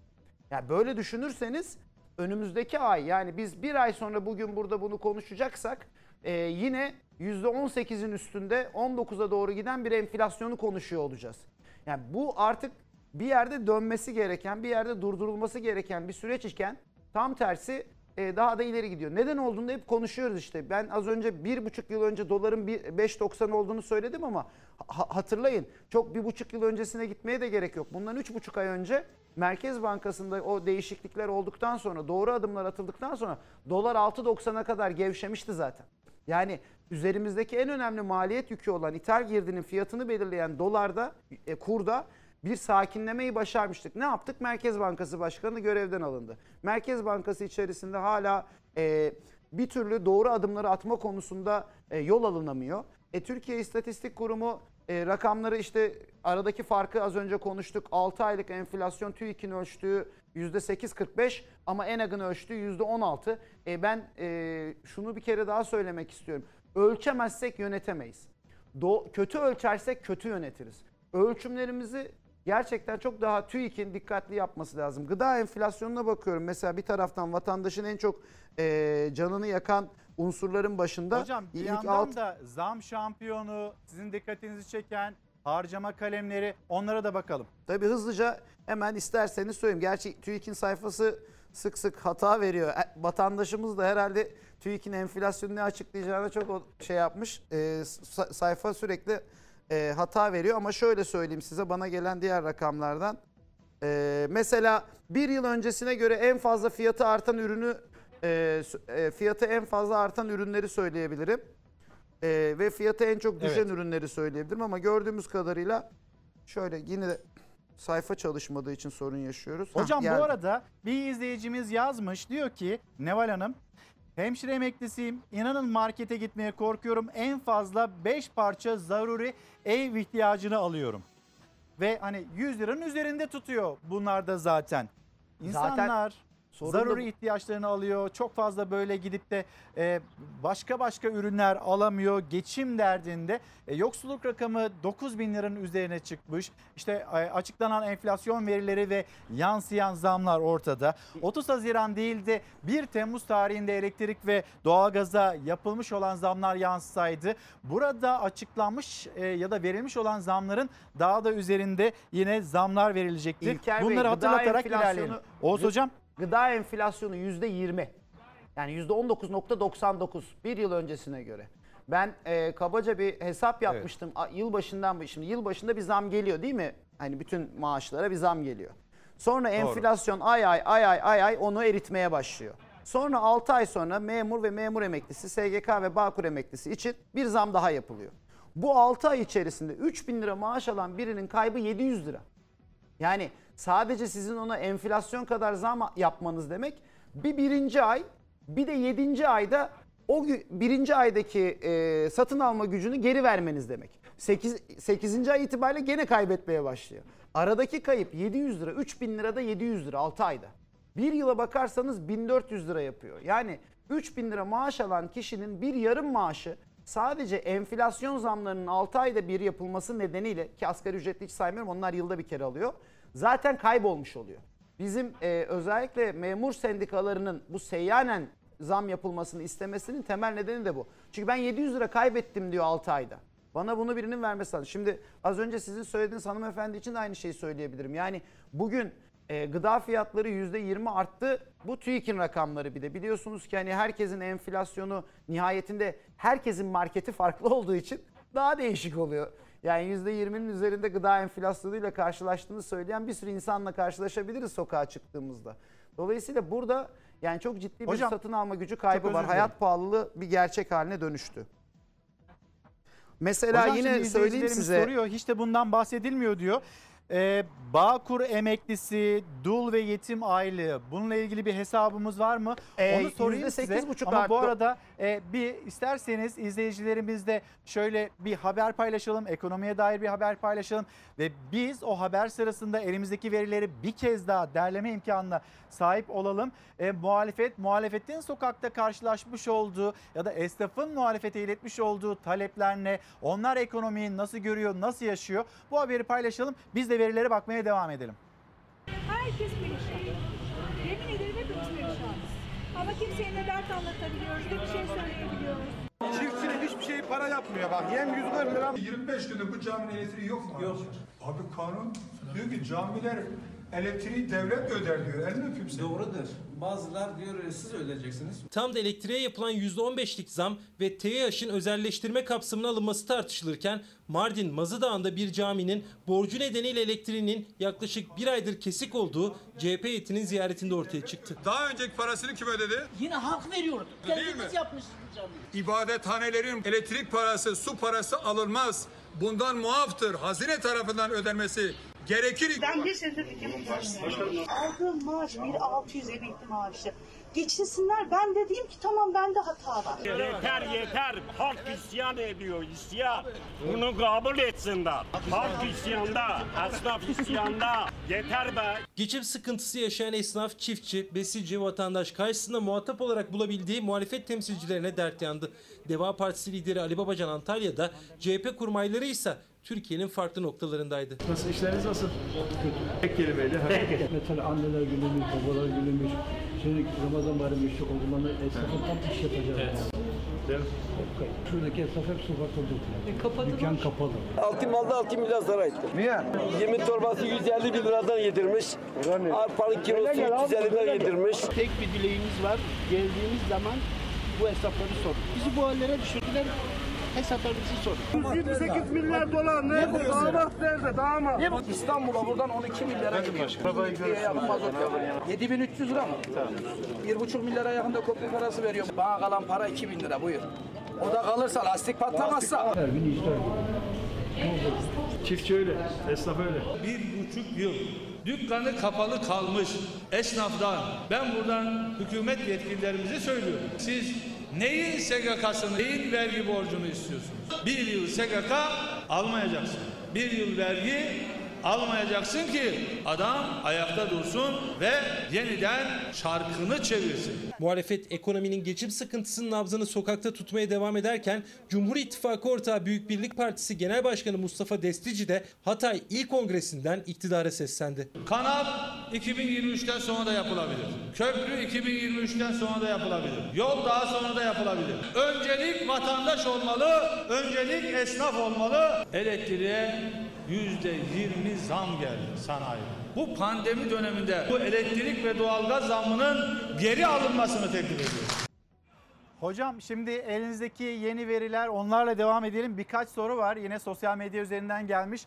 Yani böyle düşünürseniz önümüzdeki ay, yani biz bir ay sonra bugün burada bunu konuşacaksak e, yine yüzde on sekizin üstünde on dokuza doğru giden bir enflasyonu konuşuyor olacağız. Yani bu artık bir yerde dönmesi gereken, bir yerde durdurulması gereken bir süreç iken tam tersi daha da ileri gidiyor. Neden olduğunu hep konuşuyoruz işte. Ben az önce bir buçuk yıl önce doların beş virgül doksan olduğunu söyledim ama hatırlayın, çok bir buçuk yıl öncesine gitmeye de gerek yok. Bundan üç buçuk ay önce Merkez Bankası'nda o değişiklikler olduktan sonra, doğru adımlar atıldıktan sonra dolar altı virgül doksana kadar gevşemişti zaten. Yani üzerimizdeki en önemli maliyet yükü olan ithal girdinin fiyatını belirleyen dolarda, kurda bir sakinlemeyi başarmıştık. Ne yaptık? Merkez Bankası Başkanı görevden alındı. Merkez Bankası içerisinde hala e, bir türlü doğru adımları atma konusunda e, yol alınamıyor. E, Türkiye İstatistik Kurumu e, rakamları, işte aradaki farkı az önce konuştuk. altı aylık enflasyon TÜİK'in ölçtüğü yüzde sekiz virgül kırk beş ama ENAG'ın ölçtüğü yüzde on altı. E, ben e, şunu bir kere daha söylemek istiyorum. Ölçemezsek yönetemeyiz. Do- kötü ölçersek kötü yönetiriz. Ölçümlerimizi gerçekten çok daha TÜİK'in dikkatli yapması lazım. Gıda enflasyonuna bakıyorum. Mesela bir taraftan vatandaşın en çok e, canını yakan unsurların başında. Hocam bir yandan alt... da zam şampiyonu, sizin dikkatinizi çeken harcama kalemleri, onlara da bakalım. Tabii hızlıca hemen isterseniz söyleyeyim. Gerçi TÜİK'in sayfası sık sık hata veriyor. Vatandaşımız da herhalde TÜİK'in enflasyonunu açıklayacağına çok şey yapmış. E, sayfa sürekli e, hata veriyor ama şöyle söyleyeyim size bana gelen diğer rakamlardan. E, mesela bir yıl öncesine göre en fazla fiyatı artan ürünü e, fiyatı en fazla artan ürünleri söyleyebilirim. E, ve fiyatı en çok düşen evet. ürünleri söyleyebilirim ama gördüğümüz kadarıyla şöyle yine de sayfa çalışmadığı için sorun yaşıyoruz. Hocam Hah, bu arada bir izleyicimiz yazmış, diyor ki Neval Hanım, hemşire emeklisiyim, inanın markete gitmeye korkuyorum, en fazla beş parça zaruri ev ihtiyacını alıyorum. Ve hani yüz liranın üzerinde tutuyor bunlar da zaten. İnsanlar zaten zaruri da... ihtiyaçlarını alıyor, çok fazla böyle gidip de başka başka ürünler alamıyor, geçim derdinde. Yoksulluk rakamı dokuz bin liranın üzerine çıkmış. İşte açıklanan enflasyon verileri ve yansıyan zamlar ortada. otuz Haziran değil de bir Temmuz tarihinde elektrik ve doğalgaza yapılmış olan zamlar yansısaydı, burada açıklanmış ya da verilmiş olan zamların daha da üzerinde yine zamlar verilecekti. İlker Bunları Bey, hatırlatarak ilerleyelim. Oğuz Hocam. Gıda enflasyonu yüzde yirmi. Yani yüzde on dokuz virgül doksan dokuz bir yıl öncesine göre. Ben e, kabaca bir hesap yapmıştım evet. yılbaşından. Şimdi yılbaşında bir zam geliyor değil mi? Hani bütün maaşlara bir zam geliyor. Sonra Doğru. enflasyon ay ay ay ay ay ay onu eritmeye başlıyor. Sonra altı ay sonra memur ve memur emeklisi, S G K ve Bağkur emeklisi için bir zam daha yapılıyor. Bu altı ay içerisinde üç bin lira maaş alan birinin kaybı yedi yüz lira. Yani sadece sizin ona enflasyon kadar zam yapmanız demek, bir birinci ay bir de yedinci ayda o birinci aydaki e, satın alma gücünü geri vermeniz demek. sekizinci ay itibariyle gene kaybetmeye başlıyor. Aradaki kayıp yedi yüz lira, üç bin lira da yedi yüz lira altı ayda. Bir yıla bakarsanız bin dört yüz lira yapıyor. Yani üç bin lira maaş alan kişinin bir yarım maaşı sadece enflasyon zamlarının altı ayda bir yapılması nedeniyle, ki asgari ücretli hiç saymıyorum, onlar yılda bir kere alıyor, zaten kaybolmuş oluyor. Bizim e, özellikle memur sendikalarının bu seyyanen zam yapılmasını istemesinin temel nedeni de bu. Çünkü ben yedi yüz lira kaybettim diyor altı ayda. Bana bunu birinin vermesi lazım. Şimdi az önce sizin söylediğiniz hanımefendi için de aynı şeyi söyleyebilirim. Yani bugün e, gıda fiyatları yüzde yirmi arttı. Bu TÜİK'in rakamları bir de. Biliyorsunuz ki hani herkesin enflasyonu, nihayetinde herkesin marketi farklı olduğu için daha değişik oluyor. Yani yüzde yirminin üzerinde gıda enflasyonuyla karşılaştığını söyleyen bir sürü insanla karşılaşabiliriz sokağa çıktığımızda. Dolayısıyla burada yani çok ciddi bir Hocam, satın alma gücü kaybı var. Hayat pahalılığı bir gerçek haline dönüştü. Mesela Hocam, yine söyleyeyim size. Soruyor, hiç de bundan bahsedilmiyor diyor. Ee, Bağkur emeklisi, dul ve yetim aylığı, bununla ilgili bir hesabımız var mı? Ee, Onu sorayım size. Ama arttı. Bu arada e, bir isterseniz izleyicilerimizde şöyle bir haber paylaşalım, ekonomiye dair bir haber paylaşalım ve biz o haber sırasında elimizdeki verileri bir kez daha derleme imkanına sahip olalım. E, muhalefet, muhalefetin sokakta karşılaşmış olduğu ya da esnafın muhalefete iletmiş olduğu talepler ne? Onlar ekonomiyi nasıl görüyor, nasıl yaşıyor? Bu haberi paylaşalım. Biz de verilere bakmaya devam edelim. Herkes perişan. Yemin ederim hepimiz perişanız. Ama kimseye ne dert anlatabiliyoruz, ne bir şey söyleyebiliyoruz. Çiftçinin hiçbir şey para yapmıyor bak. Yem yüz lira. yirmi beş günde bu caminin elektriği yok mu? Yok. Abi kanun diyor ki camiler elektriği devlet öder diyor. Elini öpeyim seni. Doğrudur. Bazılar diyor siz ödeyeceksiniz. Tam da elektriğe yapılan yüzde on beşlik zam ve T E H'ın özelleştirme kapsamına alınması tartışılırken Mardin Mazıdağ'ında bir caminin borcu nedeniyle elektriğinin yaklaşık bir aydır kesik olduğu C H P heyetinin ziyaretinde ortaya çıktı. Daha önceki parasını kim ödedi? Yine halk veriyordu. Kendiniz yapmışsınız camiyi. İbadethanelerin elektrik parası, su parası alınmaz. Bundan muaftır. Hazine tarafından ödenmesi gerekir. Ben bir sene aldığım maaş bin altı yüz elli maaşı. Geçinsinler. Ben de diyeyim ki tamam, bende hata var. Yeter yeter. Halk isyan ediyor, isyan. Bunu kabul etsinler. Halk isyanda, esnaf isyanda. Yeter be. Geçim sıkıntısı yaşayan esnaf, çiftçi, besici, vatandaş karşısında muhatap olarak bulabildiği muhalefet temsilcilerine dert yandı. Deva Partisi lideri Ali Babacan Antalya'da, C H P kurmayları ise Türkiye'nin farklı noktalarındaydı. Nasıl, işleriniz nasıl? Kötü. Tek kelimeyle. Mesela anneler günümüz, babalar günümüz, şimdi Ramazan bari müşrik olduğundan esnafın tam iş yapacağız. Evet. Evet. Şuradaki esnaf hep sokakta oturtuyor. E, Dükkan kapalı. Altı malda altı milyar zarar etti. Niye? Yemin torbası yüz elli bin liradan yedirmiş. Arpanın kilosu yüz elli bin yedirmiş. Tek bir dileğimiz var. Geldiğimiz zaman bu esnafları sor. Bizi bu hallere düşürdüler. Hesaplarınızı sorun. yüz yirmi sekiz milyar dolar ne? Damat nerede? Damat. İstanbul'a buradan on iki milyara gidiyor. yedi bin üç yüz lira mı? bir buçuk milyara yakında kopya parası veriyor. Bana kalan para iki bin lira, buyur. O da kalırsa, lastik patlamazsa. Her gün işler. Çiftçi öyle, esnaf öyle. Bir buçuk yıl dükkanı kapalı kalmış esnaftan ben buradan hükümet yetkililerimize söylüyorum. Siz neyin S G K'sını, neyin vergi borcunu istiyorsunuz? Bir yıl S G K almayacaksın. Bir yıl vergi almayacaksın ki adam ayakta dursun ve yeniden şarkını çevirsin. Muhalefet ekonominin geçim sıkıntısının nabzını sokakta tutmaya devam ederken Cumhur İttifakı ortağı Büyük Birlik Partisi Genel Başkanı Mustafa Destici de Hatay İl Kongresi'nden iktidara seslendi. Kanal iki bin yirmi üçten sonra da yapılabilir. Köprü iki bin yirmi üçten sonra da yapılabilir. Yol daha sonra da yapılabilir. Öncelik vatandaş olmalı, öncelik esnaf olmalı. Elektriğe yüzde yirmi zam geldi sanayi. Bu pandemi döneminde bu elektrik ve doğalgaz zammının geri alınmasını teklif ediyoruz. Hocam şimdi elinizdeki yeni veriler, onlarla devam edelim. Birkaç soru var yine sosyal medya üzerinden gelmiş.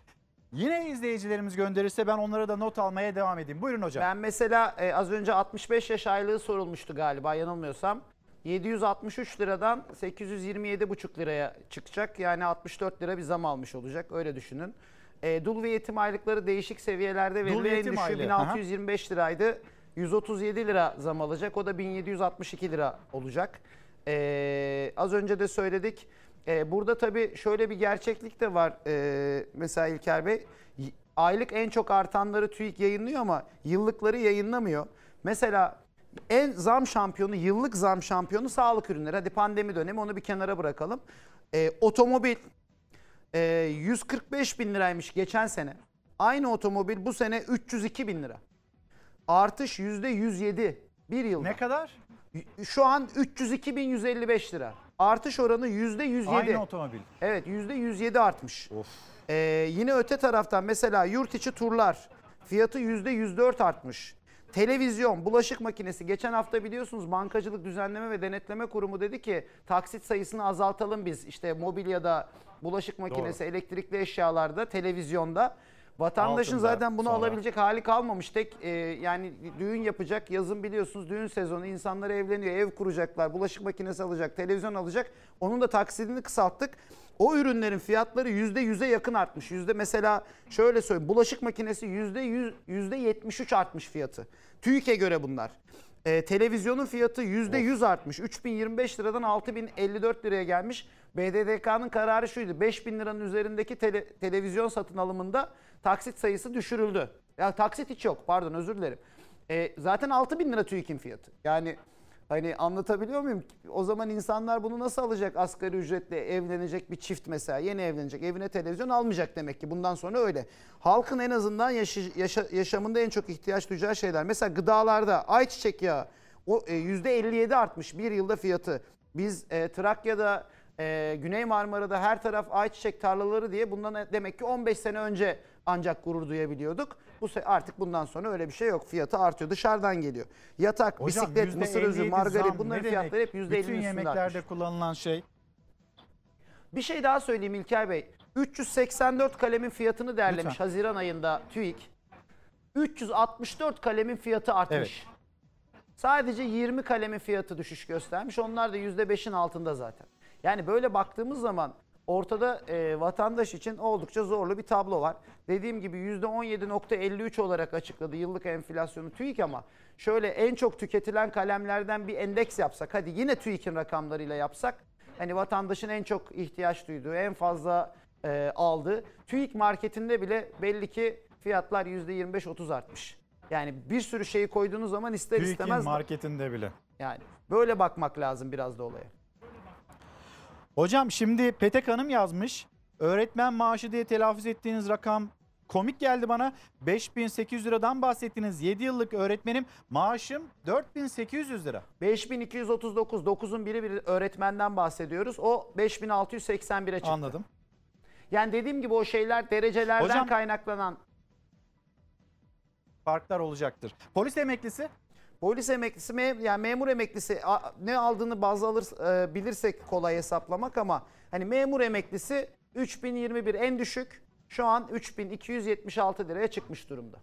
Yine izleyicilerimiz gönderirse ben onlara da not almaya devam edeyim. Buyurun hocam. Ben mesela e, az önce altmış beş yaş aylığı sorulmuştu galiba, yanılmıyorsam. yedi yüz altmış üç liradan sekiz yüz yirmi yedi buçuk liraya çıkacak. Yani altmış dört lira bir zam almış olacak, öyle düşünün. E, dul ve yetim aylıkları değişik seviyelerde verilen en düşüğü bin altı yüz yirmi beş liraydı. yüz otuz yedi lira zam alacak. O da bin yedi yüz altmış iki lira olacak. E, az önce de söyledik. E, burada tabii şöyle bir gerçeklik de var. E, mesela İlker Bey, aylık en çok artanları TÜİK yayınlıyor ama yıllıkları yayınlamıyor. Mesela en zam şampiyonu, yıllık zam şampiyonu sağlık ürünleri. Hadi pandemi dönemi, onu bir kenara bırakalım. E, otomobil. yüz kırk beş bin liraymış geçen sene. Aynı otomobil bu sene üç yüz iki bin lira. Artış yüzde yüz yedi bir yılda. Ne kadar? Şu an üç yüz iki bin yüz elli beş lira. Artış oranı yüzde yüz yedi. Aynı otomobil. Evet, yüzde yüz yedi artmış. Of. Ee, yine öte taraftan mesela yurt içi turlar fiyatı yüzde yüz dört artmış. Televizyon, bulaşık makinesi. Geçen hafta biliyorsunuz Bankacılık Düzenleme ve Denetleme Kurumu dedi ki taksit sayısını azaltalım biz. İşte mobilyada, bulaşık makinesi, doğru, elektrikli eşyalarda, televizyonda. Vatandaşın altında zaten bunu sonra alabilecek hali kalmamış. Tek e, yani düğün yapacak, yazın biliyorsunuz düğün sezonu, insanlar evleniyor, ev kuracaklar, bulaşık makinesi alacak, televizyon alacak. Onun da taksidini kısalttık. O ürünlerin fiyatları yüzde yüze yakın artmış. Yüzde mesela şöyle söyleyeyim, bulaşık makinesi yüzde yüz, yüzde yetmiş üç artmış fiyatı. TÜİK'e göre bunlar. Ee, televizyonun fiyatı yüzde yüz artmış. üç bin yirmi beş liradan altı bin elli dört liraya gelmiş. B D D K'nın kararı şuydu. beş bin liranın üzerindeki tele, televizyon satın alımında taksit sayısı düşürüldü. Ya taksit hiç yok, pardon, özür dilerim. Ee, zaten altı bin lira TÜİK'in fiyatı. Yani hani anlatabiliyor muyum? O zaman insanlar bunu nasıl alacak? Asgari ücretle evlenecek bir çift mesela, yeni evlenecek, evine televizyon almayacak demek ki bundan sonra, öyle. Halkın en azından yaşı, yaşa, yaşamında en çok ihtiyaç duyacağı şeyler. Mesela gıdalarda ayçiçek yağı o yüzde elli yedi artmış bir yılda fiyatı. Biz e, Trakya'da, e, Güney Marmara'da her taraf ayçiçek tarlaları diye bundan demek ki on beş sene önce ancak gurur duyabiliyorduk. Bu artık bundan sonra öyle bir şey yok. Fiyatı artıyor, dışarıdan geliyor. Yatak, hocam, bisiklet, mısır özü, margarin, bunların fiyatları hep yüzde elli üstünde. Bütün yemeklerde artmış kullanılan şey. Bir şey daha söyleyeyim İlker Bey. üç yüz seksen dört kalemin fiyatını derlemiş, lütfen, Haziran ayında TÜİK. üç yüz altmış dört kalemin fiyatı artmış. Evet. Sadece yirmi kalemin fiyatı düşüş göstermiş. Onlar da yüzde beşin altında zaten. Yani böyle baktığımız zaman ortada e, vatandaş için oldukça zorlu bir tablo var. Dediğim gibi yüzde on yedi nokta elli üç olarak açıkladı yıllık enflasyonu TÜİK, ama şöyle en çok tüketilen kalemlerden bir endeks yapsak, hadi yine TÜİK'in rakamlarıyla yapsak, hani vatandaşın en çok ihtiyaç duyduğu, en fazla e, aldığı, TÜİK marketinde bile belli ki fiyatlar yüzde yirmi beş otuz artmış. Yani bir sürü şeyi koyduğunuz zaman ister TÜİK'in istemez. TÜİK'in marketinde bile. Yani böyle bakmak lazım biraz da olaya. Hocam şimdi Petek Hanım yazmış. Öğretmen maaşı diye telaffuz ettiğiniz rakam komik geldi bana. beş bin sekiz yüz liradan bahsettiniz. yedi yıllık öğretmenim, maaşım dört bin sekiz yüz lira. beş bin iki yüz otuz dokuz, dokuzun biri bir öğretmenden bahsediyoruz. O beş bin altı yüz seksen bire çıktı. Anladım. Yani dediğim gibi o şeyler derecelerden hocam, kaynaklanan farklar olacaktır. Polis emeklisi? Polis emeklisi, mem yani memur emeklisi ne aldığını baz alır e, bilirsek kolay hesaplamak, ama hani memur emeklisi üç bin yirmi bir en düşük, şu an üç bin iki yüz yetmiş altı liraya çıkmış durumda.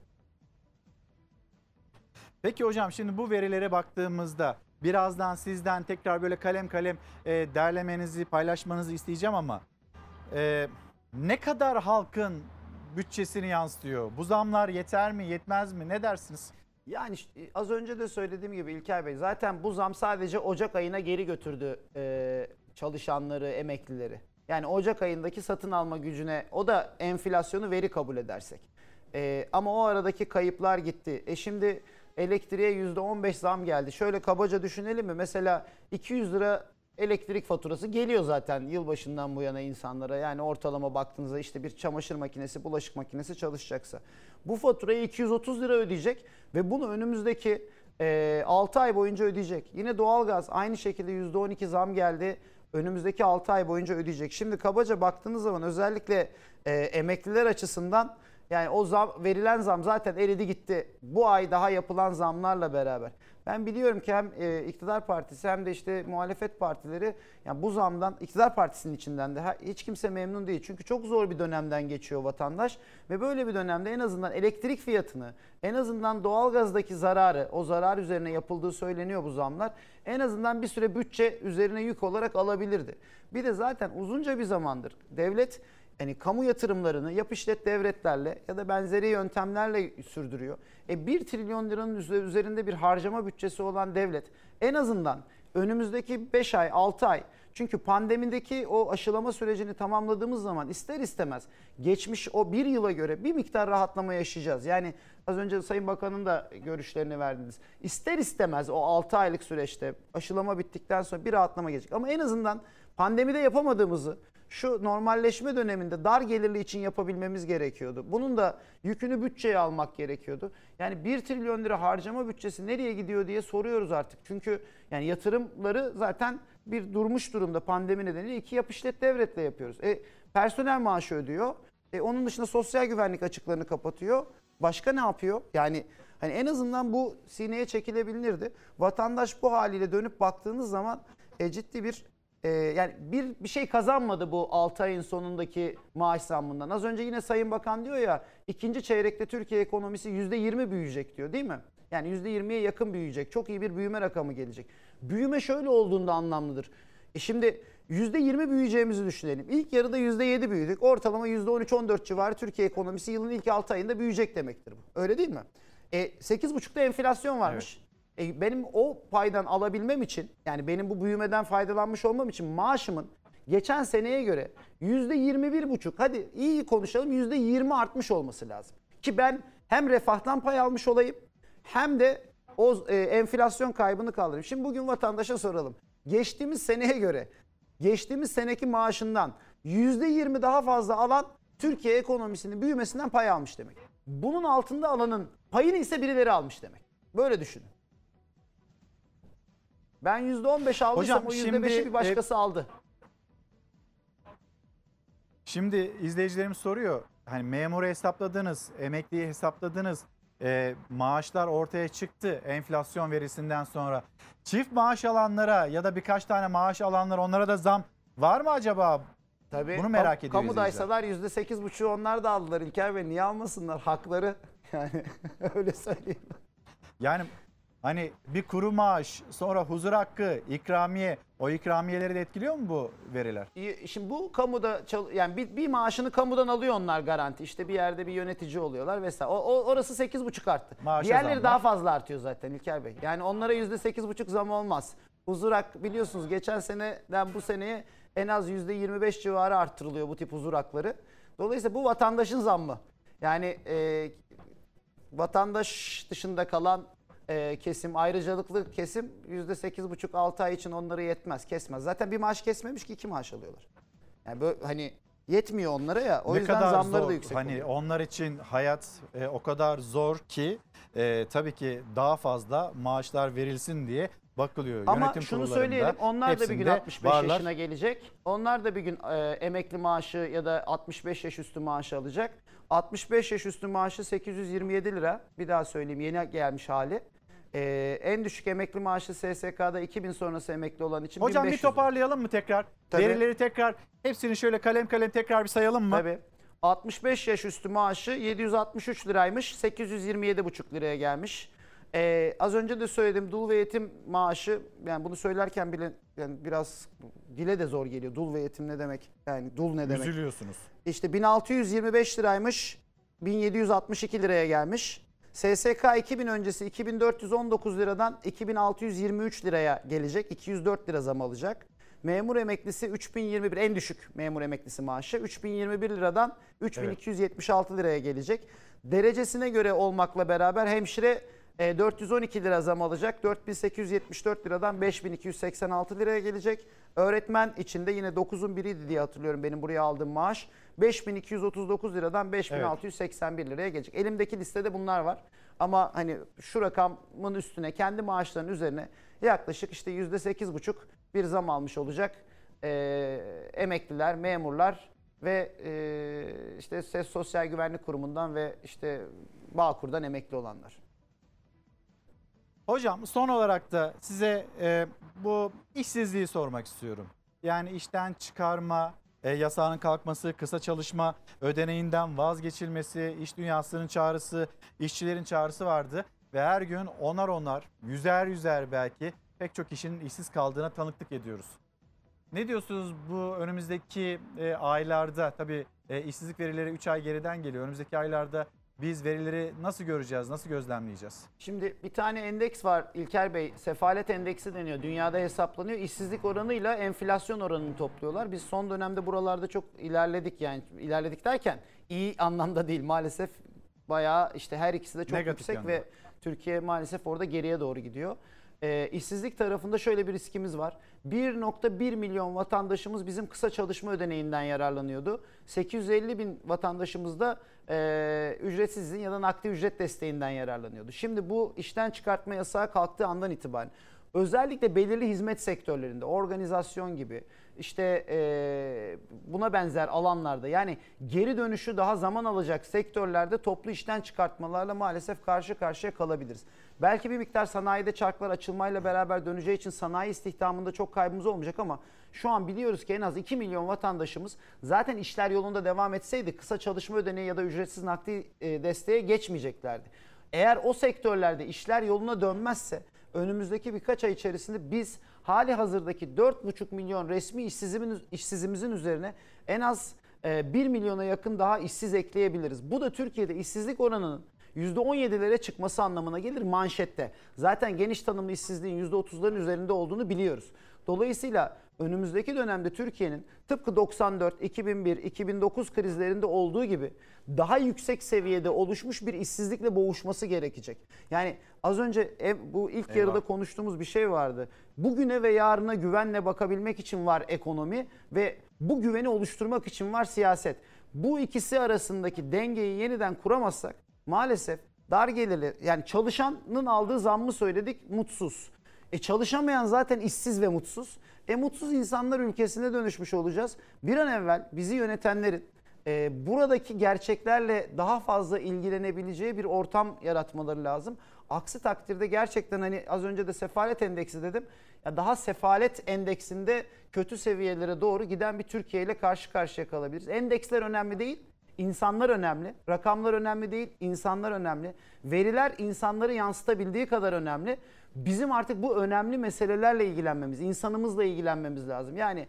Peki hocam şimdi bu verilere baktığımızda birazdan sizden tekrar böyle kalem kalem e, derlemenizi, paylaşmanızı isteyeceğim ama e, ne kadar halkın bütçesini yansıtıyor? Bu zamlar yeter mi, yetmez mi? Ne dersiniz? Yani az önce de söylediğim gibi İlker Bey, zaten bu zam sadece Ocak ayına geri götürdü e, çalışanları, emeklileri. Yani Ocak ayındaki satın alma gücüne, o da enflasyonu veri kabul edersek. E, ama o aradaki kayıplar gitti. E şimdi elektriğe yüzde on beş zam geldi. Şöyle kabaca düşünelim mi? Mesela iki yüz lira elektrik faturası geliyor zaten yılbaşından bu yana insanlara. Yani ortalama baktığınızda işte bir çamaşır makinesi, bulaşık makinesi çalışacaksa bu faturayı iki yüz otuz lira ödeyecek ve bunu önümüzdeki e, altı ay boyunca ödeyecek. Yine doğalgaz aynı şekilde yüzde on iki zam geldi. Önümüzdeki altı ay boyunca ödeyecek. Şimdi kabaca baktığınız zaman özellikle e, emekliler açısından yani o zam, verilen zam zaten eridi gitti. Bu ay daha yapılan zamlarla beraber. Ben biliyorum ki hem e, iktidar partisi hem de işte muhalefet partileri, yani bu zamdan, iktidar partisinin içinden de hiç kimse memnun değil. Çünkü çok zor bir dönemden geçiyor vatandaş ve böyle bir dönemde en azından elektrik fiyatını, en azından doğalgazdaki zararı, o zarar üzerine yapıldığı söyleniyor bu zamlar. En azından bir süre bütçe üzerine yük olarak alabilirdi. Bir de zaten uzunca bir zamandır devlet yani kamu yatırımlarını yap işlet devletlerle ya da benzeri yöntemlerle sürdürüyor. E bir trilyon liranın üzerinde bir harcama bütçesi olan devlet en azından önümüzdeki beş ay altı ay, çünkü pandemideki o aşılama sürecini tamamladığımız zaman ister istemez geçmiş o bir yıla göre bir miktar rahatlama yaşayacağız. Yani az önce Sayın Bakan'ın da görüşlerini verdiniz. İster istemez o altı aylık süreçte aşılama bittikten sonra bir rahatlama gelecek, ama en azından pandemide yapamadığımızı şu normalleşme döneminde dar gelirli için yapabilmemiz gerekiyordu. Bunun da yükünü bütçeye almak gerekiyordu. Yani bir trilyon lira harcama bütçesi nereye gidiyor diye soruyoruz artık. Çünkü yani yatırımları zaten bir durmuş durumda pandemi nedeniyle iki yap işlet devletle yapıyoruz. E, personel maaşı ödüyor. E, onun dışında sosyal güvenlik açıklarını kapatıyor. Başka ne yapıyor? Yani hani en azından bu sineye çekilebilirdi. Vatandaş bu haliyle dönüp baktığınız zaman e, ciddi bir Yani bir, bir şey kazanmadı bu altı ayın sonundaki maaş zammından. Az önce yine Sayın Bakan diyor ya, ikinci çeyrekte Türkiye ekonomisi yüzde yirmi büyüyecek diyor, değil mi? Yani yüzde yirmiye yakın büyüyecek. Çok iyi bir büyüme rakamı gelecek. Büyüme şöyle olduğunda anlamlıdır. E şimdi yüzde yirmi büyüyeceğimizi düşünelim. İlk yarıda yüzde yedi büyüdük. Ortalama yüzde on üç on dört civarı Türkiye ekonomisi yılın ilk altı ayında büyüyecek demektir bu. Öyle değil mi? E, sekiz buçukta enflasyon varmış. Evet. Benim o paydan alabilmem için, yani benim bu büyümeden faydalanmış olmam için maaşımın geçen seneye göre yüzde yirmi bir buçuk, hadi iyi konuşalım, yüzde yirmi artmış olması lazım. Ki ben hem refahtan pay almış olayım hem de o e, enflasyon kaybını kaldırayım. Şimdi bugün vatandaşa soralım. Geçtiğimiz seneye göre, geçtiğimiz seneki maaşından yüzde yirmi daha fazla alan Türkiye ekonomisinin büyümesinden pay almış demek. Bunun altında alanın payını ise birileri almış demek. Böyle düşünün. Ben yüzde on beş aldıysam o yüzde beşi bir başkası e, aldı. Şimdi izleyicilerim soruyor. Hani memuru hesapladınız, emekliyi hesapladınız. E, maaşlar ortaya çıktı enflasyon verisinden sonra. Çift maaş alanlara ya da birkaç tane maaş alanlara, onlara da zam var mı acaba? Tabii, bunu merak ediyoruz. Kamudaysalar yüzde sekiz buçuğu onlar da aldılar İlker Bey. Niye almasınlar hakları? Yani öyle söyleyeyim. Yani... Hani bir kuru maaş, sonra huzur hakkı, ikramiye, o ikramiyeleri de etkiliyor mu bu veriler? Şimdi bu kamuda, yani bir, bir maaşını kamudan alıyor onlar garanti. İşte bir yerde bir yönetici oluyorlar vesaire. O, o, orası sekiz buçuk arttı. Maaş Diğerleri zamlar. daha fazla artıyor zaten İlker Bey. Yani onlara yüzde sekiz buçuk zam olmaz. Huzur hakkı biliyorsunuz geçen seneden bu seneye en az yüzde yirmi beş civarı arttırılıyor bu tip huzur hakları. Dolayısıyla bu vatandaşın zammı. Yani e, vatandaş dışında kalan e, kesim, ayrıcalıklı kesim yüzde sekiz buçuk altı ay için onları yetmez, kesmez. Zaten bir maaş kesmemiş ki iki maaş alıyorlar. Yani böyle, hani yetmiyor onlara ya. O ne yüzden kadar zamları zor, da yüksek hani oluyor. Onlar için hayat e, o kadar zor ki e, tabii ki daha fazla maaşlar verilsin diye bakılıyor. Ama yönetim şunu söyleyelim, onlar da bir gün altmış beş varlar. yaşına gelecek. Onlar da bir gün e, emekli maaşı ya da altmış beş yaş üstü maaşı alacak. altmış beş yaş üstü maaşı sekiz yüz yirmi yedi lira. Bir daha söyleyeyim, yeni gelmiş hali. E, en düşük emekli maaşı S S K'da iki bin sonrası emekli olan için bin beş yüz. Hocam bir toparlayalım mı tekrar? Tabii. Verileri tekrar hepsini şöyle kalem kalem tekrar bir sayalım mı? Tabii. altmış beş yaş üstü maaşı yedi yüz altmış üç liraymış. sekiz yüz yirmi yedi buçuk liraya gelmiş. Ee, az önce de söyledim, dul ve yetim maaşı, yani bunu söylerken bile yani biraz dile de zor geliyor. Dul ve yetim ne demek? Yani dul ne demek? Üzülüyorsunuz. İşte bin altı yüz yirmi beş liraymış, bin yedi yüz altmış iki liraya gelmiş. S S K iki bin öncesi iki bin dört yüz on dokuz liradan iki bin altı yüz yirmi üç liraya gelecek. iki yüz dört lira zam alacak. Memur emeklisi üç bin yirmi bir, en düşük memur emeklisi maaşı üç bin yirmi bir liradan üç bin iki yüz yetmiş altı evet. liraya gelecek. Derecesine göre olmakla beraber hemşire dört yüz on iki lira zam alacak. dört bin sekiz yüz yetmiş dört liradan beş bin iki yüz seksen altı liraya gelecek. Öğretmen içinde yine dokuzun biriydi diye hatırlıyorum benim buraya aldığım maaş. beş bin iki yüz otuz dokuz liradan beş bin altı yüz seksen bir evet. liraya gelecek. Elimdeki listede bunlar var. Ama hani şu rakamın üstüne, kendi maaşlarının üzerine yaklaşık işte yüzde sekiz buçuk bir zam almış olacak. Ee, emekliler, memurlar ve e, işte S E S Sosyal Güvenlik Kurumu'ndan ve işte Bağkur'dan emekli olanlar. Hocam son olarak da size e, bu işsizliği sormak istiyorum. Yani işten çıkarma, e, yasağının kalkması, kısa çalışma ödeneğinden vazgeçilmesi, iş dünyasının çağrısı, işçilerin çağrısı vardı. Ve her gün onar onar, yüzer yüzer belki pek çok kişinin işsiz kaldığına tanıklık ediyoruz. Ne diyorsunuz bu önümüzdeki e, aylarda, tabii e, işsizlik verileri üç ay geriden geliyor, önümüzdeki aylarda biz verileri nasıl göreceğiz, nasıl gözlemleyeceğiz? Şimdi bir tane endeks var İlker Bey, sefalet endeksi deniyor. Dünyada hesaplanıyor. İşsizlik oranıyla enflasyon oranını topluyorlar. Biz son dönemde buralarda çok ilerledik, yani ilerledik derken iyi anlamda değil maalesef. Bayağı işte her ikisi de çok negatif yüksek yanında. Ve Türkiye maalesef orada geriye doğru gidiyor. E, işsizlik tarafında şöyle bir riskimiz var. bir nokta bir milyon vatandaşımız bizim kısa çalışma ödeneğinden yararlanıyordu. sekiz yüz elli bin vatandaşımız da e, ücretsiz izin ya da nakdi ücret desteğinden yararlanıyordu. Şimdi bu işten çıkartma yasağı kalktığı andan itibaren özellikle belirli hizmet sektörlerinde, organizasyon gibi işte e, buna benzer alanlarda, yani geri dönüşü daha zaman alacak sektörlerde toplu işten çıkartmalarla maalesef karşı karşıya kalabiliriz. Belki bir miktar sanayide çarklar açılmayla beraber döneceği için sanayi istihdamında çok kaybımız olmayacak ama şu an biliyoruz ki en az iki milyon vatandaşımız zaten işler yolunda devam etseydi kısa çalışma ödeneği ya da ücretsiz nakdi desteğe geçmeyeceklerdi. Eğer o sektörlerde işler yoluna dönmezse önümüzdeki birkaç ay içerisinde biz hali hazırdaki dört buçuk milyon resmi işsizimizin üzerine en az bir milyona yakın daha işsiz ekleyebiliriz. Bu da Türkiye'de işsizlik oranının yüzde on yedilere çıkması anlamına gelir manşette. Zaten geniş tanımlı işsizliğin yüzde otuzların üzerinde olduğunu biliyoruz. Dolayısıyla önümüzdeki dönemde Türkiye'nin tıpkı doksan dört, iki bin bir, iki bin dokuz krizlerinde olduğu gibi daha yüksek seviyede oluşmuş bir işsizlikle boğuşması gerekecek. Yani az önce bu ilk Eyvah. yarıda konuştuğumuz bir şey vardı. Bugüne ve yarına güvenle bakabilmek için var ekonomi ve bu güveni oluşturmak için var siyaset. Bu ikisi arasındaki dengeyi yeniden kuramazsak maalesef dar gelirli, yani çalışanın aldığı zammı söyledik, mutsuz. E çalışamayan zaten işsiz ve mutsuz. E mutsuz insanlar ülkesine dönüşmüş olacağız. Bir an evvel bizi yönetenlerin e, buradaki gerçeklerle daha fazla ilgilenebileceği bir ortam yaratmaları lazım. Aksi takdirde gerçekten hani az önce de sefalet endeksi dedim. Ya daha sefalet endeksinde kötü seviyelere doğru giden bir Türkiye ile karşı karşıya kalabiliriz. Endeksler önemli değil. İnsanlar önemli. Rakamlar önemli değil, insanlar önemli. Veriler insanları yansıtabildiği kadar önemli. Bizim artık bu önemli meselelerle ilgilenmemiz, insanımızla ilgilenmemiz lazım. Yani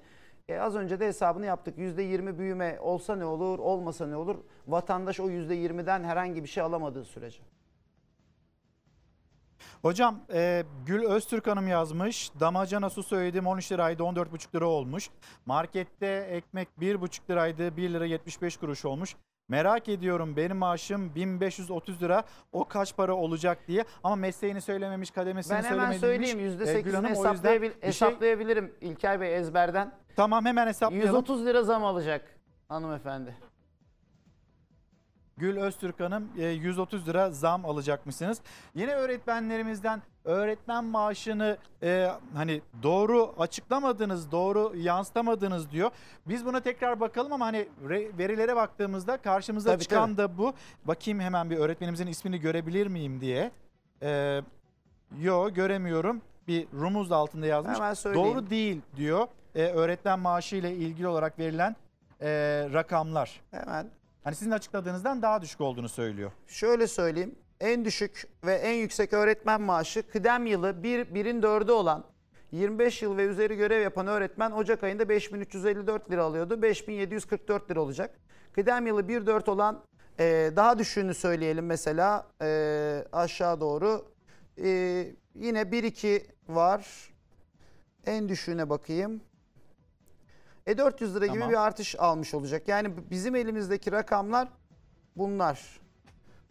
e, az önce de hesabını yaptık. yüzde yirmi büyüme olsa ne olur, olmasa ne olur? Vatandaş o yüzde yirmiden herhangi bir şey alamadığı sürece. Hocam e, Gül Öztürk Hanım yazmış. Damacana su söyledim on üç liraydı, on dört buçuk lira olmuş. Markette ekmek bir buçuk liraydı, bir lira yetmiş beş kuruş olmuş. Merak ediyorum, benim maaşım bin beş yüz otuz lira, o kaç para olacak diye. Ama mesleğini söylememiş, kademesini söylememiş. Ben hemen söyleyeyim, yüzde sekizini hesaplayabil şey... hesaplayabilirim İlker Bey ezberden. Tamam, hemen hesaplayalım. yüz otuz lira zam alacak hanımefendi. Gül Öztürk Hanım yüz otuz lira zam alacakmışsınız. Yine öğretmenlerimizden öğretmen maaşını e, hani doğru açıklamadınız, doğru yansıtamadınız diyor. Biz buna tekrar bakalım ama hani verilere baktığımızda karşımıza tabii, çıkan tabii. da bu. Bakayım hemen bir öğretmenimizin ismini görebilir miyim diye. E, yo, göremiyorum. Bir rumuz altında yazmış. Doğru değil diyor e, öğretmen maaşı ile ilgili olarak verilen e, rakamlar. Hemen. Hani sizin açıkladığınızdan daha düşük olduğunu söylüyor. Şöyle söyleyeyim. En düşük ve en yüksek öğretmen maaşı kıdem yılı birin dördü olan yirmi beş yıl ve üzeri görev yapan öğretmen Ocak ayında beş bin üç yüz elli dört lira alıyordu. beş bin yedi yüz kırk dört lira olacak. Kıdem yılı bir dört olan e, daha düşüğünü söyleyelim mesela e, aşağı doğru. E, yine bir iki var. En düşüğüne bakayım. E dört yüz lira gibi tamam. bir artış almış olacak. Yani bizim elimizdeki rakamlar bunlar.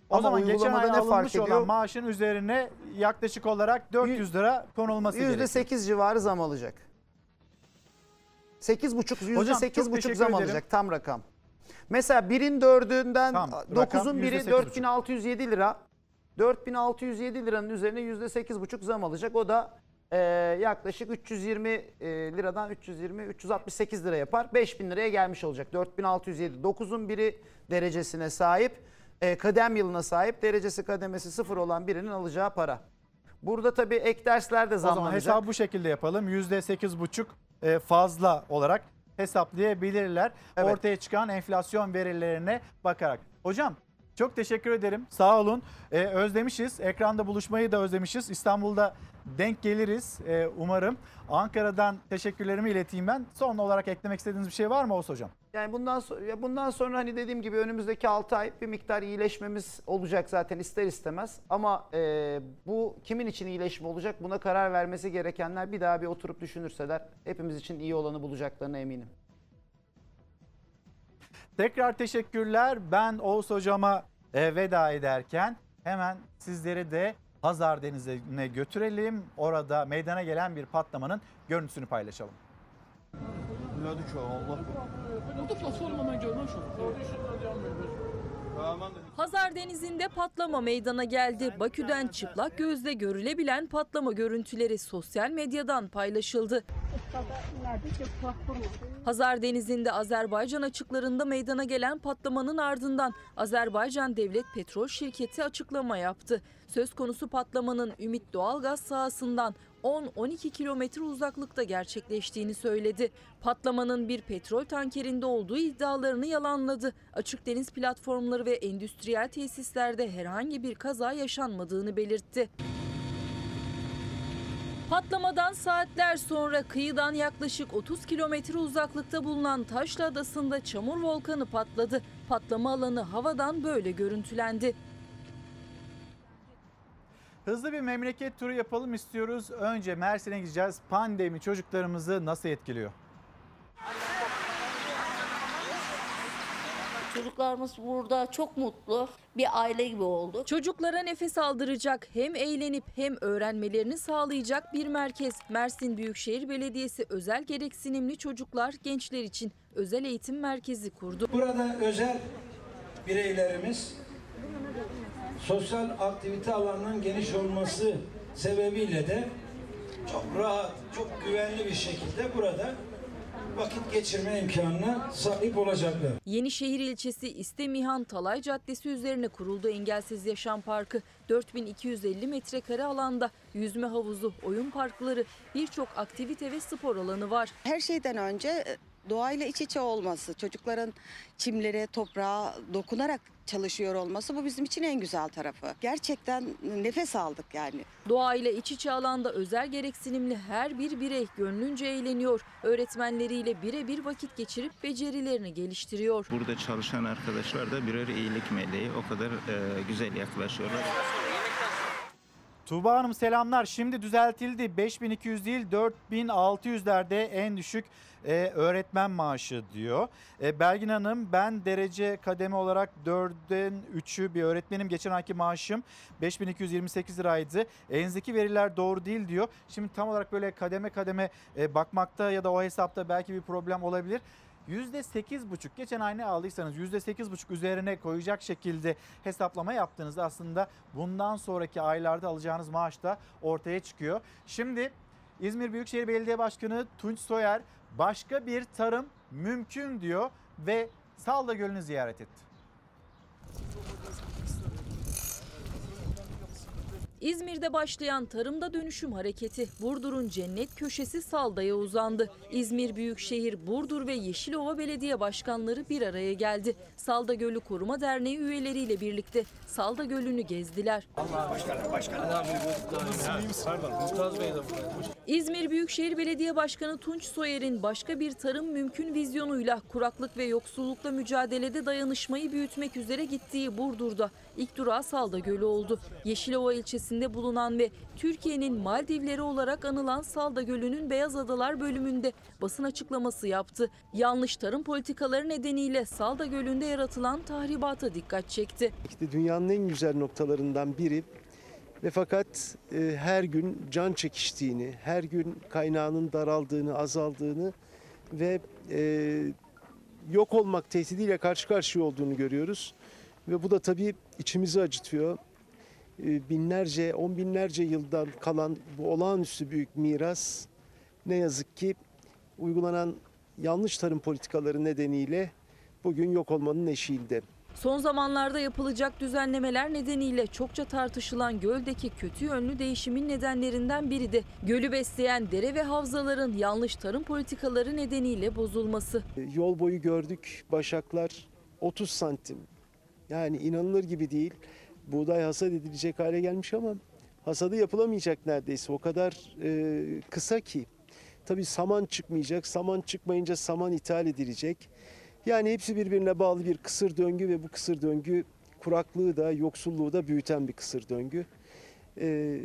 O Ama zaman geçen ay ne fark ediyor? Olan maaşın üzerine yaklaşık olarak dört yüz lira konulması gerekiyor. yüzde sekiz civarı zam alacak. sekiz buçuk, yüzde sekiz buçuk zam ederim. alacak tam rakam. Mesela birin dördünden dokuzun biri dört bin altı yüz yedi lira. dört bin altı yüz yedi liranın üzerine yüzde sekiz buçuk zam alacak. O da Ee, yaklaşık üç yüz yirmi liradan üç yüz yirmi üç yüz altmış sekiz lira yapar. beş bin liraya gelmiş olacak. dört bin altı yüz yedi. dokuzun biri derecesine sahip, e, kadem yılına sahip, derecesi kademesi sıfır olan birinin alacağı para. Burada tabii ek dersler de zamlanacak. O zaman hesabı bu şekilde yapalım. yüzde sekiz buçuk fazla olarak hesaplayabilirler. Evet. Ortaya çıkan enflasyon verilerine bakarak. Hocam, çok teşekkür ederim. Sağ olun. Ee, özlemişiz. Ekranda buluşmayı da özlemişiz. İstanbul'da denk geliriz ee, umarım. Ankara'dan teşekkürlerimi ileteyim ben. Son olarak eklemek istediğiniz bir şey var mı Oğuz Hocam? Yani bundan sonra, bundan sonra hani dediğim gibi önümüzdeki altı ay bir miktar iyileşmemiz olacak zaten ister istemez. Ama e, bu kimin için iyileşme olacak? Buna karar vermesi gerekenler bir daha bir oturup düşünürseler hepimiz için iyi olanı bulacaklarına eminim. Tekrar teşekkürler. Ben Oğuz Hocam'a veda ederken hemen sizleri de Hazar Denizi'ne götürelim. Orada meydana gelen bir patlamanın görüntüsünü paylaşalım. Hazar Denizi'nde patlama meydana geldi. Bakü'den çıplak gözle görülebilen patlama görüntüleri sosyal medyadan paylaşıldı. Hazar Denizi'nde Azerbaycan açıklarında meydana gelen patlamanın ardından Azerbaycan Devlet Petrol Şirketi açıklama yaptı. Söz konusu patlamanın Ümit Doğalgaz sahasından on on iki kilometre uzaklıkta gerçekleştiğini söyledi. Patlamanın bir petrol tankerinde olduğu iddialarını yalanladı. Açık deniz platformları ve endüstriyel tesislerde herhangi bir kaza yaşanmadığını belirtti. Patlamadan saatler sonra kıyıdan yaklaşık otuz kilometre uzaklıkta bulunan Taşlı Adası'nda çamur volkanı patladı. Patlama alanı havadan böyle görüntülendi. Hızlı bir memleket turu yapalım istiyoruz. Önce Mersin'e gideceğiz. Pandemi çocuklarımızı nasıl etkiliyor? Çocuklarımız burada çok mutlu, bir aile gibi oldu. Çocuklara nefes aldıracak, hem eğlenip hem öğrenmelerini sağlayacak bir merkez. Mersin Büyükşehir Belediyesi özel gereksinimli çocuklar, gençler için özel eğitim merkezi kurdu. Burada özel bireylerimiz sosyal aktivite alanının geniş olması sebebiyle de çok rahat, çok güvenli bir şekilde burada vakit geçirme imkanına sahip olacaklar. Yenişehir ilçesi İstemihan Talay Caddesi üzerine kuruldu Engelsiz Yaşam Parkı. dört bin iki yüz elli metrekare alanda yüzme havuzu, oyun parkları, birçok aktivite ve spor alanı var. Her şeyden önce doğayla iç içe olması, çocukların çimlere, toprağa dokunarak çalışıyor olması, bu bizim için en güzel tarafı. Gerçekten nefes aldık yani. Doğayla iç içe alanda özel gereksinimli her bir birey gönlünce eğleniyor. Öğretmenleriyle birebir vakit geçirip becerilerini geliştiriyor. Burada çalışan arkadaşlar da birer iyilik meleği, o kadar e, güzel yaklaşıyorlar. Tuğba Hanım selamlar. Şimdi düzeltildi. beş bin iki yüz değil dört bin altı yüzlerde en düşük e, öğretmen maaşı diyor. E, Belgin Hanım, ben derece kademe olarak dörtten üçü bir öğretmenim. Geçen ayki maaşım beş bin iki yüz yirmi sekiz liraydı. Elinizdeki veriler doğru değil diyor. Şimdi tam olarak böyle kademe kademe e, bakmakta ya da o hesapta belki bir problem olabilir. yüzde sekiz buçuk geçen ay ne aldıysanız yüzde sekiz buçuk üzerine koyacak şekilde hesaplama yaptığınızda aslında bundan sonraki aylarda alacağınız maaş da ortaya çıkıyor. Şimdi İzmir Büyükşehir Belediye Başkanı Tunç Soyer başka bir tarım mümkün diyor ve Salda Gölü'nü ziyaret etti. İzmir'de başlayan tarımda dönüşüm hareketi Burdur'un cennet köşesi Salda'ya uzandı. İzmir Büyükşehir, Burdur ve Yeşilova Belediye Başkanları bir araya geldi. Salda Gölü Koruma Derneği üyeleriyle birlikte Salda Gölü'nü gezdiler. Başkanım, başkanım. İzmir Büyükşehir Belediye Başkanı Tunç Soyer'in başka bir tarım mümkün vizyonuyla kuraklık ve yoksullukla mücadelede dayanışmayı büyütmek üzere gittiği Burdur'da ilk durağı Salda Gölü oldu. Yeşilova ilçesi bulunan ve Türkiye'nin Maldivleri olarak anılan Salda Gölü'nün Beyaz Adalar bölümünde basın açıklaması yaptı. Yanlış tarım politikaları nedeniyle Salda Gölü'nde yaratılan tahribata dikkat çekti. İşte dünyanın en güzel noktalarından biri ve fakat e, her gün can çekiştiğini, her gün kaynağının daraldığını, azaldığını ve e, yok olmak tehdidiyle karşı karşıya olduğunu görüyoruz. Ve bu da tabii içimizi acıtıyor. Binlerce, on binlerce yıldan kalan bu olağanüstü büyük miras ne yazık ki uygulanan yanlış tarım politikaları nedeniyle bugün yok olmanın eşiğinde. Son zamanlarda yapılacak düzenlemeler nedeniyle çokça tartışılan göldeki kötü yönlü değişimin nedenlerinden biri de gölü besleyen dere ve havzaların yanlış tarım politikaları nedeniyle bozulması. Yol boyu gördük başaklar otuz santim, yani inanılır gibi değil. Buğday hasat edilecek hale gelmiş ama hasadı yapılamayacak neredeyse. O kadar e, kısa ki. Tabii saman çıkmayacak. Saman çıkmayınca saman ithal edilecek. Yani hepsi birbirine bağlı bir kısır döngü ve bu kısır döngü kuraklığı da yoksulluğu da büyüten bir kısır döngü. E,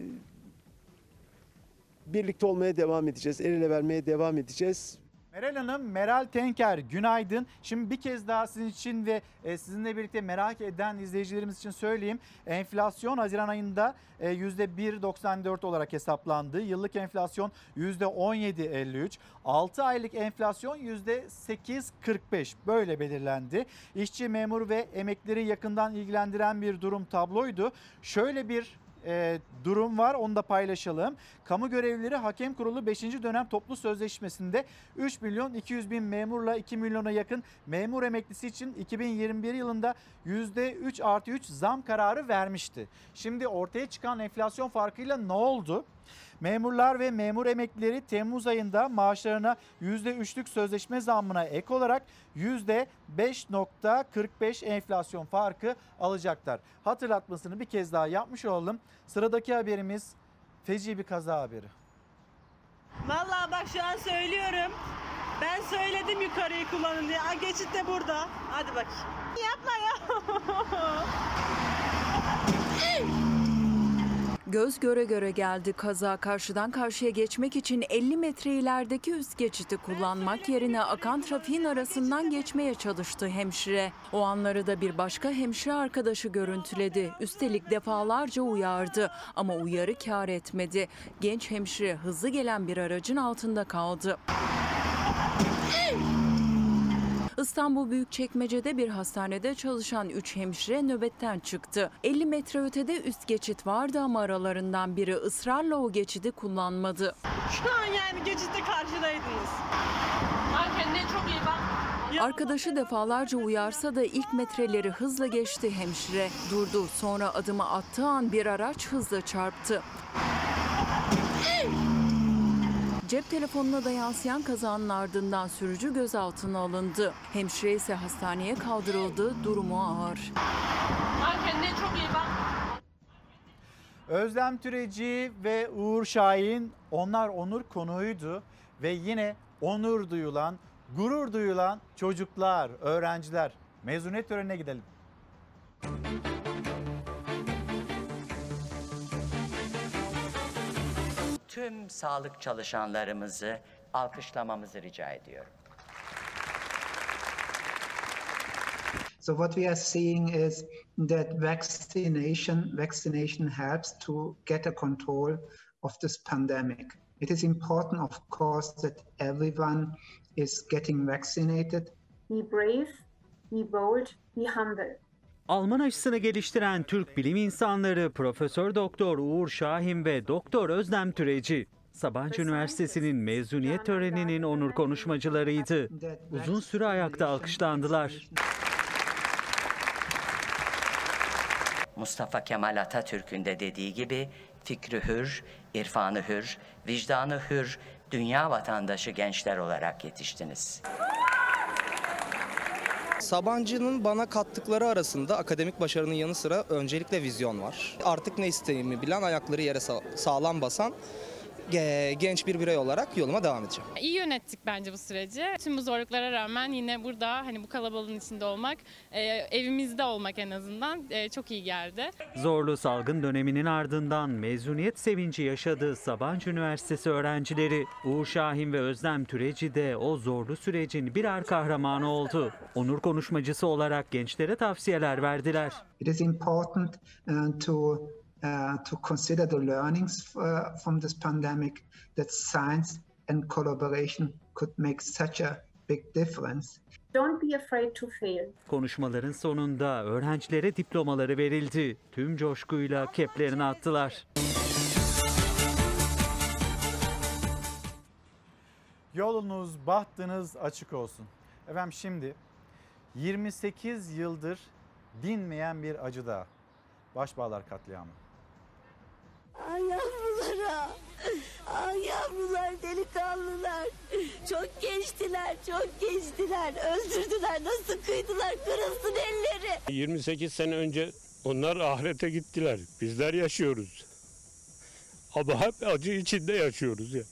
birlikte olmaya devam edeceğiz. El ele vermeye devam edeceğiz. Meral Hanım, Meral Tenker günaydın. Şimdi bir kez daha sizin için ve sizinle birlikte merak eden izleyicilerimiz için söyleyeyim. Enflasyon Haziran ayında yüzde bir virgül doksan dört olarak hesaplandı. Yıllık enflasyon yüzde on yedi virgül elli üç. altı aylık enflasyon yüzde sekiz virgül kırk beş böyle belirlendi. İşçi, memur ve emeklileri yakından ilgilendiren bir durum tabloydu. Şöyle bir E, durum var, onu da paylaşalım. Kamu görevlileri hakem kurulu beşinci dönem toplu sözleşmesinde üç milyon iki yüz bin memurla iki milyona yakın memur emeklisi için iki bin yirmi bir yılında yüzde üç artı üç zam kararı vermişti. Şimdi ortaya çıkan enflasyon farkıyla ne oldu? Memurlar ve memur emeklileri Temmuz ayında maaşlarına yüzde üçlük sözleşme zammına ek olarak yüzde beş virgül kırk beş enflasyon farkı alacaklar. Hatırlatmasını bir kez daha yapmış olalım. Sıradaki haberimiz feci bir kaza haberi. Vallahi bak şu an söylüyorum. Ben söyledim yukarıyı kullanın diye. Aa, geçit de burada. Hadi bak. Yapma ya. Göz göre göre geldi kaza. Karşıdan karşıya geçmek için elli metre ilerideki üst geçidi kullanmak yerine akan trafiğin arasından geçmeye çalıştı hemşire. O anları da bir başka hemşire arkadaşı görüntüledi. Üstelik defalarca uyardı ama uyarı kâr etmedi. Genç hemşire hızlı gelen bir aracın altında kaldı. İstanbul Büyükçekmece'de bir hastanede çalışan üç hemşire nöbetten çıktı. elli metre ötede üst geçit vardı ama aralarından biri ısrarla o geçidi kullanmadı. Şu an yani geçitte karşıdaydınız. Kendine çok iyi bak. Arkadaşı defalarca uyarsa da ilk metreleri hızla geçti hemşire. Durdu, sonra adımı attığı an bir araç hızla çarptı. Cep telefonuna da yansıyan kazanın ardından sürücü gözaltına alındı. Hemşire ise hastaneye kaldırıldı. Durumu ağır. Kendine çok iyi bak. Özlem Türeci ve Uğur Şahin, onlar onur konuğuydu ve yine onur duyulan, gurur duyulan çocuklar, öğrenciler. Mezuniyet törenine gidelim. Tüm sağlık çalışanlarımızı alkışlamamızı rica ediyorum. So what we are seeing is that vaccination, vaccination helps to get a control of this pandemic. It is important, of course, that everyone is getting vaccinated. Be brave, be bold, be humble. Alman aşısını geliştiren Türk bilim insanları Profesör Doktor Uğur Şahin ve Doktor Özlem Türeci, Sabancı Üniversitesi'nin mezuniyet töreninin onur konuşmacılarıydı. Uzun süre ayakta alkışlandılar. Mustafa Kemal Atatürk'ün de dediği gibi fikri hür, irfanı hür, vicdanı hür, dünya vatandaşı gençler olarak yetiştiniz. Sabancı'nın bana kattıkları arasında akademik başarının yanı sıra öncelikle vizyon var. Artık ne istediğimi bilen, ayakları yere sağlam basan genç bir birey olarak yoluma devam edeceğim. İyi yönettik bence bu süreci. Tüm bu zorluklara rağmen yine burada hani bu kalabalığın içinde olmak, evimizde olmak en azından çok iyi geldi. Zorlu salgın döneminin ardından mezuniyet sevinci yaşadığı Sabancı Üniversitesi öğrencileri Uğur Şahin ve Özlem Türeci de o zorlu sürecin birer kahramanı oldu. Onur konuşmacısı olarak gençlere tavsiyeler verdiler. It is important to Uh, to consider the learnings uh, from this pandemic, that science and collaboration could make such a big difference. Don't be afraid to fail. Konuşmaların sonunda öğrencilere diplomaları verildi. Tüm coşkuyla keplerini attılar. Yolunuz, bahtınız açık olsun. Efendim şimdi yirmi sekiz yıldır dinmeyen bir acı daha. Başbağlar katliamı. Ay yavrulara, ay yavrular, delikanlılar, çok gençtiler, çok gençtiler, öldürdüler, nasıl kıydılar, kırılsın elleri. yirmi sekiz sene önce onlar ahirete gittiler, bizler yaşıyoruz. Ama hep acı içinde yaşıyoruz yani.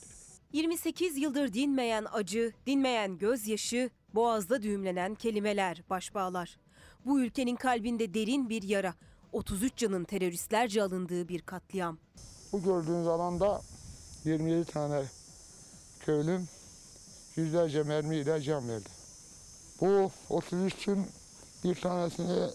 yirmi sekiz yıldır dinmeyen acı, dinmeyen gözyaşı, boğazda düğümlenen kelimeler, başbağlar. Bu ülkenin kalbinde derin bir yara. otuz üç canın teröristlerce alındığı bir katliam. Bu gördüğünüz alanda yirmi yedi tane köylüm yüzlerce mermiyle can verdi. Bu otuz üçün bir tanesini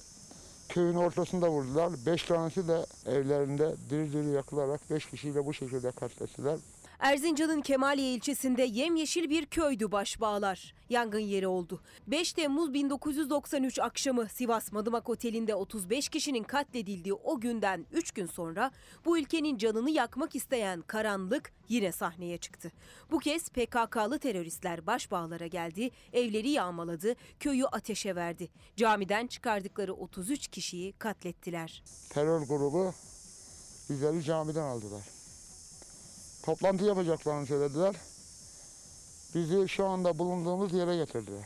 köyün ortasında vurdular. beş tanesi de evlerinde diri diri yakılarak beş kişiyle bu şekilde katlettiler. Erzincan'ın Kemaliye ilçesinde yemyeşil bir köydü Başbağlar. Yangın yeri oldu. beş Temmuz bin dokuz yüz doksan üç akşamı Sivas Madımak Oteli'nde otuz beş kişinin katledildiği o günden üç gün sonra bu ülkenin canını yakmak isteyen karanlık yine sahneye çıktı. Bu kez P K K'lı teröristler Başbağlar'a geldi, evleri yağmaladı, köyü ateşe verdi. Camiden çıkardıkları otuz üç kişiyi katlettiler. Terör grubu bizleri camiden aldılar. Toplantı yapacaklarını söylediler. Bizi şu anda bulunduğumuz yere getirdiler.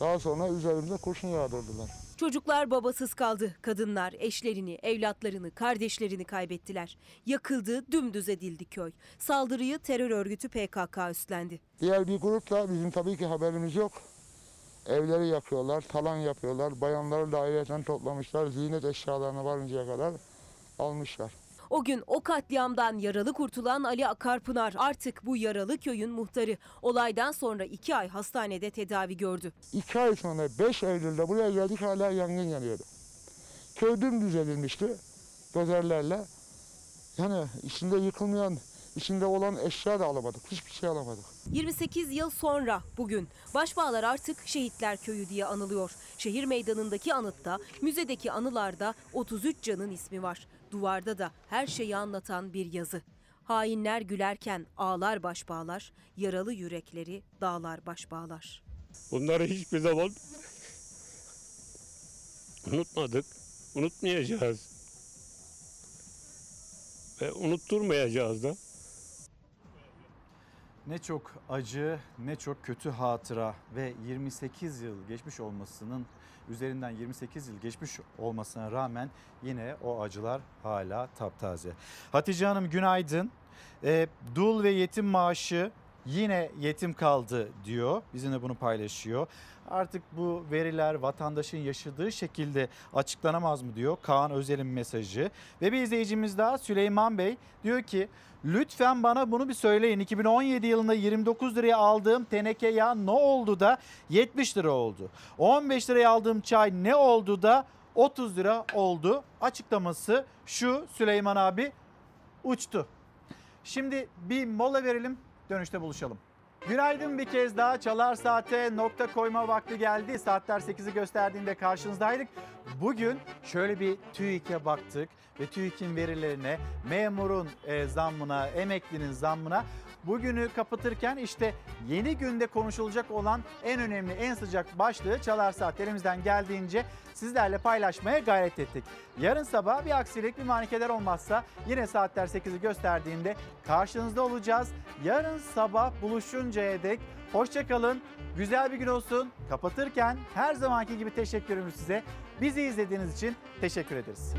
Daha sonra üzerimize kurşun yağdırdılar. Çocuklar babasız kaldı. Kadınlar eşlerini, evlatlarını, kardeşlerini kaybettiler. Yakıldı, dümdüz edildi köy. Saldırıyı terör örgütü P K K üstlendi. Diğer bir grup da bizim tabii ki haberimiz yok. Evleri yakıyorlar, talan yapıyorlar. Bayanları da ayrıca toplamışlar. Ziynet eşyalarına varıncaya kadar almışlar. O gün o katliamdan yaralı kurtulan Ali Akarpınar artık bu yaralı köyün muhtarı. Olaydan sonra iki ay hastanede tedavi gördü. İki ay sonra beş Eylül'de buraya geldik, hala yangın yanıyordu. Köy dümdüz edilmişti dozerlerle. Yani içinde yıkılmayan, içinde olan eşya da alamadık. Hiçbir şey alamadık. yirmi sekiz yıl sonra bugün Başbağlar artık Şehitler Köyü diye anılıyor. Şehir meydanındaki anıtta, müzedeki anılarda otuz üç canın ismi var. Duvarda da her şeyi anlatan bir yazı. Hainler gülerken ağlar Başbağlar, yaralı yürekleri dağlar Başbağlar. Bunları hiçbir zaman unutmadık, unutmayacağız ve unutturmayacağız da. Ne çok acı, ne çok kötü hatıra ve yirmi sekiz yıl geçmiş olmasının üzerinden yirmi sekiz yıl geçmiş olmasına rağmen yine o acılar hala taptaze. Hatice Hanım günaydın. E, dul ve yetim maaşı yine yetim kaldı diyor. Bizimle bunu paylaşıyor. Artık bu veriler vatandaşın yaşadığı şekilde açıklanamaz mı diyor Kaan Özel'in mesajı. Ve bir izleyicimiz daha, Süleyman Bey diyor ki lütfen bana bunu bir söyleyin. iki bin on yedi yılında yirmi dokuz liraya aldığım teneke yağ ne oldu da yetmiş lira oldu? on beş liraya aldığım çay ne oldu da otuz lira oldu? Açıklaması şu Süleyman abi, uçtu. Şimdi bir mola verelim, dönüşte buluşalım. Günaydın bir kez daha. Çalar Saat'e nokta koyma vakti geldi. Saatler sekizi gösterdiğinde karşınızdaydık. Bugün şöyle bir TÜİK'e baktık ve TÜİK'in verilerine, memurun zammına, emeklinin zammına. Bugünü kapatırken işte yeni günde konuşulacak olan en önemli, en sıcak başlığı Çalar Saat elimizden geldiğince sizlerle paylaşmaya gayret ettik. Yarın sabah bir aksilik, bir manikeler olmazsa yine saatler sekizi gösterdiğinde karşınızda olacağız. Yarın sabah buluşuncaya dek hoşça kalın, güzel bir gün olsun. Kapatırken her zamanki gibi teşekkürümüz size. Bizi izlediğiniz için teşekkür ederiz.